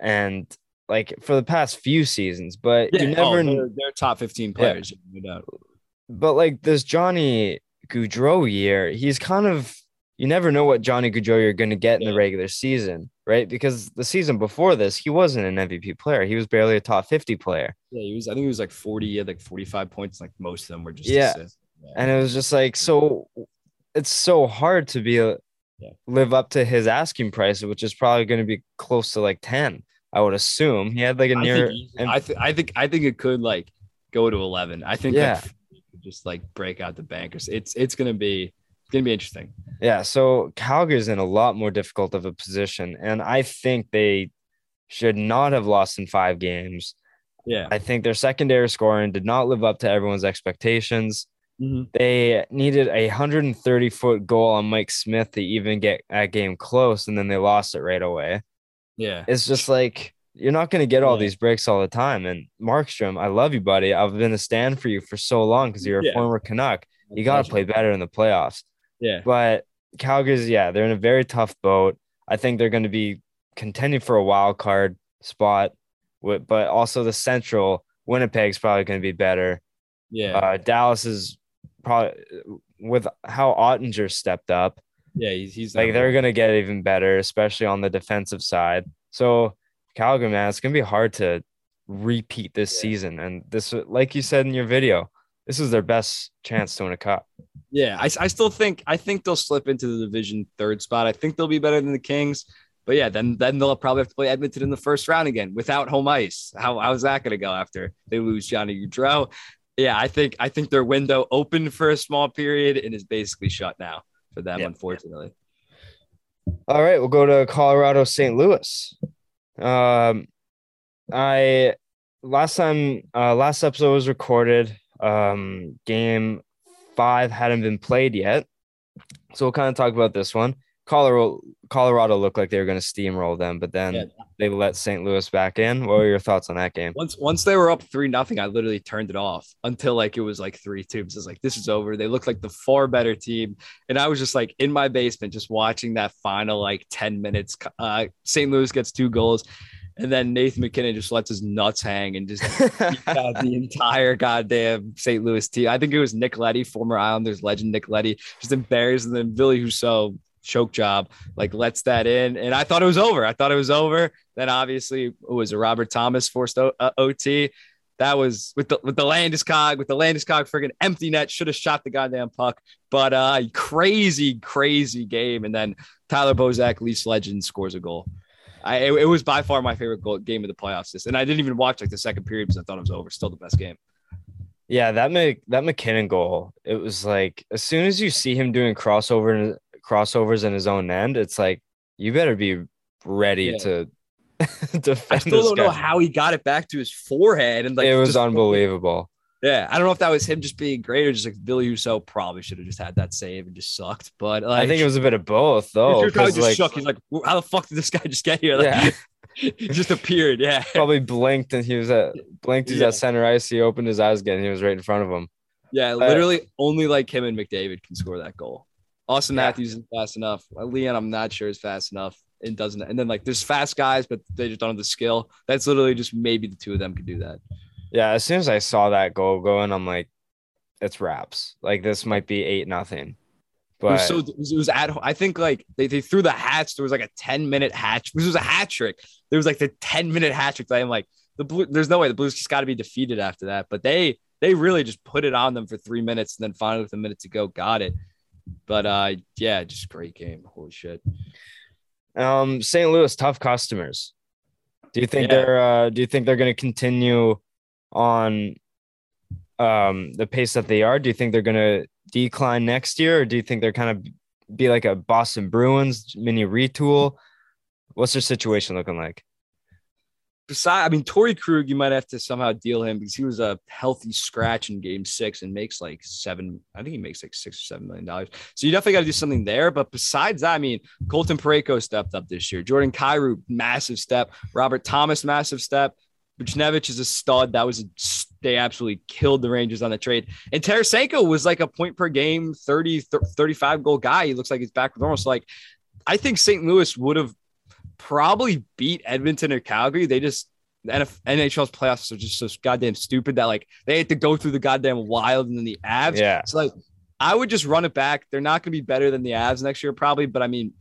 and like for the past few seasons, but yeah, you never know. They're, they're top fifteen players. Yeah. No doubt. But like this Johnny Gaudreau year, he's kind of, you never know what Johnny Gaudreau you're going to get in the regular season, right? Because the season before this, he wasn't an M V P player. He was barely a top fifty player. Yeah, he was. I think he was like forty, like forty-five points. Like most of them were just yeah. assists. Yeah. And it was just like, so it's so hard to be a, yeah. live up to his asking price, which is probably going to be close to like ten. I would assume he had like a near. I think, M- I, th- I think I think it could like go to eleven. I think yeah, like, just like break out the bankers. It's it's gonna be. It's going to be interesting. Yeah, so Calgary's in a lot more difficult of a position, and I think they should not have lost in five games. Yeah. I think their secondary scoring did not live up to everyone's expectations. Mm-hmm. They needed a one hundred thirty-foot goal on Mike Smith to even get that game close, and then they lost it right away. Yeah. It's just like, you're not going to get all yeah. these breaks all the time, and Markstrom, I love you, buddy. I've been a stan for you for so long because you're a yeah. former Canuck. You got to play better in the playoffs. Yeah. But Calgary's, yeah, they're in a very tough boat. I think they're going to be contending for a wild card spot, with, but also the Central, Winnipeg's probably going to be better. Yeah. Uh, Dallas is probably, with how Ottinger stepped up. Yeah, he's, he's like they're going to get even better, especially on the defensive side. So Calgary, man, it's going to be hard to repeat this yeah. season. And this, like you said in your video, this is their best chance to win a cup. Yeah, I, I still think I think they'll slip into the division third spot. I think they'll be better than the Kings. But, yeah, then then they'll probably have to play Edmonton in the first round again without home ice. How How's that going to go after they lose Johnny Gaudreau? Yeah, I think I think their window opened for a small period and is basically shut now for them, yeah. unfortunately. All right, we'll go to Colorado, Saint Louis. Um, I last time uh, last episode was recorded. Um, game five hadn't been played yet, so we'll kind of talk about this one. Colorado, Colorado looked like they were going to steamroll them, but then yeah. they let Saint Louis back in. What were your thoughts on that game? Once, once they were up three nothing, I literally turned it off until like it was like three two. I was like, this is over. They looked like the far better team, and I was just like in my basement just watching that final like ten minutes. Uh, Saint Louis gets two goals. And then Nathan McKinnon just lets his nuts hang and just beats out the entire goddamn Saint Louis team. I think it was Nicoletti, former Islanders legend Nicoletti, just embarrassed. And then Billy Husso, choke job, like lets that in. And I thought it was over. I thought it was over. Then obviously it was a Robert Thomas forced o- uh, O T. That was with the with the Landeskog, with the Landeskog friggin' empty net, should have shot the goddamn puck. But uh, crazy, crazy game. And then Tyler Bozak, Leafs legend, scores a goal. I, it, it was by far my favorite goal, game of the playoffs. This, and I didn't even watch like the second period because I thought it was over. Still the best game. Yeah, that Mc, that McKinnon goal. It was like as soon as you see him doing crossover crossovers in his own end, it's like you better be ready yeah. to defend. I still this don't guy. know how he got it back to his forehead, and like it was just unbelievable. Yeah, I don't know if that was him just being great or just like Billy Husso probably should have just had that save and just sucked. But like, I think it was a bit of both, though. He probably just like, shook. He's like, how the fuck did this guy just get here? Like, yeah. He just appeared. Yeah, probably blinked and he was at blinked. He's yeah. at center ice. He opened his eyes again. And he was right in front of him. Yeah, literally uh, only like him and McDavid can score that goal. Austin yeah. Matthews isn't fast enough. Leon, I'm not sure is fast enough. And doesn't. And then like there's fast guys, but they just don't have the skill. That's literally just maybe the two of them could do that. Yeah, as soon as I saw that goal going, I'm like, it's wraps. Like, this might be eight nothing. But it was, so, it was, it was at I think, like, they, they threw the hats. There was, like, a ten-minute hat. This was a hat trick. There was, like, the ten-minute hat trick. I'm like, the blue, there's no way. The Blues just got to be defeated after that. But they they really just put it on them for three minutes, and then finally, with a minute to go, got it. But, uh, yeah, just great game. Holy shit. Um, Saint Louis, tough customers. Do you think yeah. they're uh, do you think they're going to continue on um the pace that they are? Do you think they're gonna decline next year, or do you think they're kind of be like a Boston Bruins mini retool? What's their situation looking like? Besides, I mean, Torrey Krug, you might have to somehow deal him because he was a healthy scratch in game six and makes like seven. I think he makes like six or seven million dollars. So you definitely got to do something there. But besides that, I mean, Colton Parayko stepped up this year. Jordan Kyrou, massive step. Robert Thomas, massive step. Buchnevich is a stud. That was a, they absolutely killed the Rangers on the trade. And Tarasenko was like a point per game, thirty, thirty-five goal guy. He looks like he's back with almost like, I think Saint Louis would have probably beat Edmonton or Calgary. They just, N H L's playoffs are just so goddamn stupid that like they had to go through the goddamn Wild and then the Avs. Yeah. So like, I would just run it back. They're not going to be better than the Avs next year, probably. But I mean,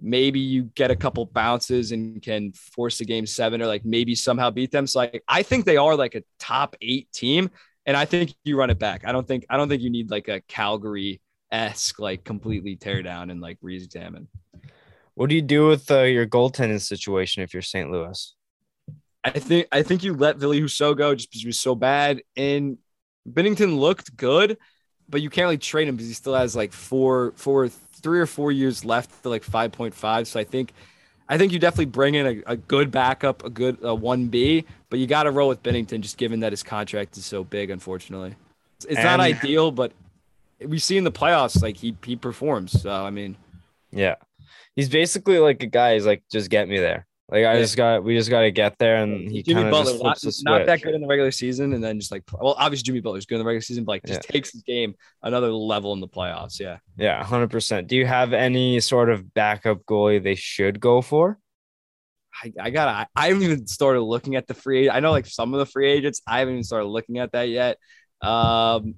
maybe you get a couple bounces and can force a game seven or like maybe somehow beat them. So like, I think they are like a top eight team. And I think you run it back. I don't think, I don't think you need like a Calgary-esque, like completely tear down and like re-examine. What do you do with uh, your goaltending situation if you're Saint Louis? I think, I think you let Ville Husso go just because he was so bad, and Binnington looked good, but you can't really trade him because he still has like four, four, three or four years left to like five point five. So I think, I think you definitely bring in a, a good backup, a good a one B, but you got to roll with Binnington just given that his contract is so big, unfortunately. It's, it's not ideal, but we see in the playoffs, like he, he performs. So, I mean, yeah, he's basically like a guy. He's like, just get me there. Like I yeah. just got, we just got to get there, and he Jimmy Butler not, not that good in the regular season, and then just like, well, obviously Jimmy Butler's good in the regular season, but like just yeah. takes his game another level in the playoffs. Yeah, yeah, hundred percent. Do you have any sort of backup goalie they should go for? I, I gotta. I, I haven't even started looking at the free. I know like some of the free agents. I haven't even started looking at that yet. Um,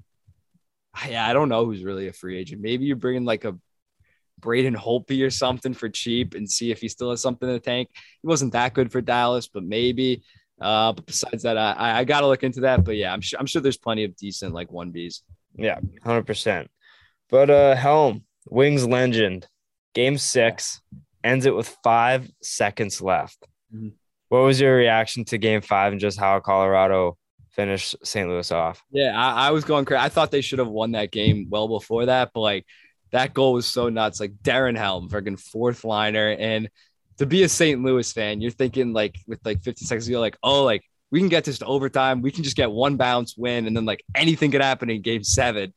yeah, I don't know who's really a free agent. Maybe you bring in like a Braden Holtby or something for cheap and see if he still has something in the tank. He wasn't that good for Dallas, but maybe. Uh, but besides that, I, I got to look into that. But yeah, I'm sure I'm sure there's plenty of decent like one Bs. Yeah, one hundred percent. But uh, Helm, Wings legend, game six ends it with five seconds left. Mm-hmm. What was your reaction to game five and just how Colorado finished Saint Louis off? Yeah, I, I was going crazy. I thought they should have won that game well before that, but like, that goal was so nuts. Like Darren Helm, freaking fourth liner. And to be a Saint Louis fan, you're thinking like with like fifty seconds ago, like, oh, like we can get this to overtime. We can just get one bounce win. And then like anything could happen in game seven.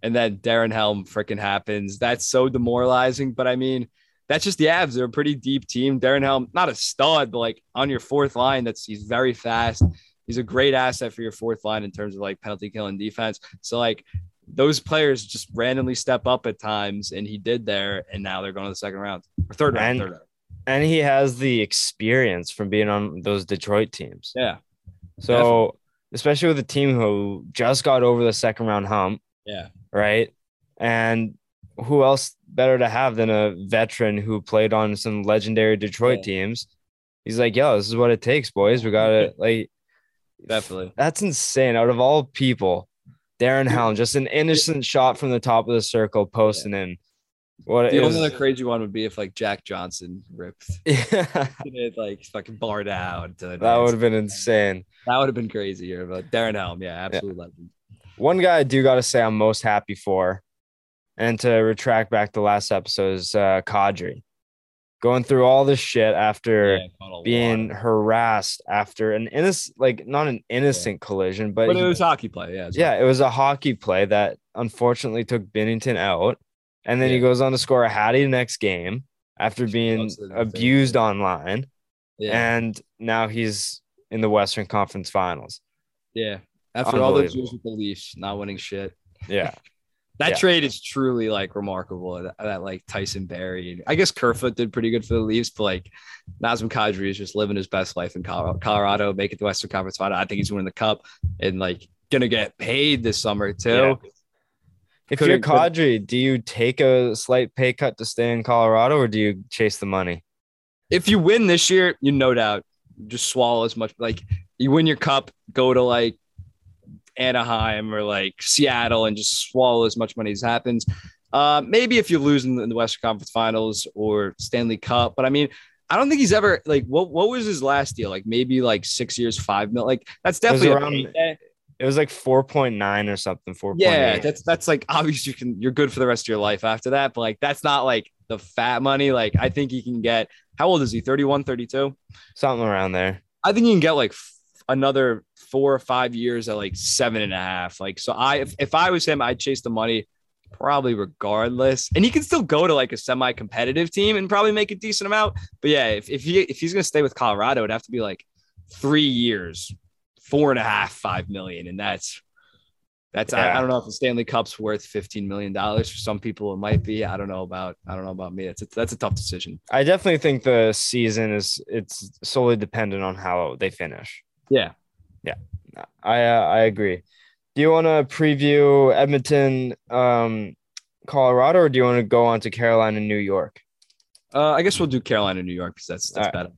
And then Darren Helm freaking happens. That's so demoralizing. But I mean, that's just the Avs. They're a pretty deep team. Darren Helm, not a stud, but like on your fourth line, that's he's very fast. He's a great asset for your fourth line in terms of like penalty kill and defense. So like, those players just randomly step up at times, and he did there, and now they're going to the second round or third round. And, third round. And he has the experience from being on those Detroit teams. Yeah. So definitely. Especially with a team who just got over the second round hump. Yeah. Right. And who else better to have than a veteran who played on some legendary Detroit yeah. teams? He's like, yo, this is what it takes, boys. We got to like, definitely. That's insane. Out of all people, Darren Helm, just an innocent shot from the top of the circle, posting yeah. in. What the only other crazy one would be if like Jack Johnson ripped, yeah, like fucking bar down. To that would have been insane. That would have been crazier. But Darren Helm, yeah, absolute yeah. legend. One guy I do got to say I'm most happy for, and to retract back to last episode is uh, Kadri, going through all this shit after yeah, being lot. harassed after an innocent, like not an innocent yeah. collision, but, but it he, was hockey play. Yeah. Yeah. Right. It was a hockey play that unfortunately took Binnington out. And then yeah. he goes on to score a hattie the next game after being abused thing. online. Yeah. And now he's in the Western Conference Finals. Yeah. After all those years with the Leafs, not winning shit. Yeah. That yeah. trade is truly like remarkable. That, that like Tyson Barrie, I guess Kerfoot did pretty good for the Leafs, but like Nazem Kadri is just living his best life in Colorado, Colorado making the Western Conference Final. I think he's winning the cup and like gonna get paid this summer too. Yeah. If Could've, you're Kadri, do you take a slight pay cut to stay in Colorado or do you chase the money? If you win this year, you no doubt just swallow as much. Like you win your cup, go to like Anaheim or like Seattle and just swallow as much money as happens. Uh, maybe if you lose in the, in the Western Conference Finals or Stanley Cup, but I mean, I don't think he's ever like what what was his last deal? Like maybe like six years, five mil. Like that's definitely it was, around, it was like four point nine or something. Four. Yeah, that's that's like obviously you can you're good for the rest of your life after that, but like that's not like the fat money. Like I think he can get how old is he? thirty-one, thirty-two? Something around there. I think you can get like another four or five years at like seven and a half. Like, so I, if, if I was him, I'd chase the money probably regardless. And he can still go to like a semi-competitive team and probably make a decent amount. But yeah, if, if he, if he's going to stay with Colorado, it'd have to be like three years, four and a half, five million. And that's, that's, yeah. I, I don't know if the Stanley Cup's worth fifteen million dollars. For some people, it might be. I don't know about, I don't know about me. It's, it's, that's a tough decision. I definitely think the season is, it's solely dependent on how they finish. Yeah. Yeah. I, uh, I agree. Do you want to preview Edmonton, um, Colorado, or do you want to go on to Carolina, New York? Uh, I guess we'll do Carolina, New York, because that's, that's better.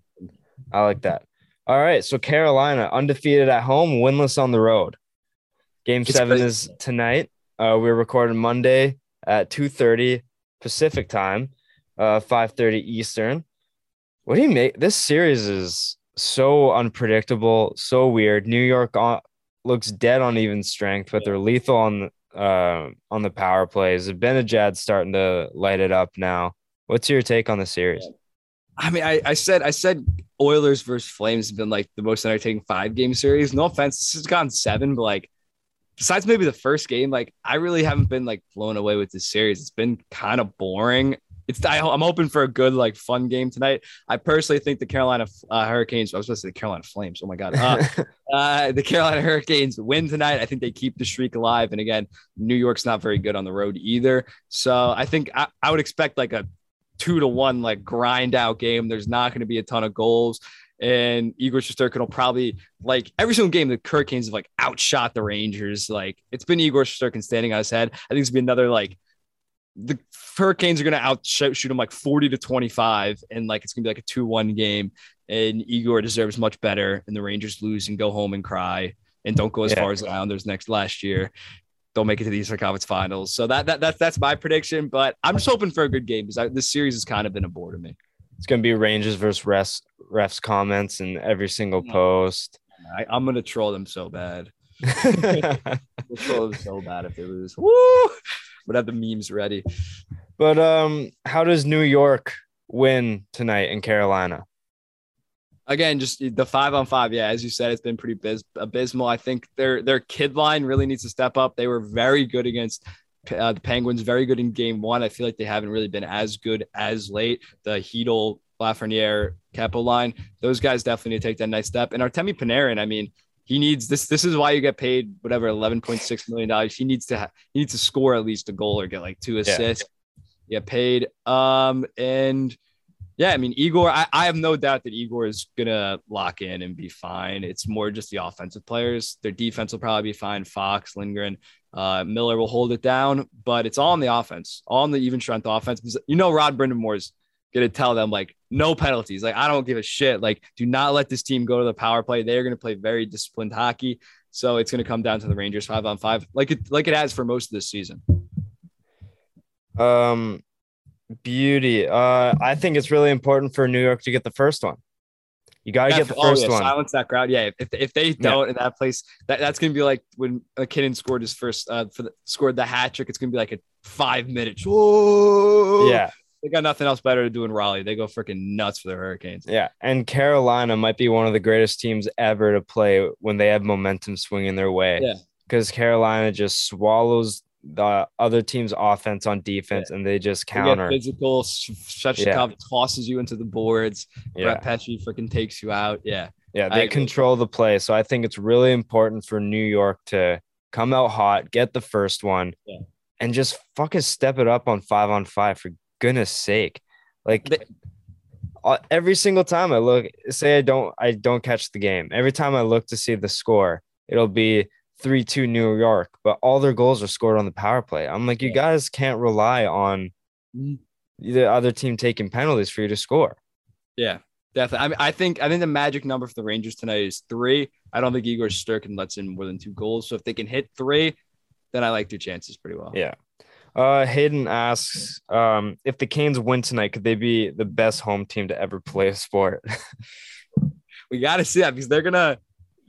I like that. All right. So Carolina, undefeated at home, winless on the road. Game it's seven crazy. Is tonight. Uh, we're recording Monday at two thirty Pacific time, uh, five thirty Eastern. What do you make? This series is so unpredictable, so weird. New York on, looks dead on even strength, but they're lethal on, uh, on the power plays. Zibanejad's starting to light it up now. What's your take on the series? I mean, I, I said I said Oilers versus Flames has been like the most entertaining five-game series. No offense, this has gone seven, but like, besides maybe the first game, like I really haven't been like blown away with this series. It's been kind of boring. It's I, I'm hoping for a good, like fun game tonight. I personally think the Carolina uh, Hurricanes, I was supposed to say the Carolina Flames. Oh my God. Uh, uh, the Carolina Hurricanes win tonight. I think they keep the streak alive. And again, New York's not very good on the road either. So I think I, I would expect like a two to one, like grind out game. There's not going to be a ton of goals. And Igor Shesterkin will probably, like every single game, the Hurricanes have like outshot the Rangers. Like it's been Igor Shesterkin standing on his head. I think it's going to be another, like the Hurricanes are going to outshoot him like forty to twenty-five. And like, it's going to be like a two one game, and Igor deserves much better. And the Rangers lose and go home and cry and don't go as yeah. far as the Islanders next last year. Don't make it to the Eastern Conference Finals. So that, that, that's, that's my prediction, but I'm just hoping for a good game because I, this series has kind of been a bore to me. It's going to be Rangers versus refs, refs comments in every single post. I, I'm going to troll them so bad. We'll troll them so bad if they lose. Woo! But have the memes ready. But um, how does New York win tonight in Carolina? Again, just the five on five. Yeah, as you said, it's been pretty biz- abysmal. I think their their kid line really needs to step up. They were very good against Uh, the Penguins, very good in game one. I feel like they haven't really been as good as late. The Hedl, Lafreniere, Capo line, those guys definitely need to take that next step. And Artemi Panarin, I mean, he needs this. This is why you get paid whatever eleven point six million dollars. He needs to ha- he needs to score at least a goal or get like two assists. Yeah, get paid. Um, and yeah, I mean, Igor, I, I have no doubt that Igor is gonna lock in and be fine. It's more just the offensive players. Their defense will probably be fine. Fox, Lindgren. Uh, Miller will hold it down, but it's all on the offense, all on the even strength offense. Because you know, Rod Brind'Amour's going to tell them like no penalties. Like, I don't give a shit. Like, do not let this team go to the power play. They're going to play very disciplined hockey. So it's going to come down to the Rangers five on five, like it, like it has for most of this season. Um, beauty. Uh, I think it's really important for New York to get the first one. You got to yeah, get the first oh, yeah, one. Silence that crowd. Yeah. If if they don't yeah. in that place, that, that's going to be like when McKinnon scored his first, uh, for the, scored the hat trick. It's going to be like a five minute. Whoa. Yeah. They got nothing else better to do in Raleigh. They go freaking nuts for the Hurricanes. Yeah. And Carolina might be one of the greatest teams ever to play when they have momentum swinging their way. Yeah. Because Carolina just swallows the other team's offense on defense, yeah. and they just counter. They get physical, Svechnikov yeah. tosses you into the boards. Yeah. Brett Pesci freaking takes you out. Yeah, yeah, they I, control the play. So I think it's really important for New York to come out hot, get the first one, yeah. and just fucking step it up on five on five for goodness sake. Like they, every single time I look, say I don't, I don't catch the game. Every time I look to see the score, it'll be three two New York, but all their goals are scored on the power play. I'm like, you guys can't rely on the other team taking penalties for you to score. Yeah, definitely. I mean, I think I think the magic number for the Rangers tonight is three. I don't think Igor Shesterkin lets in more than two goals. So if they can hit three, then I like their chances pretty well. Yeah. Uh, Hayden asks, um, if the Canes win tonight, could they be the best home team to ever play a sport? We got to see that because they're gonna.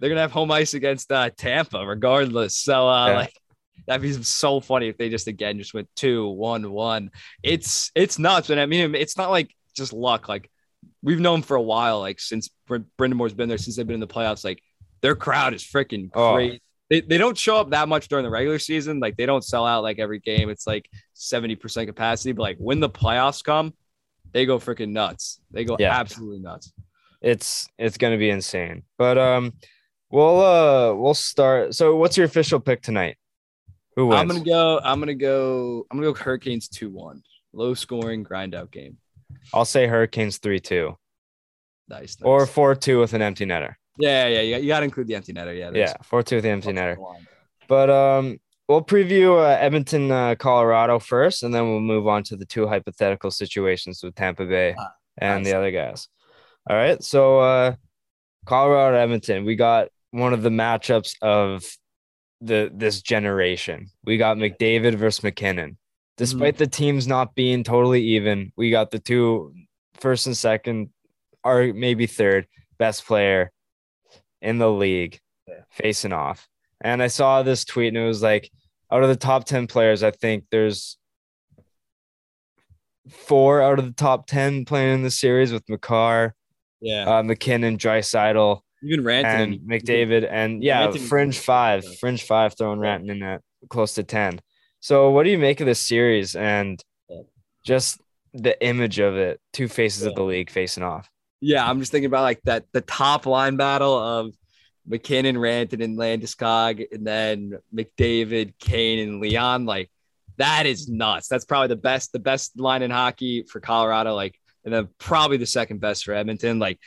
They're going to have home ice against uh, Tampa regardless. So uh, yeah. like that'd be so funny if they just, again, just went two, one, one. It's, it's nuts. And I mean, it's not like just luck. Like we've known for a while, like since Brind'Amour's been there, since they've been in the playoffs, like their crowd is freaking great. Oh. They, they don't show up that much during the regular season. Like they don't sell out like every game. It's like seventy percent capacity, but like when the playoffs come, they go freaking nuts. They go yeah. absolutely nuts. it's it's going to be insane. But um, we'll uh we'll start. So, what's your official pick tonight? Who wins? I'm gonna go. I'm gonna go. I'm gonna go. Hurricanes two one. Low scoring grind out game. I'll say Hurricanes three two. Nice, nice. Or four two with an empty netter. Yeah, yeah, yeah. You got to include the empty netter. Yeah, yeah. four two with the empty netter. But um, we'll preview uh, Edmonton, uh, Colorado first, and then we'll move on to the two hypothetical situations with Tampa Bay ah, and nice. the other guys. All right. So uh, Colorado, Edmonton. We got one of the matchups of the this generation. We got McDavid versus McKinnon. Despite mm-hmm. the teams not being totally even, we got the two first and second, or maybe third best player in the league yeah. facing off. And I saw this tweet, and it was like, out of the top ten players, I think there's four out of the top ten playing in the series with McCarr, yeah, uh, McKinnon, Draisaitl, even Rantanen, and McDavid, and yeah, Rantanen. fringe five, fringe five throwing Rantanen in at close to ten. So what do you make of this series and just the image of it? Two faces yeah. of the league facing off. Yeah, I'm just thinking about like that the top line battle of McKinnon, Rantanen, and Landeskog, and then McDavid, Kane, and Leon. Like that is nuts. That's probably the best, the best line in hockey for Colorado. Like, and then probably the second best for Edmonton. Like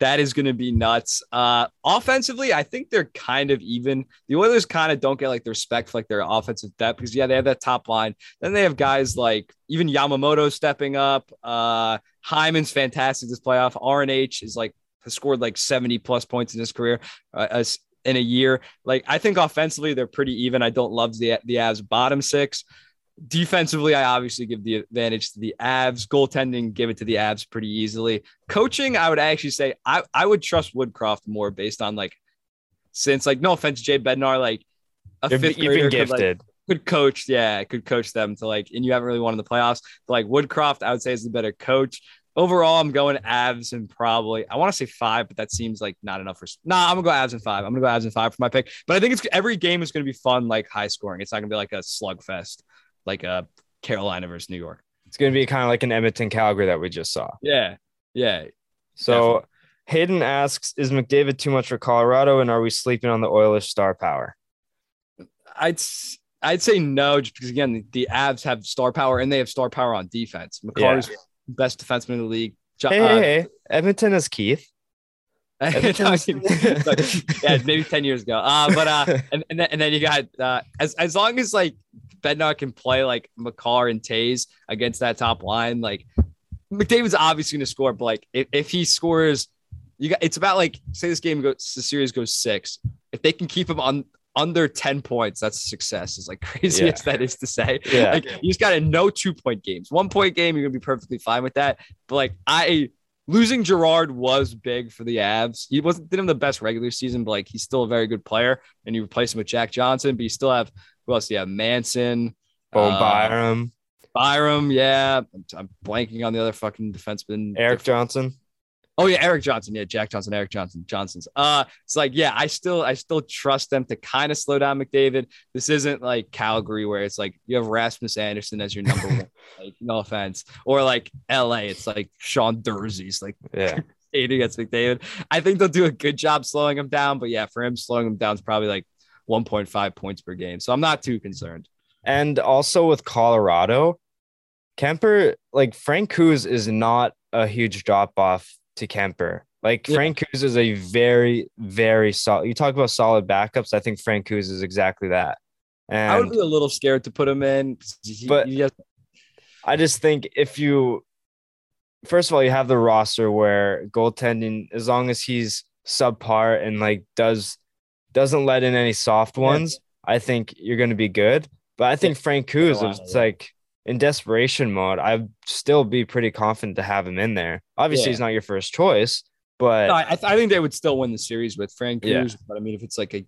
that is going to be nuts. Uh, offensively, I think they're kind of even. The Oilers kind of don't get like the respect for like their offensive depth because yeah, they have that top line. Then they have guys like even Yamamoto stepping up. Uh, Hyman's fantastic this playoff. R N H is like has scored like seventy plus points in his career uh, as in a year. Like I think offensively they're pretty even. I don't love the the Avs bottom six. Defensively, I obviously give the advantage to the Avs. Goaltending, give it to the Avs pretty easily. Coaching, I would actually say I, I would trust Woodcroft more based on like, since like no offense, Jay Bednar, like a You're, fifth grader could, like, could coach. Yeah, could coach them to like, and you haven't really won in the playoffs. But like Woodcroft, I would say is the better coach. Overall, I'm going Avs and probably I want to say five, but that seems like not enough for. Nah, I'm gonna go Avs and five. I'm gonna go Avs and five for my pick. But I think it's every game is gonna be fun, like high scoring. It's not gonna be like a slugfest. Like uh, Carolina versus New York. It's going to be kind of like an Edmonton Calgary that we just saw. Yeah, yeah. So definitely. Hayden asks, is McDavid too much for Colorado, and are we sleeping on the Oilers' star power? I'd I'd say no, just because, again, the, the Avs have star power, and they have star power on defense. McCarr's yeah. best defenseman in the league. Jo- hey, uh, hey, hey, Edmonton is Keith. yeah, maybe ten years ago. Uh, but uh, and, and, then, and then you got uh, as as long as like Bednar can play like McCarr and Taze against that top line, like McDavid's obviously going to score. But like if, if he scores, you got it's about like say this game goes the series goes six. If they can keep him on under ten points, that's success. Is like crazy yeah. as that is to say. Yeah. Like you just got to know two point games, one point game, you're gonna be perfectly fine with that. But like I. Losing Gerard was big for the Avs. He wasn't didn't have the best regular season, but like he's still a very good player. And you replace him with Jack Johnson, but you still have who else? You have Manson, Bo uh, Byram, Byram. Yeah, I'm, I'm blanking on the other fucking defenseman. Eric def- Johnson. Oh yeah, Eric Johnson. Yeah, Jack Johnson, Eric Johnson, Johnson's. Uh, it's like yeah, I still I still trust them to kind of slow down McDavid. This isn't like Calgary where it's like you have Rasmus Anderson as your number one. Like no offense, or like L A, it's like Sean Dursey's like yeah, hating against McDavid. I think they'll do a good job slowing him down, but yeah, for him slowing him down is probably like one point five points per game. So I'm not too concerned. And also with Colorado, Kemper like Frank Kuz is not a huge drop off. To Kemper. Like yeah. Frank Kuz is a very, very solid. You talk about solid backups. I think Frank Kuz is exactly that. And I would be a little scared to put him in. He, but he has- I just think if you, first of all, you have the roster where goaltending, as long as he's subpar and like does, doesn't let in any soft ones, yeah. I think you're going to be good. But I think yeah. Frank Kuz oh, wow. is like, in desperation mode, I'd still be pretty confident to have him in there. Obviously, yeah. he's not your first choice, but no, I, th- I think they would still win the series with Frank Hughes. Yeah. But I mean, if it's like a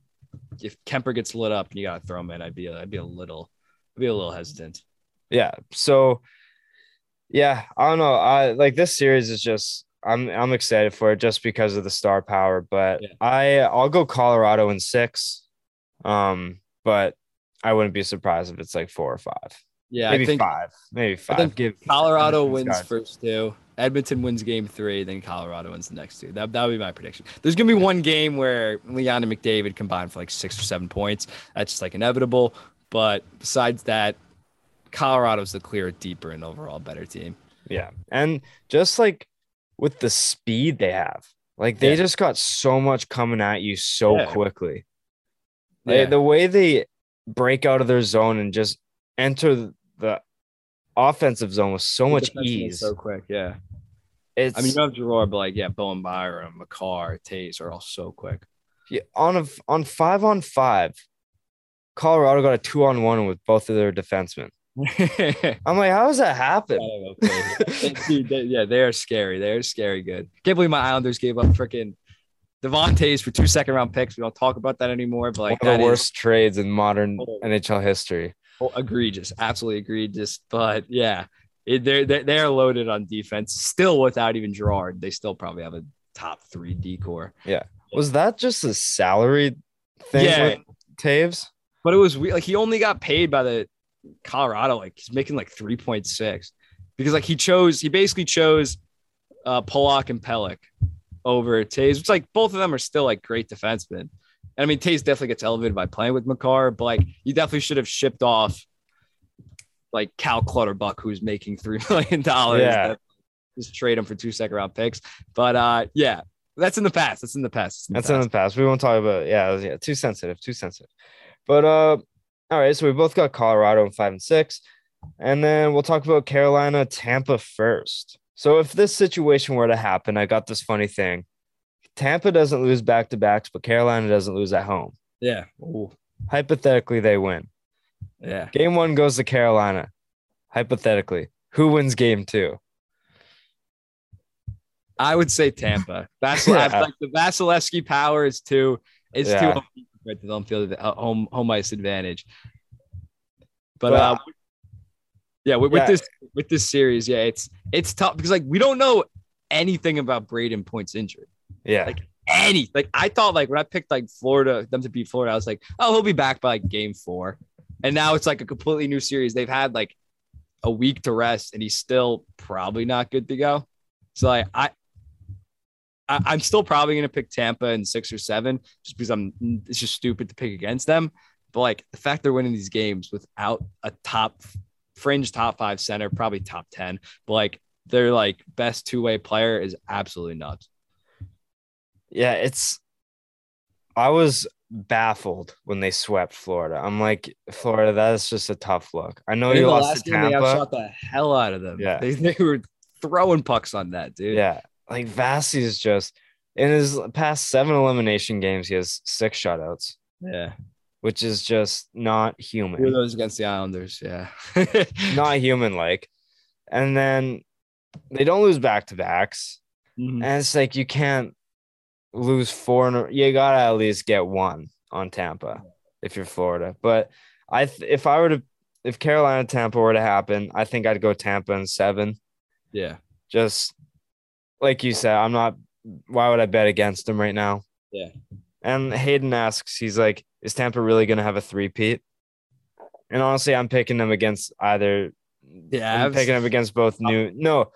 if Kemper gets lit up and you gotta throw him in, I'd be I'd be a little I'd be a little hesitant. Yeah. So yeah, I don't know. I like this series is just I'm I'm excited for it just because of the star power. But yeah. I I'll go Colorado in six. Um, but I wouldn't be surprised if it's like four or five. Yeah, maybe I think, five. Maybe five. I think Give Colorado wins first two. Edmonton wins game three, then Colorado wins the next two. That that would be my prediction. There's going to be one game where Leon and McDavid combine for like six or seven points. That's just like inevitable. But besides that, Colorado's the clear, deeper, and overall better team. Yeah. And just like with the speed they have, like they yeah. just got so much coming at you so yeah. quickly. They, yeah. The way they break out of their zone and just enter the offensive zone with so the much ease. So quick. Yeah. It's, I mean, you have Gerard, but like, yeah, Bowen Byram, McCarr, Taze are all so quick. Yeah. On a, on five on five, Colorado got a two on one with both of their defensemen. I'm like, how does that happen? Dude, they, yeah, they are scary. They're scary good. Can't believe my Islanders gave up freaking Devontae's for two second round picks. We don't talk about that anymore. But like, one of the worst is... trades in modern oh. N H L history. Oh, egregious, absolutely egregious. But yeah, it, they're they're loaded on defense. Still, without even Gerard, they still probably have a top three D-core. Yeah, was that just a salary thing yeah. with Taves? But it was like he only got paid by the Colorado. Like he's making like three point six because like he chose he basically chose uh, Pollock and Pellick over Taves. It's like both of them are still like great defensemen. I mean, Taze definitely gets elevated by playing with McCarr, but like you definitely should have shipped off like Cal Clutterbuck, who's making three million dollars. Yeah. Just trade him for two second round picks. But uh, yeah, that's in the past. That's in the past. In the that's past. in the past. We won't talk about it. Yeah, yeah, too sensitive, too sensitive. But uh, all right, so we both got Colorado in five and six, and then we'll talk about Carolina, Tampa first. So if this situation were to happen, I got this funny thing. Tampa doesn't lose back-to-backs, but Carolina doesn't lose at home. Yeah. Ooh. Hypothetically, they win. Yeah. Game one goes to Carolina. Hypothetically. Who wins game two? I would say Tampa. Vasil- yeah. like the Vasilevsky power is too It's yeah. too home to the home field, home, home ice advantage. But, but uh, yeah, with, yeah, with this with this series, yeah, it's it's tough because like we don't know anything about Braden Point's injury. Yeah. Like any, like I thought like when I picked like Florida, them to beat Florida, I was like, oh, he'll be back by like game four. And now it's like a completely new series. They've had like a week to rest and he's still probably not good to go. So like I, I I'm still probably going to pick Tampa in six or seven just because I'm, it's just stupid to pick against them. But like the fact they're winning these games without a top fringe, top five center, probably top ten, but like their like best two-way player is absolutely nuts. Yeah, it's – I was baffled when they swept Florida. I'm like, Florida, that is just a tough look. I know you lost to Tampa. They outshot the hell out of them. Yeah. They, they were throwing pucks on that, dude. Yeah, like Vasi is just – in his past seven elimination games, he has six shutouts. Yeah. Which is just not human. Two of those against the Islanders, yeah. Not human-like. And then they don't lose back-to-backs. Mm-hmm. And it's like you can't – lose four and you gotta at least get one on Tampa if you're Florida. But I th- if I were to if Carolina Tampa were to happen, I think I'd go Tampa in seven. Yeah, just like you said, I'm not. Why would I bet against them right now? Yeah. And Hayden asks, he's like, "Is Tampa really gonna have a three-peat?" And honestly, I'm picking them against either. Yeah, I'm picking them against both new. No,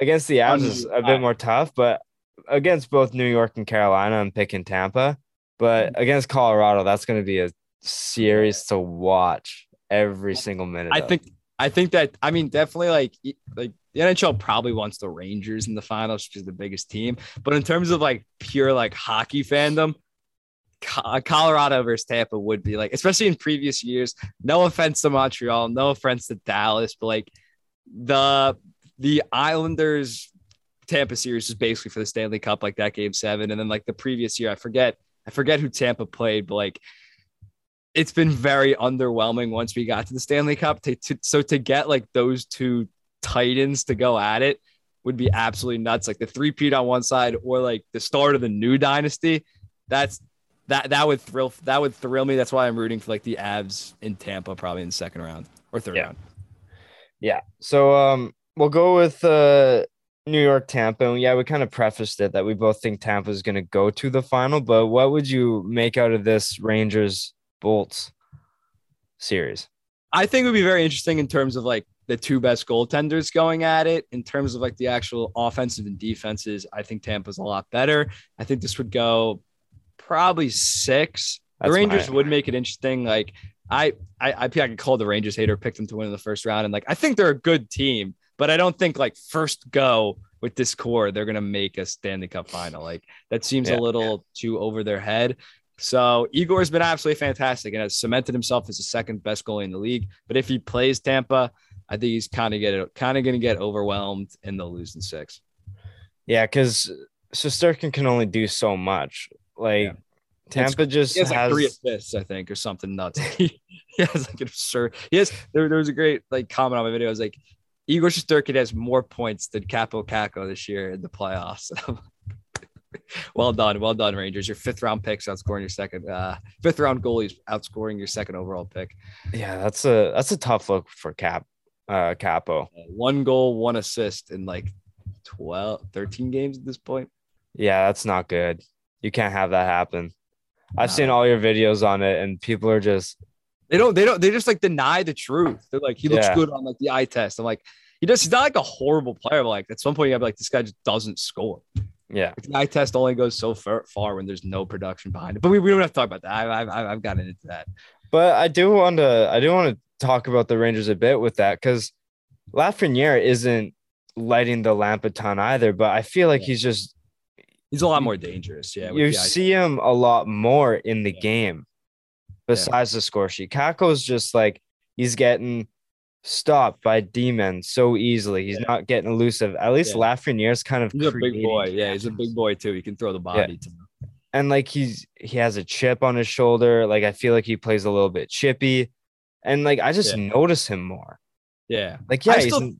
against the Avs is a bit more tough, but. Against both New York and Carolina, I'm picking Tampa. But against Colorado, that's going to be a series to watch every single minute. I of. think I think that, I mean, definitely, like, like the N H L probably wants the Rangers in the finals, which is the biggest team. But in terms of, like, pure, like, hockey fandom, Colorado versus Tampa would be, like, especially in previous years, no offense to Montreal, no offense to Dallas, but, like, the the Islanders – Tampa series is basically for the Stanley Cup, like that game seven. And then like the previous year, I forget, I forget who Tampa played, but like, it's been very underwhelming once we got to the Stanley Cup. To, to, so to get like those two Titans to go at it would be absolutely nuts. Like the three-peat on one side or like the start of the new dynasty. That's that, that would thrill. That would thrill me. That's why I'm rooting for like the Avs in Tampa, probably in the second round or third yeah. round. Yeah. So um, we'll go with uh New York, Tampa. And yeah, we kind of prefaced it that we both think Tampa is going to go to the final, but what would you make out of this Rangers Bolts series? I think it would be very interesting in terms of like the two best goaltenders going at it. In terms of like the actual offensive and defenses, I think Tampa's a lot better. I think this would go probably six. That's the Rangers my... would make it interesting. Like I, I, I, I could call the Rangers hater, pick them to win in the first round. And like, I think they're a good team, but I don't think like first go with this core, they're going to make a Stanley Cup final. Like that seems yeah, a little yeah. too over their head. So Igor has been absolutely fantastic and has cemented himself as the second best goalie in the league. But if he plays Tampa, I think he's kind of get kind of going to get overwhelmed and they'll lose in six. Yeah, because Shesterkin can only do so much. Like yeah. Tampa it's, just he has, like has three assists, I think, or something nuts. he has like an absurd. He has. There, there was a great like comment on my video. It was like Igor Shesterkin has more points than Capo Caco this year in the playoffs. Well done. Well done, Rangers. Your fifth round picks outscoring your second uh, fifth round goalies outscoring your second overall pick. Yeah, that's a that's a tough look for Cap uh, Capo. One goal, one assist in like twelve, thirteen games at this point. Yeah, that's not good. You can't have that happen. I've no. seen all your videos on it and people are just they don't they don't they just like deny the truth. They're like, he looks yeah. good on like the eye test. I'm like, he does he's not like a horrible player, but like at some point you have like this guy just doesn't score. Yeah, the eye test only goes so far, far when there's no production behind it. But we, we don't have to talk about that. I, I, I've gotten into that. But I do want to I do want to talk about the Rangers a bit with that because Lafreniere isn't lighting the lamp a ton either. But I feel like yeah. he's just he's a lot more dangerous. Yeah, you see him a lot more in the yeah. game besides yeah. the score sheet. Kako's just like he's getting stopped by D-men so easily. He's yeah. not getting elusive. At least yeah. Lafreniere's kind of he's a big boy. Yeah, he's a big boy too. He can throw the body. Yeah. To and like he's he has a chip on his shoulder. Like I feel like he plays a little bit chippy, and like I just yeah. notice him more. Yeah, like yeah, still... he's,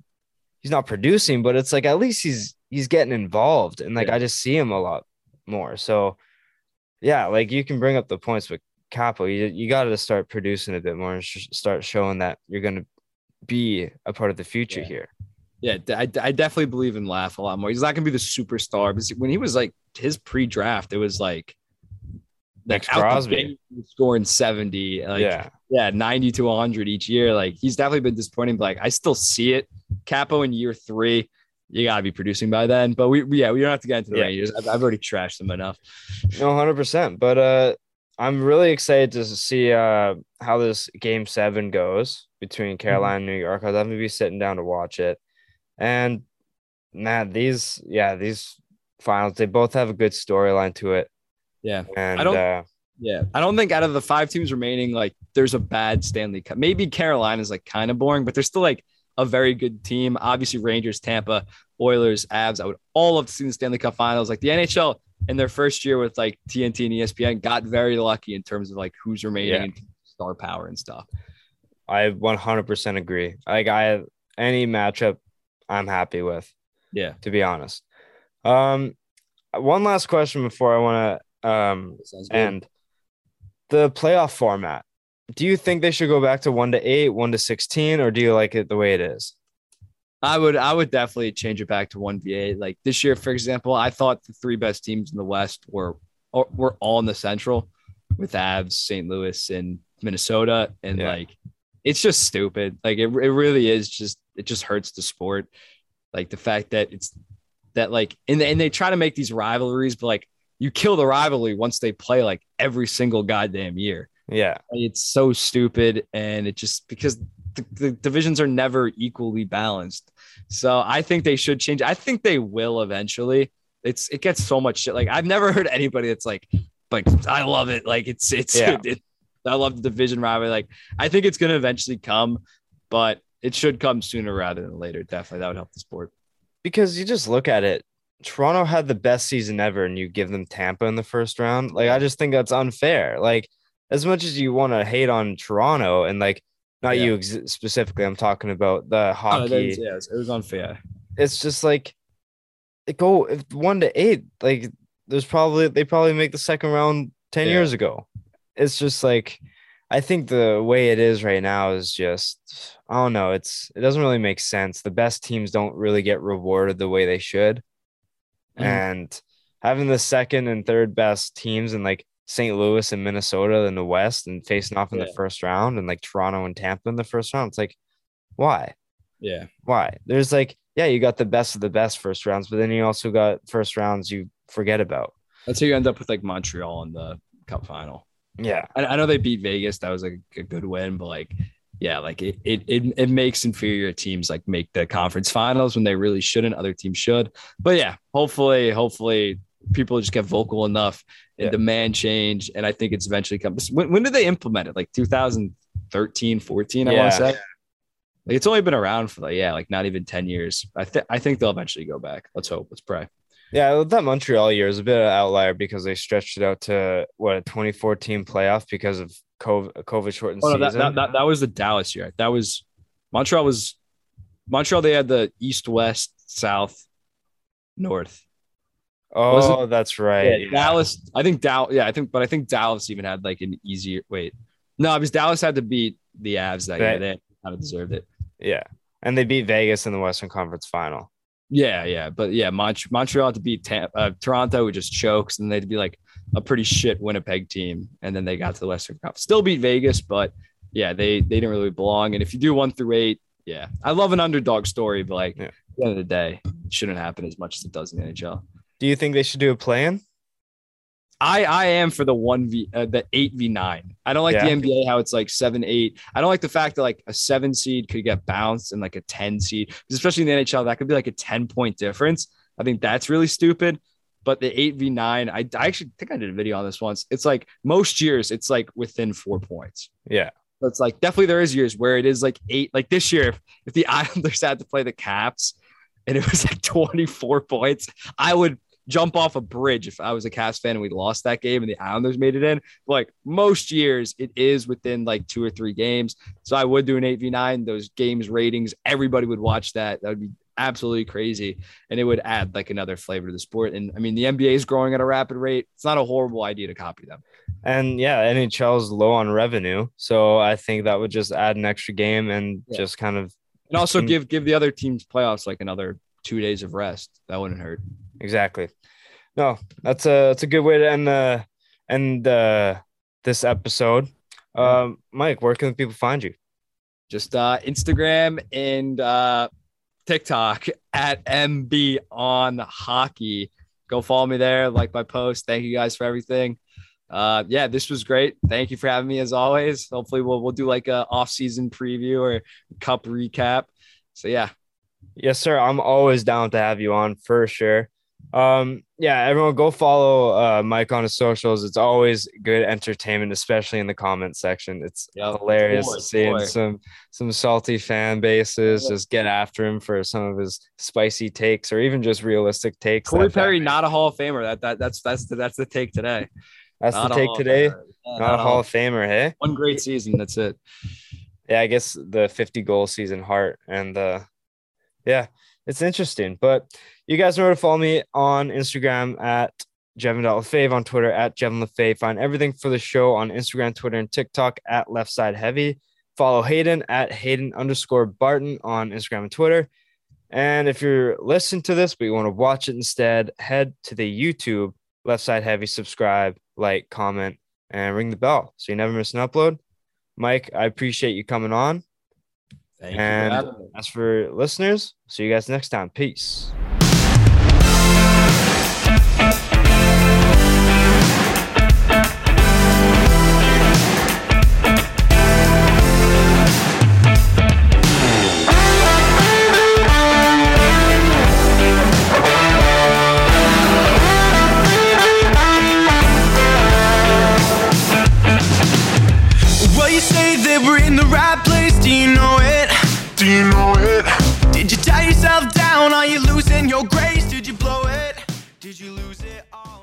he's not producing, but it's like at least he's he's getting involved, and like yeah. I just see him a lot more. So yeah, like you can bring up the points, but Capo, you you got to start producing a bit more and sh- start showing that you're gonna be a part of the future yeah. here. Yeah, I, I definitely believe in Laff a lot more. He's not gonna be the superstar, but when he was like his pre-draft, it was like like Crosby scoring seventy, like yeah, yeah, ninety to a hundred each year. Like he's definitely been disappointing, but like I still see it. Capo in year three, you gotta be producing by then. But we yeah, we don't have to get into the yeah. Rangers. I've, I've already trashed them enough. No, one hundred percent. But uh, I'm really excited to see uh how this game seven goes between Carolina and New York. I'll definitely be sitting down to watch it. And man, these, yeah, these finals, they both have a good storyline to it. Yeah. And I don't, uh, yeah, I don't think out of the five teams remaining, like there's a bad Stanley Cup. Maybe Carolina's like kind of boring, but they're still like a very good team. Obviously Rangers, Tampa, Oilers, Avs. I would all love to see the Stanley Cup finals. Like the N H L in their first year with like T N T and E S P N got very lucky in terms of like who's remaining yeah. and star power and stuff. I one hundred percent agree. Like I any matchup I'm happy with. Yeah. To be honest. Um, one last question before I want to um, end. The playoff format. Do you think they should go back to one to eight, one to sixteen, or do you like it the way it is? I would I would definitely change it back to one v eight. Like this year, for example, I thought the three best teams in the West were were all in the Central with Avs, Saint Louis, and Minnesota. And yeah. like it's just stupid. Like it, it really is just it just hurts the sport. Like the fact that it's that like and, and they try to make these rivalries, but like you kill the rivalry once they play like every single goddamn year. Yeah. Like, it's so stupid. And it just because the, the divisions are never equally balanced. So I think they should change. I think they will eventually. It's it gets so much shit. Like I've never heard anybody that's like like I love it. Like it's it's yeah. it, it, I love the division rivalry. Like I think it's going to eventually come, but it should come sooner rather than later. Definitely. That would help the sport. Because you just look at it. Toronto had the best season ever and you give them Tampa in the first round. Like, I just think that's unfair. Like as much as you want to hate on Toronto and like not yeah. you ex- specifically, I'm talking about the hockey. Oh, is, yeah, it was unfair. It's just like it go if one to eight, like there's probably, they probably make the second round ten yeah. years ago. It's just like, I think the way it is right now is just, I don't know. It's, it doesn't really make sense. The best teams don't really get rewarded the way they should. Mm-hmm. And having the second and third best teams in like Saint Louis and Minnesota in the West and facing off in yeah. the first round and like Toronto and Tampa in the first round, it's like, why? Yeah. Why? There's like, yeah, you got the best of the best first rounds, but then you also got first rounds you forget about. That's how you end up with like Montreal in the cup final. Yeah. I, I know they beat Vegas. That was like a good win, but like, yeah, like it, it it it makes inferior teams like make the conference finals when they really shouldn't. Other teams should. But yeah, hopefully, hopefully people just get vocal enough and yeah. demand change. And I think it's eventually come. When, when did they implement it? Like two thousand thirteen, fourteen, I yeah. want to say. Like it's only been around for like, yeah, like not even ten years. I think I think they'll eventually go back. Let's hope. Let's pray. Yeah, that Montreal year is a bit of an outlier because they stretched it out to, what, a twenty fourteen playoff because of COVID, COVID-shortened oh, no, season? That, that, that was the Dallas year. That was – Montreal was – Montreal, they had the east, west, south, north. Oh, Wasn't, that's right. Yeah, yeah. Dallas – I think Dallas – yeah, I think – but I think Dallas even had, like, an easier – wait. No, because Dallas had to beat the Avs that they, year. They kind of deserved it. Yeah, and they beat Vegas in the Western Conference Final. Yeah, yeah, but yeah, Mont- Montreal had to beat Tam- uh, Toronto, which just chokes, and they'd be like a pretty shit Winnipeg team, and then they got to the Western Conference. Still beat Vegas, but yeah, they they didn't really belong. And if you do one through eight, yeah, I love an underdog story, but like yeah. at the end of the day, it shouldn't happen as much as it does in the N H L. Do you think they should do a play-in? I I am for the one v uh, the eight v nine. I don't like yeah. the N B A how it's like seven eight. I don't like the fact that like a seven seed could get bounced and like a ten seed, because especially in the N H L that could be like a ten point difference. I think that's really stupid. But the eight v nine, I I actually think I did a video on this once. It's like most years it's like within four points. Yeah, so it's like definitely there is years where it is like eight. Like this year, if, if the Islanders had to play the Caps and it was like twenty four points, I would jump off a bridge if I was a Cavs fan and we lost that game and the Islanders made it in. But like most years, it is within like two or three games. So I would do an eight v nine, those games ratings. Everybody would watch that. That would be absolutely crazy. And it would add like another flavor to the sport. And I mean, the N B A is growing at a rapid rate. It's not a horrible idea to copy them. And yeah, N H L is low on revenue. So I think that would just add an extra game and yeah. just kind of. And also give, give the other teams playoffs like another two days of rest. That wouldn't hurt. Exactly. No, that's a that's a good way to end the end uh, this episode. Um, Mike, where can people find you? Just uh, Instagram and uh, TikTok at M B on Hockey. Go follow me there. Like my post. Thank you guys for everything. Uh, yeah, this was great. Thank you for having me as always. Hopefully, we'll we'll do like a off season preview or cup recap. So yeah. Yes, sir. I'm always down to have you on for sure. Um, yeah, everyone go follow uh, Mike on his socials. It's always good entertainment, especially in the comment section. It's yep, hilarious boy, seeing boy. some some salty fan bases just get after him for some of his spicy takes or even just realistic takes. Corey Perry, happened. Not a Hall of Famer. That that that's that's the, that's the take today. That's not the take today. Yeah, not, not a Hall of Famer. Hey, one great season. That's it. Yeah, I guess the fifty goal season Hart and the. Yeah, it's interesting, but you guys know where to follow me on Instagram at Jevin.Lefave, on Twitter at JevinLefave. Find everything for the show on Instagram, Twitter, and TikTok at Left Side Heavy. Follow Hayden at Hayden underscore Barton on Instagram and Twitter. And if you're listening to this, but you want to watch it instead, head to the YouTube, Left Side Heavy, subscribe, like, comment, and ring the bell so you never miss an upload. Mike, I appreciate you coming on. Thank and you, as for listeners, see you guys next time. Peace. Well, you say that we're in the right place. Do you know it? Do you know it? Did you tie yourself down? Are you losing your grace? Did you blow it? Did you lose it all?